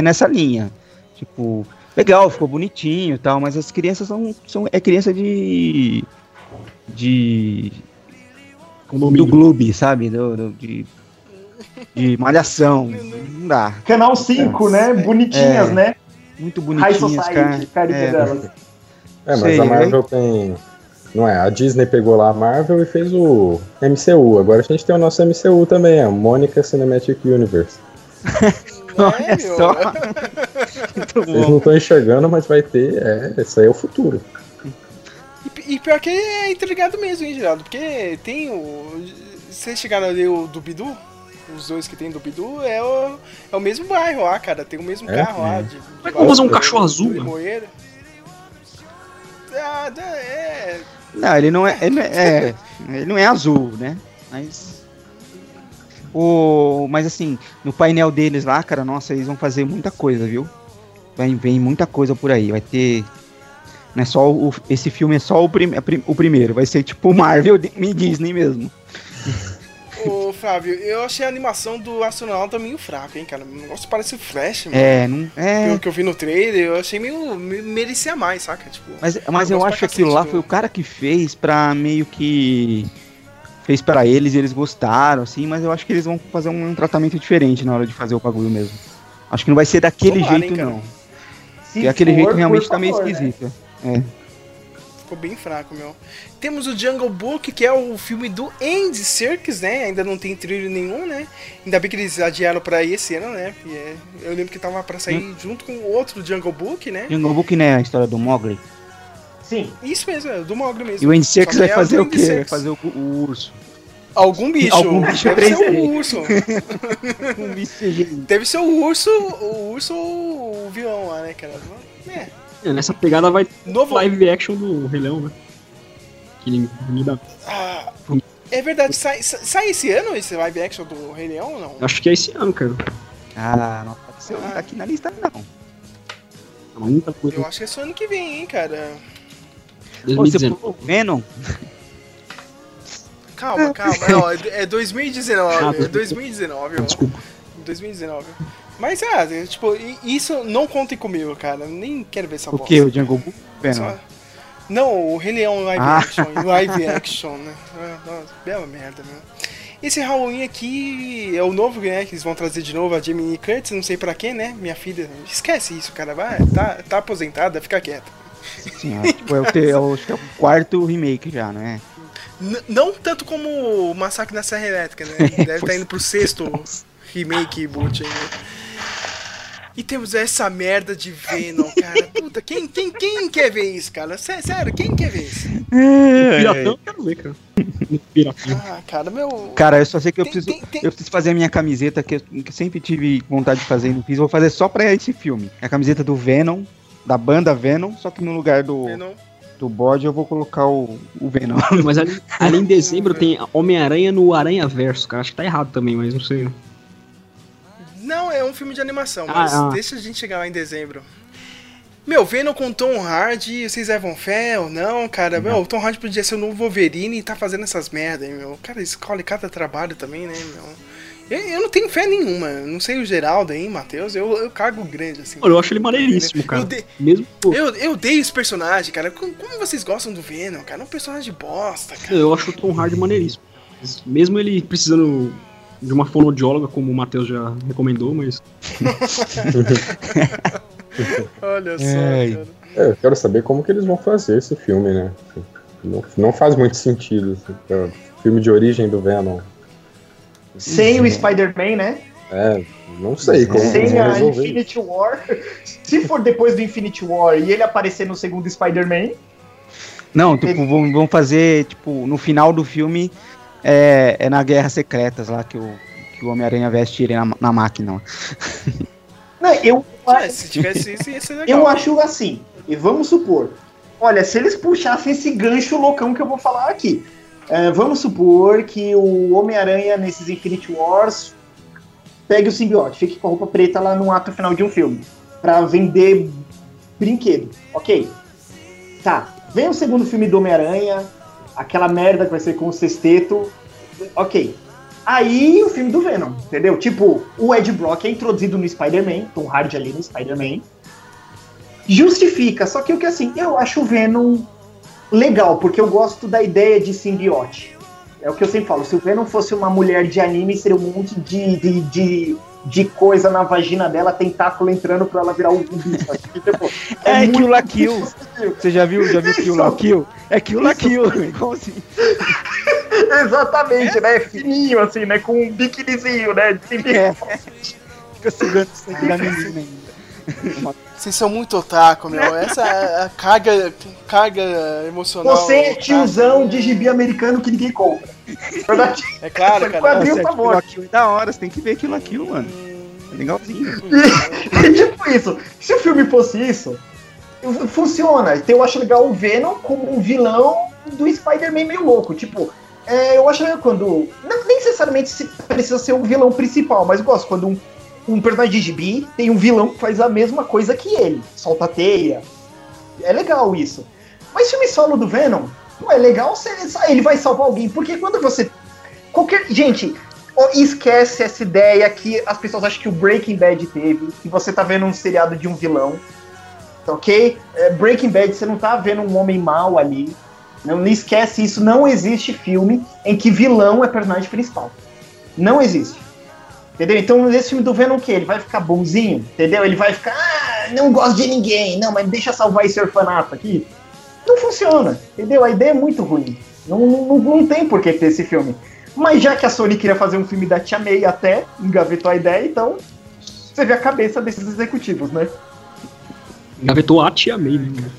nessa linha. Tipo, legal, ficou bonitinho e tal, mas as crianças são criança de do Gloob, sabe? De malhação. Não dá. Canal 5, né? Bonitinhas, né? Muito bonitinhas, cara. Mas sei, a Marvel tem... Não é, a Disney pegou lá a Marvel e fez o MCU. Agora a gente tem o nosso MCU também, a Mônica Cinematic Universe. Olha só! Vocês não estão enxergando, mas vai ter... Isso aí é o futuro. E pior que é interligado mesmo, hein, Geraldo? Porque tem o... Vocês chegaram ali o Dubidu? Os dois que tem Dubidu é o mesmo bairro lá, cara. Tem o mesmo carro lá. Como é que vamos usar um cachorro azul? Não, ele não é. Ele não é azul, né? Mas. Mas assim, no painel deles lá, cara, nossa, eles vão fazer muita coisa, viu? Vem muita coisa por aí. Vai ter. Não é só esse filme é só o primeiro. Vai ser tipo Marvel e Disney mesmo. Ô, Flávio, eu achei a animação do astronauta meio fraca, hein, cara? O negócio parece Flash, mano. Pelo que eu vi no trailer, eu achei meio merecia mais, saca? Tipo, mas eu acho que aquilo lá foi o cara que fez pra meio que... Fez pra eles e eles gostaram, assim, mas eu acho que eles vão fazer um tratamento diferente na hora de fazer o bagulho mesmo. Acho que não vai ser daquele jeito, não. Porque aquele jeito realmente tá meio esquisito. É. Ficou bem fraco, meu. Temos o Jungle Book, que é o filme do Andy Serkis, né? Ainda não tem trilho nenhum, né? Ainda bem que eles adiaram pra esse ano, né? Eu lembro que tava pra sair junto com o outro Jungle Book, né? Jungle Book, né? A história do Mowgli. Sim. Isso mesmo, do Mowgli mesmo. E o Andy Serkis vai fazer o quê? Vai fazer o urso. Algum bicho. Algum bicho deve ser um urso. Algum bicho. Deve ser o urso ou o vilão lá, né, cara? Nessa pegada vai novo live action do Rei Leão, né? Que ele dá. Ah, é verdade, sai esse ano esse live action do Rei Leão ou não? Acho que é esse ano, cara. Ah, não pode ser, não tá aqui na lista, não. Muita coisa. Eu acho que é só ano que vem, hein, cara. Você pulou o Venom? Calma. Não, é 2019. É 2019, ó. Desculpa. 2019. Mas, tipo, isso não contem comigo, cara. Nem quero ver essa bosta. O que? O Jungle Book? Não, o Rei Leão live action, né? Nossa, bela merda, meu. Esse Halloween aqui é o novo, né? Que eles vão trazer de novo a Jamie Lee Curtis, não sei pra quê, né? Minha filha, esquece isso, cara. Vai, tá aposentada, fica quieta. Sim, acho que é o quarto remake já, né? Não tanto como o Massacre na Serra Elétrica, né? Deve estar indo pro sexto remake boot aí, né? E temos essa merda de Venom, cara. Puta, quem quer ver isso, cara? Sério, quem quer ver isso? Eu quero ver, cara. Cara, meu... Cara, eu só sei que eu preciso fazer a minha camiseta, que eu sempre tive vontade de fazer e não fiz. Vou fazer só pra esse filme. A camiseta do Venom, da banda Venom, só que no lugar do... Venom. Do bode, eu vou colocar o Venom. Mas ali em dezembro tem Homem-Aranha no Aranha-Verso, cara. Acho que tá errado também, mas não sei. Não, é um filme de animação, mas deixa a gente chegar lá em dezembro. Meu, Venom com Tom Hardy, vocês levam fé ou não, cara? Não. Meu, o Tom Hardy podia ser o novo Wolverine e tá fazendo essas merda, hein, meu. Cara, escolhe cada trabalho também, né, meu. Eu não tenho fé nenhuma, não sei o Geraldo aí, Matheus, eu cago grande, assim. Eu acho ele maneiríssimo, cara. Eu odeio esse personagem, cara. Como vocês gostam do Venom, cara? É um personagem bosta, cara. Eu acho o Tom Hardy maneiríssimo. Mesmo ele precisando... de uma fonoaudióloga, como o Matheus já recomendou, mas... Olha só, cara. Eu quero saber como que eles vão fazer esse filme, né? Não faz muito sentido. Assim, filme de origem do Venom. Sem o Spider-Man, né? Não sei como sem eles vão resolver. Sem a Infinity War. Se for depois do Infinity War e ele aparecer no segundo Spider-Man... Não, tipo, vão fazer, tipo, no final do filme... É na Guerra Secretas lá que o que o Homem-Aranha veste ele na máquina. Não, eu acho, se tivesse isso, ia ser legal. Eu acho assim, e vamos supor, olha, se eles puxassem esse gancho loucão que eu vou falar aqui, vamos supor que o Homem-Aranha nesses Infinity Wars pegue o simbionte, fique com a roupa preta lá no ato final de um filme, pra vender brinquedo, ok? Tá, vem o segundo filme do Homem-Aranha, aquela merda que vai ser com o sexteto, ok. Aí o filme do Venom, entendeu? Tipo, o Ed Brock é introduzido no Spider-Man, Tom Hardy ali no Spider-Man, justifica, só que o que assim, eu acho o Venom legal, porque eu gosto da ideia de simbiote. É o que eu sempre falo, se o Venom fosse uma mulher de anime, seria um monte de coisa na vagina dela, tentáculo entrando pra ela virar um bicho. Tipo, é Kill La Kill. Você já viu Kill La Kill? É Kill La Kill. Como assim? Exatamente, é, né? Fininho, assim, né? Com um biquinizinho, né? Fica sugando isso aqui da menina ainda. Vocês são muito otaku, meu. Essa é a carga emocional. Você é tiozão de gibi americano que ninguém compra. Verdade? É claro, cara. Quadril, por favor. É da hora, você tem que ver aquilo, mano. É legalzinho. E tipo isso, se o filme fosse isso, funciona. Então eu acho legal o Venom como um vilão do Spider-Man meio louco. Tipo, eu acho legal quando... Não, nem necessariamente precisa ser o vilão principal, mas eu gosto quando um personagem de gibi tem um vilão que faz a mesma coisa que ele. Solta a teia. É legal isso. Mas filme solo do Venom, pô, é legal se ele vai salvar alguém. Porque quando você... Gente, esquece essa ideia que as pessoas acham que o Breaking Bad teve. Que você tá vendo um seriado de um vilão. Ok? Breaking Bad, você não tá vendo um homem mau ali. Não esquece isso. Não existe filme em que vilão é personagem principal. Não existe. Entendeu? Então, nesse filme do Venom, o quê? Ele vai ficar bonzinho, entendeu? Ele vai ficar, não gosto de ninguém, não, mas deixa salvar esse orfanato aqui. Não funciona, entendeu? A ideia é muito ruim. Não tem por que ter esse filme. Mas já que a Sony queria fazer um filme da Tia May até, engavetou a ideia, então você vê a cabeça desses executivos, né? Engavetou a Tia May, né?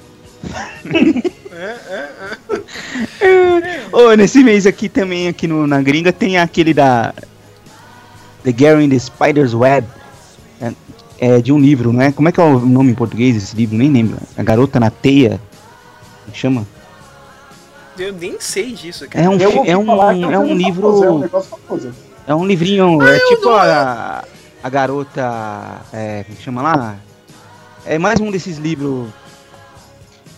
Oh, nesse mês aqui também, aqui na gringa, tem aquele da... The Girl in the Spider's Web, é de um livro, né? Como é que é o nome em português desse livro? Nem lembro. A Garota na Teia, como chama? Eu nem sei disso. Cara. É um livro... É um livrinho, tipo a Garota... como chama lá? É mais um desses livros...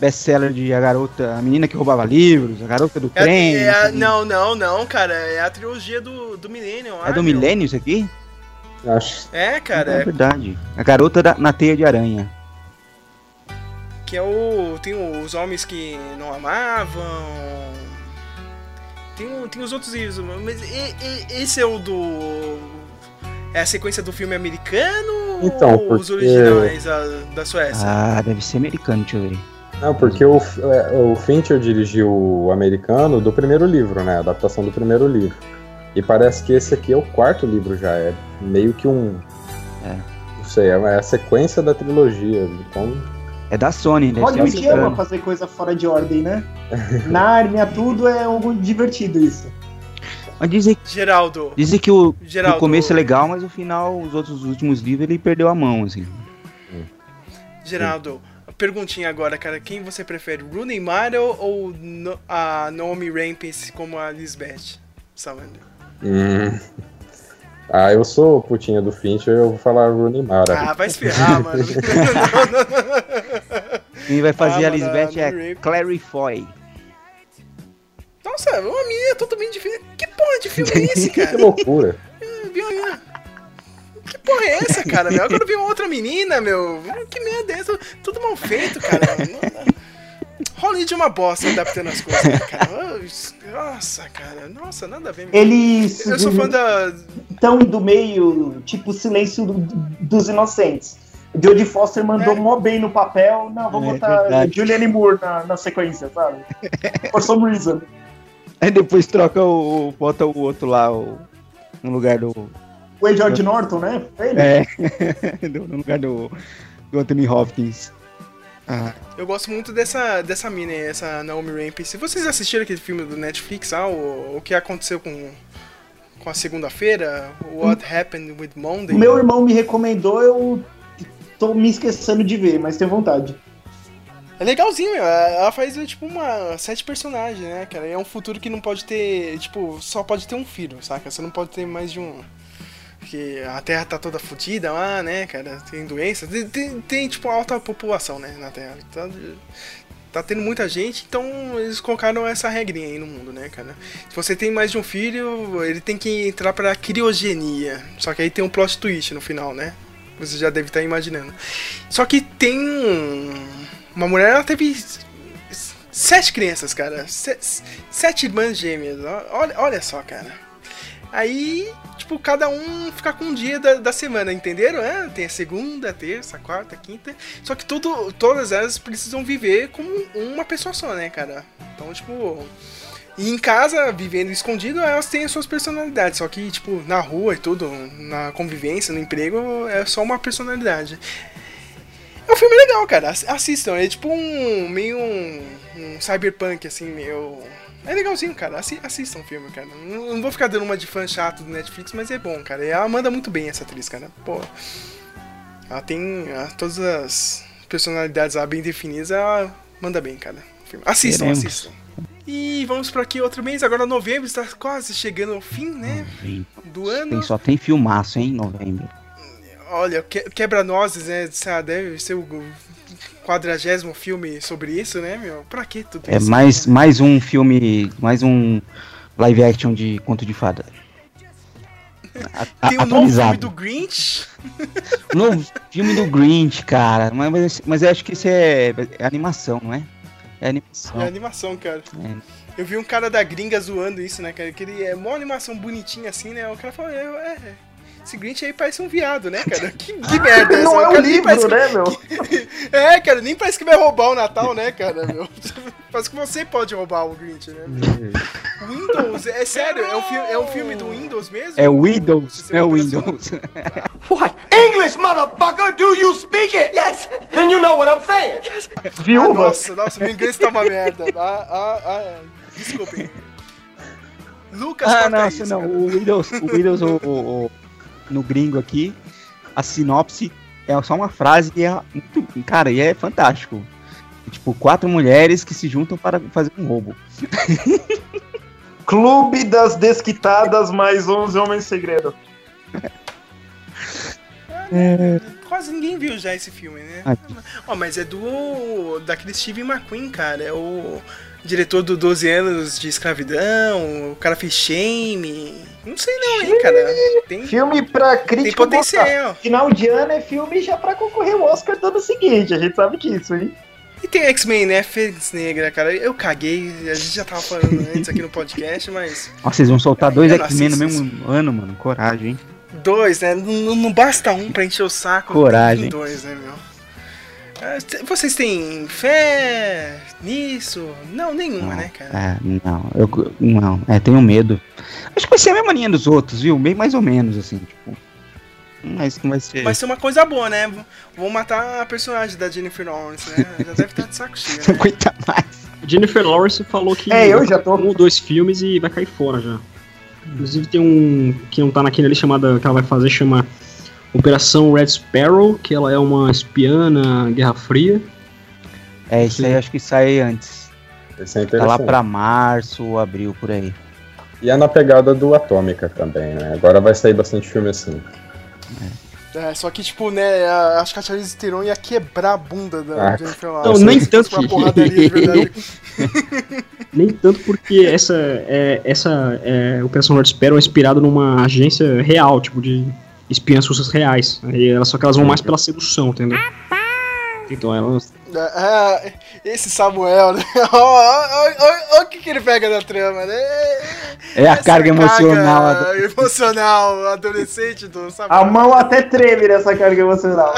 Best-seller de A Garota, a menina que roubava livros, a garota do trem. Não, cara, é a trilogia do Milênio. É do Milênio isso aqui? Acho. É, cara. É verdade. A Garota na Teia de Aranha. Que é o... Tem os homens que não amavam... Tem os outros livros, mas esse é o do... É a sequência do filme americano então, ou os originais da Suécia? Ah, deve ser americano, deixa eu ver. Não, porque o Fincher dirigiu o americano do primeiro livro, né? A adaptação do primeiro livro. E parece que esse aqui é o quarto livro já. É meio que um... Não sei, é a sequência da trilogia. Então... É da Sony, né? Hollywood ama fazer coisa fora de ordem, né? Nárnia, tudo é algo divertido isso. Mas dizem que o começo é legal, mas o final, os últimos livros, ele perdeu a mão, assim. Geraldo... Perguntinha agora, cara, quem você prefere, Rooney Mara ou a Naomi Rampage como a Lisbeth? Eu sou putinha do Fincher, eu vou falar Rooney Mara. Ah, vai esperar, mano. Quem vai fazer a Lisbeth é Clary Foy. Nossa, uma menina totalmente diferente. Que porra de filme é esse, cara? Que loucura. Que porra é essa, cara? Meu? Agora eu vi uma outra menina, meu. Que merda é essa? Tudo mal feito, cara. Hollywood é uma bosta adaptando as coisas, cara. Nossa, cara. Nossa, nada a ver. Eles... Eu sou fã da... Tão do meio, tipo, Silêncio dos Inocentes. Jodie Foster mandou mó bem no papel. Não, vou botar Julianne Moore na sequência, sabe? For some reason. Aí depois bota o outro lá, no lugar do... O Ed George Norton, né? Ele. No lugar do Anthony Hopkins. Ah. Eu gosto muito dessa mina, essa Naomi Rampage. Se vocês assistiram aquele filme do Netflix, o que aconteceu com com a segunda-feira, What Happened with Monday. Meu irmão me recomendou, eu tô me esquecendo de ver, mas tenho vontade. É legalzinho, ela faz tipo uma 7 personagens, né, cara? E é um futuro que não pode ter, tipo, só pode ter um filho, saca? Você não pode ter mais de um. Porque a Terra tá toda fodida lá, né, cara? Tem doenças, tem tipo alta população, né, na Terra. Então, tá tendo muita gente, então eles colocaram essa regrinha aí no mundo, né, cara? Se você tem mais de um filho, ele tem que entrar pra criogenia. Só que aí tem um plot twist no final, né? Você já deve estar imaginando. Só que tem uma mulher, ela teve 7 crianças, cara. 7 irmãs gêmeas. Olha só, cara. Aí, tipo, cada um fica com um dia da semana, entenderam? É, tem a segunda, terça, quarta, quinta. Só que todas elas precisam viver como uma pessoa só, né, cara? Então, tipo... E em casa, vivendo escondido, elas têm as suas personalidades. Só que, tipo, na rua e tudo, na convivência, no emprego, é só uma personalidade. É um filme legal, cara. Assistam. É tipo meio um cyberpunk, assim, meio... É legalzinho, cara. Assistam o filme, cara. Não vou ficar dando uma de fã chato do Netflix, mas é bom, cara. E ela manda muito bem, essa atriz, cara. Pô, ela tem todas as personalidades lá bem definidas, ela manda bem, cara. Assistam, assistam. E vamos pra aqui outro mês. Agora novembro está quase chegando ao fim, né? Do ano. Só tem filmaço, hein, novembro. Olha, quebra-nozes, né? Deve ser o 40º filme sobre isso, né, meu? Pra que tudo isso? É mais um filme, mais um live action de Conto de Fada. Tem um novo filme do Grinch? Um novo filme do Grinch, cara. Mas eu acho que isso é animação, não é? É animação. É animação, cara. É. Eu vi um cara da gringa zoando isso, né, cara? Que ele é mó animação bonitinha assim, né? O cara falou, esse Grinch aí parece um viado, né, cara? Que merda essa? Não é um livro, né, meu? É, cara, nem parece que vai roubar o Natal, né, cara, meu? Parece que você pode roubar o Grinch, né? Windows, é sério, é um filme do Windows mesmo? É Windows, é Windows. What? English, motherfucker, do you speak it? Yes, then you know what I'm saying. Yes. Viúva. Nossa, meu inglês tá uma merda. Desculpem. Lucas Cortez. Ah, não, o Windows, no gringo aqui, a sinopse é só uma frase e é muito... Cara, e é fantástico. Tipo, 4 mulheres que se juntam para fazer um roubo. Clube das Desquitadas mais 11 Homens Segredo. Quase ninguém viu já esse filme, né? Mas é daquele Steve McQueen, cara. É o diretor do 12 anos de escravidão, o cara fez Shame... Não sei não, hein, cara. Tem filme pra crítica. Tem potencial. Final de ano é filme já pra concorrer ao Oscar do ano seguinte. A gente sabe disso, hein? E tem X-Men, né? Fênix Negra, cara. Eu caguei. A gente já tava falando antes aqui no podcast, mas... Nossa, vocês vão soltar 2 X-Men no mesmo ano, mano. Coragem, hein? 2, né? Não basta um pra encher o saco. Coragem. 2, né, meu? Vocês têm fé nisso? Não, nenhuma, não, né, cara? Tenho medo. Acho que vai ser a mesma linha dos outros, viu? Meio mais ou menos, assim, tipo... Mas não vai ser... Vai ser uma coisa boa, né? Vão matar a personagem da Jennifer Lawrence, né? Já deve estar de saco cheio, né? Não aguenta mais. Jennifer Lawrence falou que... eu já tô... 2 filmes e vai cair fora, já. Inclusive tem um que não tá naquele ali, que ela vai fazer, chama... Operação Red Sparrow, que ela é uma espiã na Guerra Fria. É, isso aí acho que sai antes. Esse é tá lá pra março, abril, por aí. E é na pegada do Atômica também, né? Agora vai sair bastante filme assim. Só que, tipo, né, acho que a Charlize Theron ia quebrar a bunda da Jennifer Lawrence. Não, nem tanto. Nem tanto porque essa Operação Red Sparrow é inspirada numa agência real, tipo, de... espiãs russas reais. Só que elas vão mais pela sedução, entendeu? Então elas... esse Samuel, né? Olha o que ele pega na trama, né? É a carga emocional. Emocional, adolescente do Samuel. A mão até treme nessa carga emocional.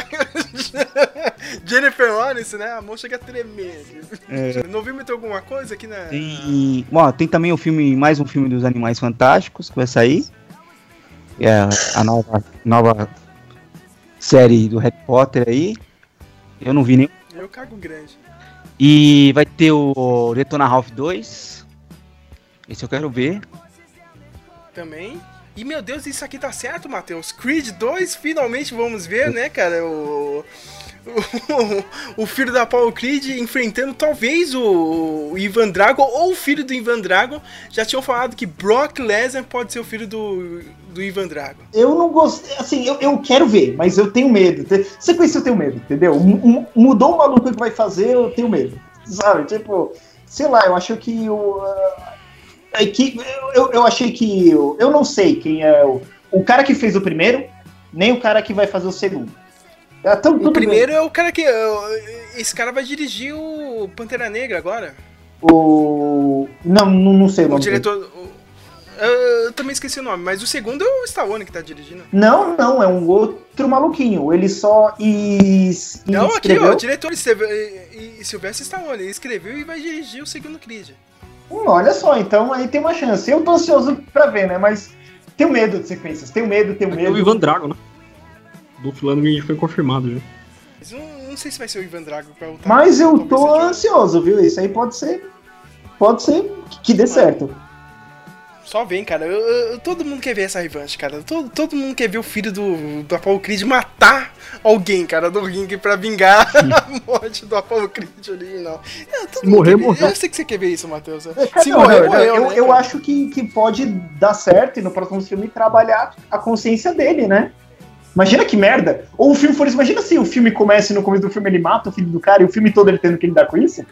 Jennifer Lawrence, né? A mão chega a tremer. Não vi muito alguma coisa aqui na... E, bom, tem também o filme, mais um filme dos Animais Fantásticos que vai sair. É a nova série do Harry Potter aí. Eu não vi nem. Eu cago grande. E vai ter o Detona Ralph 2. Esse eu quero ver. Também. E, meu Deus, isso aqui tá certo, Matheus? Creed 2, finalmente vamos ver, né, cara? O filho da Apollo Creed enfrentando talvez o Ivan Drago ou o filho do Ivan Drago. Já tinham falado que Brock Lesnar pode ser o filho do Ivan Drago. Eu não gostei, assim, eu quero ver, mas eu tenho medo. Sequência eu tenho medo, entendeu? Mudou o maluco que vai fazer, eu tenho medo. Sabe, tipo, sei lá, eu acho que o... Eu não sei quem é o cara que fez o primeiro, nem o cara que vai fazer o segundo. Então, o primeiro bem. É o cara que... Esse cara vai dirigir o Pantera Negra agora. Não sei o nome. O diretor... Eu também esqueci o nome, mas o segundo é o Stallone que tá dirigindo. Não, é um outro maluquinho. Ele só escreveu. Aqui, ó, o diretor Sylvester Stallone, ele escreveu e vai dirigir o segundo Creed. Olha só, então aí tem uma chance. Eu tô ansioso pra ver, né? Mas tenho medo de sequências, tenho medo. É o Ivan Drago, né? Do fulano que foi confirmado já. Mas não sei se vai ser o Ivan Drago pra lutar. Mas eu tô ansioso, viu? Isso aí pode ser que dê certo. Só vem, cara. Todo mundo quer ver essa revanche, cara. Todo mundo quer ver o filho do Apollo Creed matar alguém, cara, do ringue pra vingar a morte do Apollo Creed original. Morreu. Eu sei que você quer ver isso, Matheus. Se morrer, né, eu acho que pode dar certo e no próximo filme trabalhar a consciência dele, né? Imagina que merda. Ou o filme for isso. Imagina se o filme começa e no começo do filme ele mata o filho do cara e o filme todo ele tendo que lidar com isso.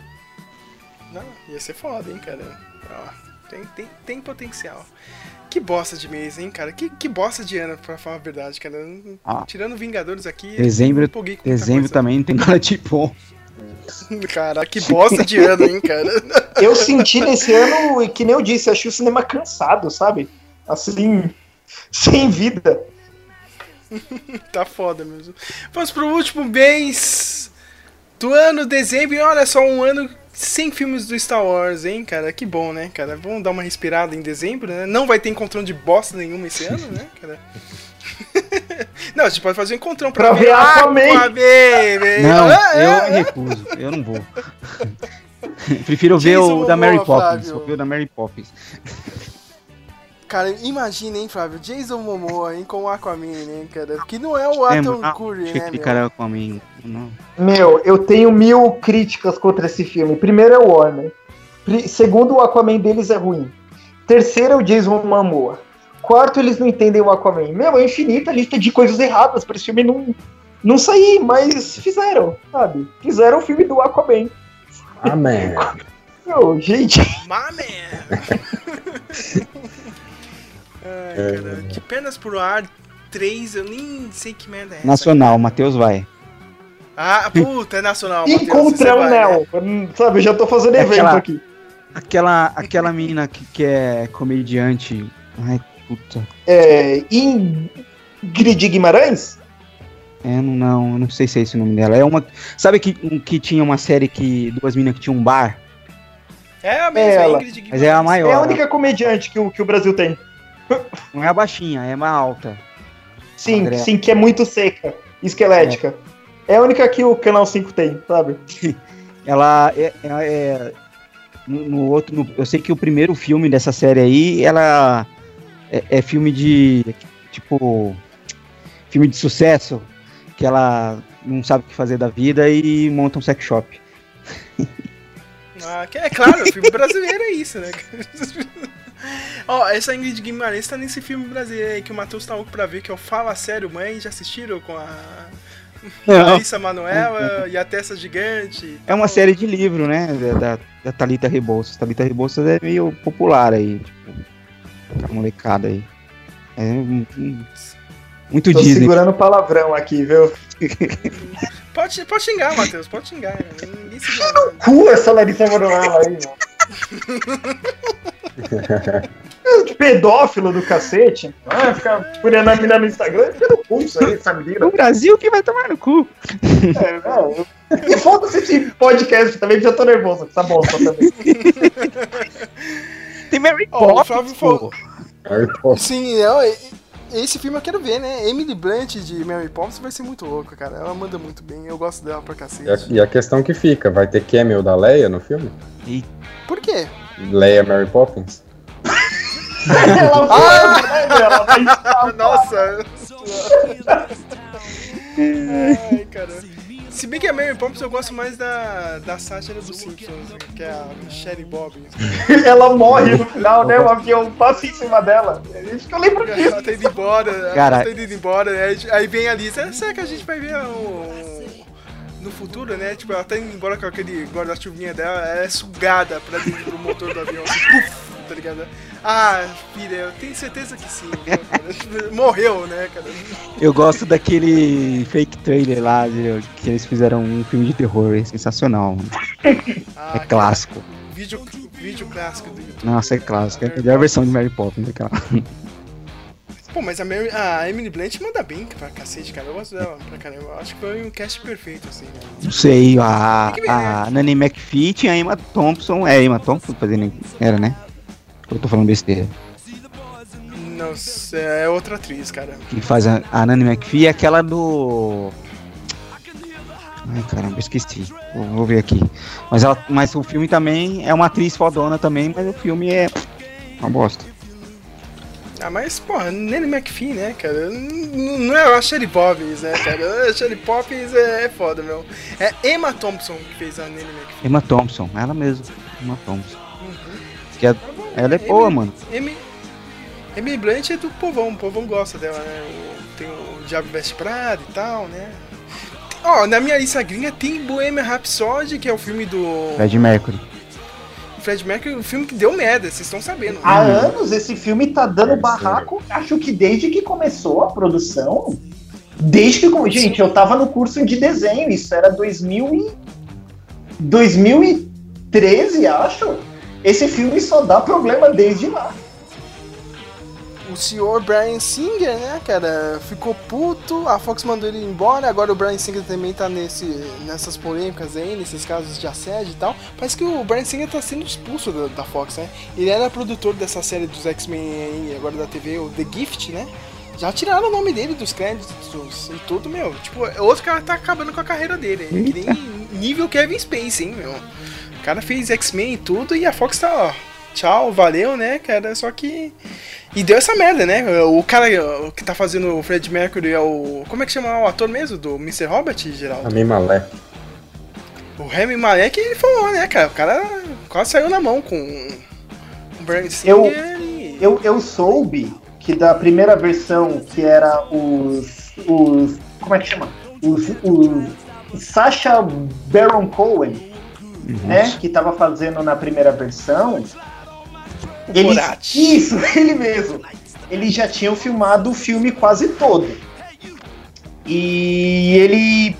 Não, ia ser foda, hein, cara. Ó. Tem potencial. Que bosta de mês, hein, cara? Que bosta de ano, pra falar a verdade, cara. Tirando Vingadores aqui... Dezembro também não tem nada de bom. Cara, que bosta de ano, hein, cara? Eu senti nesse ano, e que nem eu disse, achei o cinema cansado, sabe? Assim, sem vida. Tá foda mesmo. Vamos pro último mês do ano, dezembro, e olha só, um ano... sem filmes do Star Wars, hein, cara? Que bom, né, cara? Vamos dar uma respirada em dezembro, né? Não vai ter encontrão de bosta nenhuma esse ano, né, cara? Não, a gente pode fazer um encontrão pra ver Aquaman, baby! Não, eu recuso. Eu não vou. Prefiro ver o da Mary Poppins. Vou ver o da Mary Poppins. Cara, imagina, hein, Flávio? Jason Momoa, hein, com o Aquaman, hein, cara? Que não é o Atom Curry, né, meu? Cara, Aquaman, não. Meu, eu tenho 1000 críticas contra esse filme. Primeiro é o Warner. Segundo, o Aquaman deles é ruim. Terceiro é o Jason Momoa. Quarto, eles não entendem o Aquaman. Meu, é infinita a lista de coisas erradas pra esse filme não sair, mas fizeram, sabe? Fizeram o filme do Aquaman. Amém. Meu, gente... Amém. Ai, cara, de Penas pro Ar 3, eu nem sei que merda é essa. Nacional, Matheus vai. Ah, puta, é nacional. Encontra o Nel, né? Sabe, eu já tô fazendo evento aqui. Aquela menina que é comediante. Ai, puta. É, Ingrid Guimarães? É, não sei se é esse o nome dela. É uma, sabe que tinha uma série que duas meninas que tinham um bar? É a mesma, ela. Ingrid Guimarães. Mas é a maior. É a única comediante que o Brasil tem. Não é a baixinha, é uma alta. Sim, que é muito seca, esquelética. É a única que o Canal 5 tem, sabe? Ela é no outro, eu sei que o primeiro filme dessa série aí, ela é filme de tipo filme de sucesso, que ela não sabe o que fazer da vida e monta um sex shop. Ah, é claro, o filme brasileiro é isso, né? Ó, essa Ingrid Guimarães tá nesse filme brasileiro aí que o Matheus tá louco pra ver, que é o Fala Sério Mãe, já assistiram com a Larissa Manoela e a Tessa Gigante? É uma série de livro, né, da Thalita Rebouças. Thalita Rebouças é meio popular aí, tipo, a molecada aí. É muito Disney. Tô segurando palavrão aqui, viu? Pode xingar, Matheus, pode xingar. Xinga no cu essa Larissa Manoela aí, mano. Pedófilo do cacete. Ah, ficar olhando a mina no Instagram e pelo pulso aí, essa menina. No Brasil que vai tomar no cu. E foda-se esse podcast também, que já tô nervoso. Tá bom, só também. Tem Mary Poppins, pô. Sim, esse filme eu quero ver, né? Emily Blunt de Mary Poppins vai ser muito louco, cara. Ela manda muito bem, eu gosto dela pra cacete. E a questão que fica, vai ter cameo da Leia no filme? E... por quê? Leia Mary Poppins. Ela vai estar. Nossa! Ai, caramba. Se bem que é Mary Poppins, eu gosto mais da Sátira dos Simpsons, que é a Michelle Bobbins. Ela morre no final, né? O avião passa em cima dela. Acho que eu lembro disso. Ela tá indo embora, aí vem a Lisa. Será que a gente vai ver no futuro, né? Tipo, ela tá indo embora com aquele guarda-chuvinha dela, ela é sugada pra dentro do motor do avião. Puf! Tá ligado? Ah, filha, eu tenho certeza que sim. Morreu, né, cara? Eu gosto daquele fake trailer lá, que eles fizeram um filme de terror, é sensacional. É clássico. Vídeo clássico do YouTube. Nossa, é clássico. É a melhor versão de Mary Poppins, aquela. Pô, mas a Emily Blunt manda bem pra cacete, cara. Eu gosto dela pra caramba. Eu acho que foi um cast perfeito, assim. Né? Não sei, a Nanny McPhee e a Emma Thompson. É, Emma Thompson fazendo. Era, né? Eu tô falando besteira. Nossa, é outra atriz, cara. Que faz a Nanny McPhee, é aquela do... Ai, caramba, esqueci. Vou ver aqui. Mas o filme também é uma atriz fodona também, mas o filme é uma bosta. Ah, mas, porra, Nanny McPhee, né, cara? Não é a Shelley Poppins, né, cara? A Shelley Poppins é foda, meu. É Emma Thompson que fez a Nanny McPhee. Emma Thompson, ela mesma. Emma Thompson. Uhum. Que é... Ela é boa, mano. Emily Blunt é do povão, o povão gosta dela, né? Tem o Diabo Veste Prada e tal, né? Ó, na minha lista gringa tem Bohemian Rhapsody, que é o filme do... Fred Mercury, um filme que deu merda, vocês estão sabendo. Né? Há anos esse filme tá dando barraco, acho que desde que começou a produção, Gente, eu tava no curso de desenho, isso era 2013, acho. Esse filme só dá problema desde lá. O senhor Bryan Singer, né, cara, ficou puto, a Fox mandou ele embora, agora o Bryan Singer também tá nessas polêmicas aí, nesses casos de assédio e tal. Parece que o Bryan Singer tá sendo expulso da Fox, né? Ele era produtor dessa série dos X-Men aí, agora da TV, o The Gift, né? Já tiraram o nome dele dos créditos e tudo, meu. Tipo, outro cara tá acabando com a carreira dele, que nem nível Kevin Spacey, hein, meu. O cara fez X-Men e tudo, e a Fox tá, ó, tchau, valeu, né, cara, só que... E deu essa merda, né, o cara que tá fazendo o Fred Mercury é o... Como é que chama o ator mesmo, do Mr. Robert, Geraldo? Rami Malek. O Rami Malek, ele falou, né, cara, o cara quase saiu na mão com o Bryan Singer. Eu soube que da primeira versão, que era os como é que chama? Os Sacha Baron Cohen, né, que tava fazendo na primeira versão, ele mesmo, eles já tinham filmado o filme quase todo, e ele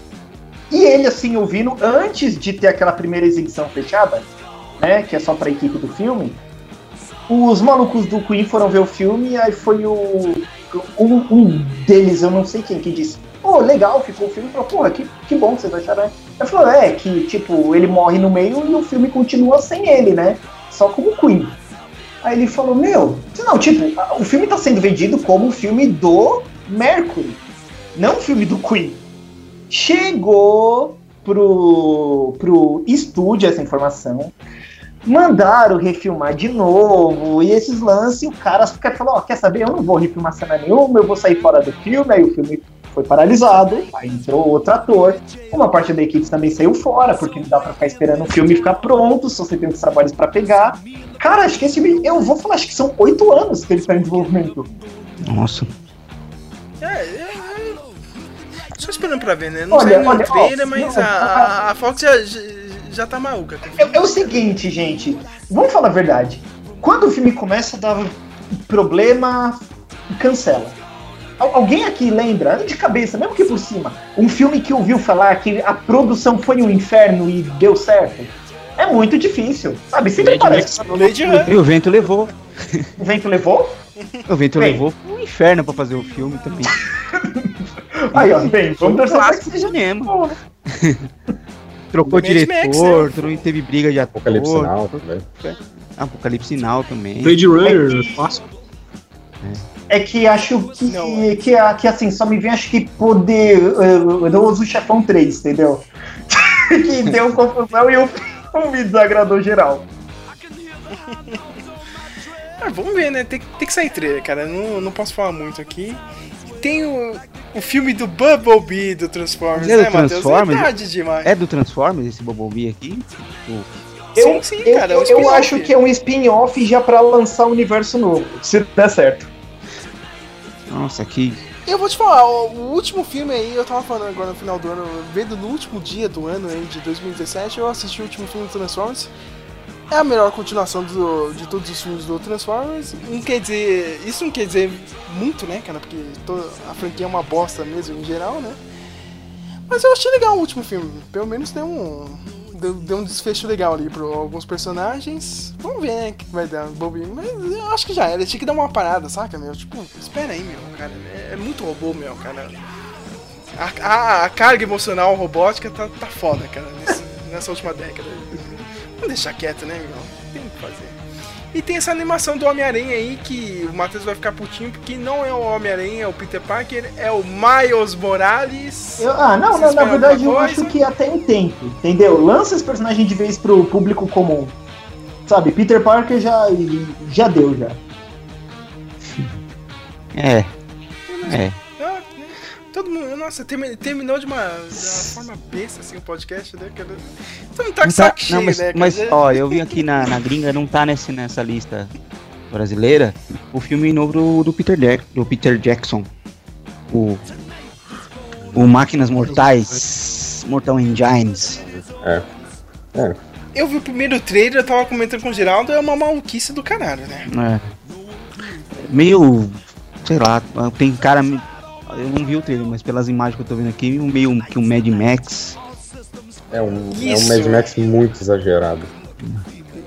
assim, ouvindo, antes de ter aquela primeira exibição fechada, né, que é só pra equipe do filme, os malucos do Queen foram ver o filme, aí foi um deles, eu não sei quem, que disse: "Pô, legal, ficou o filme", falou: "Porra, que bom que vocês acharam". Ele falou, que tipo, ele morre no meio e o filme continua sem ele, né? Só como Queen. Aí ele falou, o filme tá sendo vendido como um filme do Mercury, não um filme do Queen. Chegou pro estúdio essa informação, mandaram refilmar de novo, e esses lances, o cara falou, quer saber, eu não vou refilmar cena nenhuma, eu vou sair fora do filme, aí o filme... foi paralisado, aí entrou outro ator, uma parte da equipe também saiu fora, porque não dá pra ficar esperando o filme ficar pronto, só você tem os trabalhos pra pegar. Cara, acho que esse filme, eu vou falar, acho que são 8 anos que ele está em desenvolvimento. Nossa. Só esperando pra ver, né? Não sei no trailer, mas a Fox já tá maluca. É o seguinte, gente, vamos falar a verdade. Quando o filme começa a dar problema, cancela. Alguém aqui lembra, de cabeça, mesmo que por cima, um filme que ouviu falar que a produção foi um inferno e deu certo? É muito difícil, sabe? Sempre parece. E o vento levou. O vento levou? O vento levou um inferno pra fazer o filme também. Aí, ó, bem, vamos torcer que seja mesmo. Trocou diretor, teve briga de ator. Apocalipse Now também. Apocalipse Now também. Blade Runner, fácil. É que acho que assim, só me vem, acho que Poderoso Chefão 3, entendeu? Que deu confusão e o filme desagradou geral. Ah, vamos ver, né? Tem que sair trailer, cara. Não posso falar muito aqui. Tem o filme do Bumblebee do Transformers, é do, né, Matheus? É verdade demais. É do Transformers esse Bumblebee aqui? Sim, cara. Eu acho que é um spin-off já pra lançar um universo novo, se der certo. Nossa, que... Eu vou te falar, o último filme aí, eu tava falando agora no final do ano, vendo no último dia do ano aí, de 2017, eu assisti o último filme do Transformers. É a melhor continuação de todos os filmes do Transformers. Isso não quer dizer muito, né, cara? Porque a franquia é uma bosta mesmo, em geral, né? Mas eu achei legal o último filme. Pelo menos deu um desfecho legal ali para alguns personagens. Vamos ver, né, o que vai dar, bobinho. Mas eu acho que já era. Tinha que dar uma parada, saca, meu? Tipo, espera aí, meu, cara. É muito robô, meu, cara. A carga emocional robótica tá foda, cara, nessa última década. Vamos deixar quieto, né, meu? Tem o que fazer. E tem essa animação do Homem-Aranha aí, que o Matheus vai ficar putinho, porque não é o Homem-Aranha, é o Peter Parker, é o Miles Morales. Na verdade eu acho que até entendo, entendeu? Lança esse personagem de vez pro público comum. Sabe, Peter Parker já deu, já. É. Todo mundo, nossa, terminou de uma forma besta, assim, o podcast, né? Você não tá com saco cheio, né? Mas, ó, eu vi aqui na gringa, não tá nessa lista brasileira, o filme novo do Peter Jackson. O Máquinas Mortais, Mortal Engines. É. Eu vi o primeiro trailer, eu tava comentando com o Geraldo, é uma maluquice do caralho, né? É. Meio, sei lá, tem cara... Eu não vi o trailer, mas pelas imagens que eu tô vendo aqui, meio que um Mad Max. É um Mad Max muito exagerado.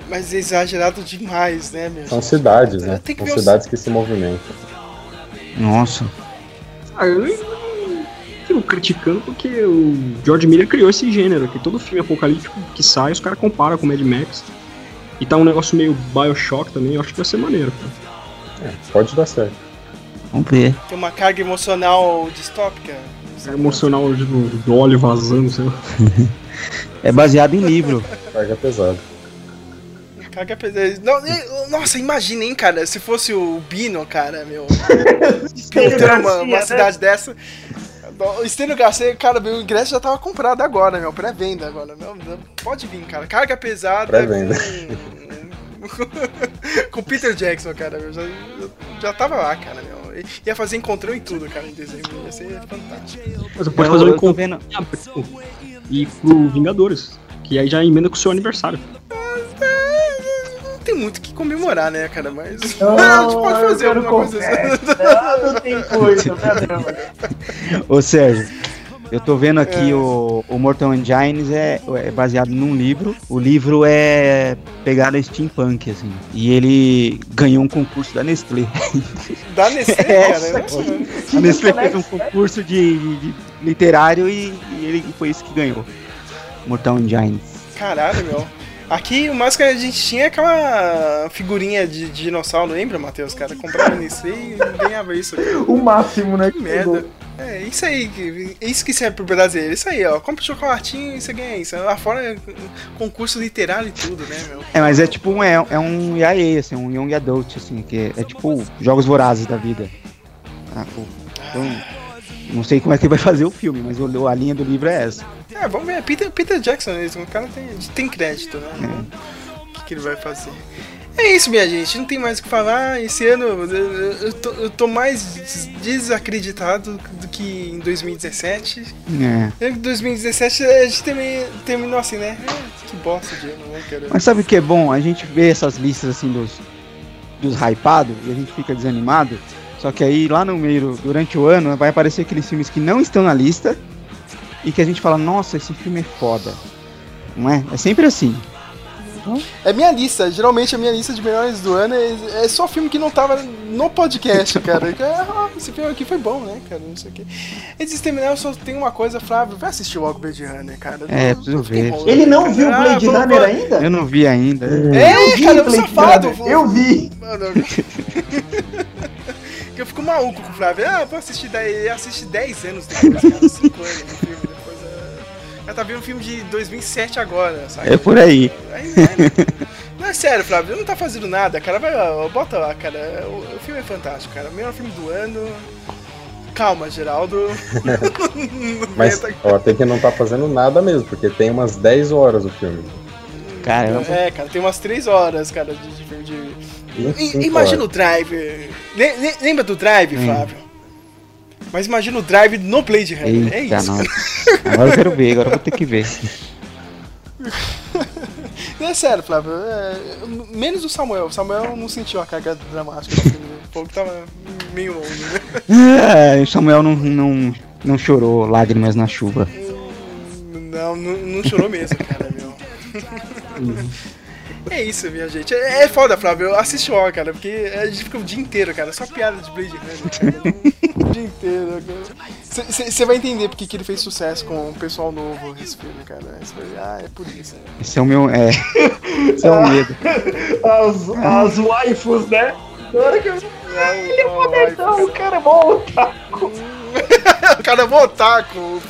Mas exagerado demais, né, meu? São cidades, né? São cidades que se movimentam. Nossa. Eu criticando porque o George Miller criou esse gênero, que todo filme apocalíptico que sai, os caras comparam com o Mad Max. E tá um negócio meio Bioshock também, eu acho que vai ser maneiro, cara. Pode dar certo. Vamos ver. Tem uma carga emocional distópica? Emocional do óleo vazando, sei lá. É baseado em livro. Carga pesada. Nossa, imagina, hein, cara, se fosse o Bino, cara, meu. Ter uma cidade dessa. Estênio Garcia, cara, meu ingresso já tava comprado agora, meu. Pré-venda agora. Meu. Pode vir, cara. Carga pesada. Pré-venda. Com o Peter Jackson, cara, meu, já tava lá, cara, meu. Ia fazer encontrão e tudo, cara, em dezembro. Ia ser fantástico. Você pode fazer um encontrão e pro Vingadores, que aí já emenda com o seu aniversário. Não tem muito o que comemorar, né, cara, mas a gente pode fazer alguma coisa assim. Não tem coisa, né? Ô Sérgio, eu tô vendo aqui o Mortal Engines é baseado num livro. O livro é pegada steampunk, assim. E ele ganhou um concurso da Nestlé. Da Nestlé, cara? A Nestlé fez um concurso de literário e ele foi isso que ganhou. Mortal Engines. Caralho, meu. Aqui o mais que a gente tinha é aquela figurinha de dinossauro, lembra, Matheus? Cara, comprava a Nestlé e ganhava isso. Cara. O máximo, né? Que merda. É isso aí, isso que serve pro brasileiro. Isso aí, ó, compra um chocolatinho e você ganha isso. Lá fora, concurso literário e tudo, né, meu? É, mas é tipo um YA, assim, um Young Adult, assim, que é tipo Jogos Vorazes da vida. Então, não sei como é que vai fazer o filme, mas a linha do livro é essa. É, vamos ver, Peter Jackson, o cara tem crédito, né? É. O que ele vai fazer? É isso, minha gente, não tem mais o que falar. Esse ano eu tô mais desacreditado do que em 2017. Em 2017 a gente terminou assim, né? Que bosta de ano, né, cara? Mas sabe o que é bom? A gente vê essas listas assim dos hypados e a gente fica desanimado. Só que aí lá no meio, durante o ano, vai aparecer aqueles filmes que não estão na lista e que a gente fala, nossa, esse filme é foda. Não é? É sempre assim. É minha lista, geralmente a minha lista de melhores do ano é só filme que não tava no podcast, cara. Esse filme aqui foi bom, né, cara? Não sei o que. Antes de terminar, eu só tenho uma coisa, Flávio, vai assistir logo o Blade Runner, cara. Preciso ver. Ele não viu o Blade Runner ainda? Eu não vi ainda. Cara, eu safado. Eu vi. Eu fico maluco com o Flávio. Vou assistir, daí assiste 10 anos depois, cara, 5 anos do filme. Ela tá vendo um filme de 2007 agora, sabe? É por aí. Mas sério, Flávio, ele não tá fazendo nada, cara. Vai, ó, bota lá, cara. O filme é fantástico, cara. O melhor filme do ano. Calma, Geraldo. Mas ó, tem que não tá fazendo nada mesmo, porque tem umas 10 horas o filme. Caramba. É, cara, tem umas 3 horas, cara, de filme de... Imagina o Drive. Lembra do Drive, Flávio? Mas imagina o Drive no Blade Runner. É isso. Agora eu quero ver, agora eu vou ter que ver. É sério, Flávio. Menos o Samuel. O Samuel não sentiu a carga dramática do filme. O povo tava meio longe, né? É, o Samuel não chorou lágrimas na chuva. Não chorou mesmo, cara, meu. É isso, minha gente. É foda, Flávio. Assiste logo, cara, porque a gente fica o dia inteiro, cara. Só piada de Blade Runner, cara. O dia inteiro, cara. Você vai entender porque que ele fez sucesso com o pessoal novo nesse filme, cara. Ah, é por isso. Esse é o meu. É. Esse é o medo. As waifus, né? Na hora que eu... Ele é poderão, o cara é bom otaku. O cara é bom otaku, o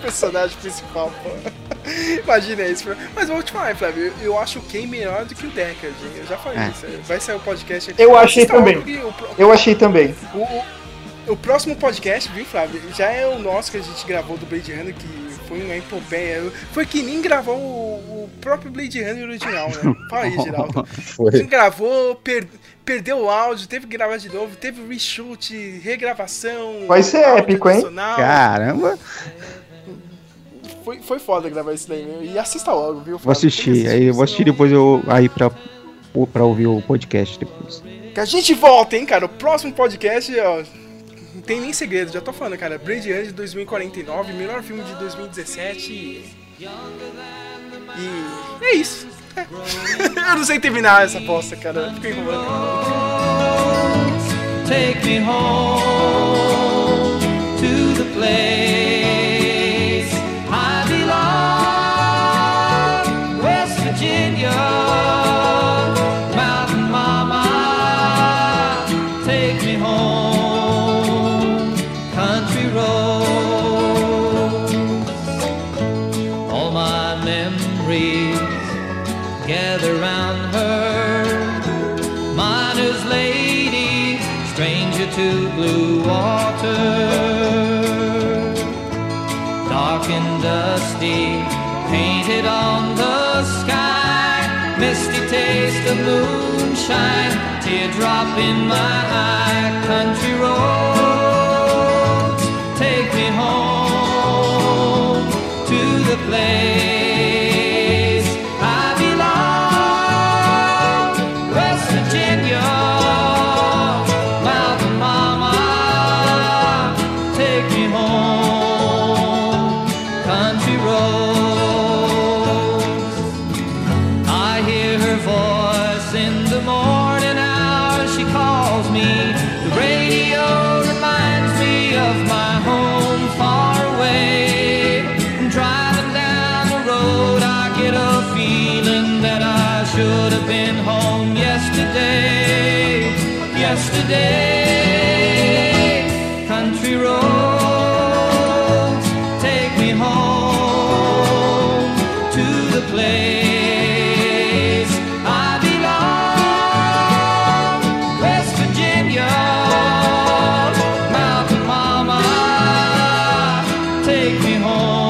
personagem principal, pô. Imagina isso. Mas vou te falar, Flávio, eu acho o Ken melhor do que o Deckard. Eu já falei isso. Vai sair o podcast aqui. Eu achei também. Eu achei também. O próximo podcast, viu, Flávio? Já é o nosso que a gente gravou do Blade Runner, que foi uma epopeia. Foi que nem gravou o próprio Blade Runner original, né? Fala aí, Geraldo. Quem gravou, perdeu o áudio, teve que gravar de novo, teve reshoot, regravação. Vai ser épico, hein? Caramba! Foi foda gravar isso daí, né? E assista logo, viu? Vou assistir, aí eu vou assistir depois eu aí pra ouvir o podcast depois. Que a gente volta, hein, cara? O próximo podcast, ó, não tem nem segredo, já tô falando, cara. Blade Runner de 2049, melhor filme de 2017 e é isso. É. Eu não sei terminar essa aposta, cara. Fiquei enrolando. Take me home to the place. Painted on the sky, misty taste of moonshine, teardrop in my eye, country roads, take me home to the place. Country roads, take me home to the place I belong. West Virginia, mountain mama, take me home.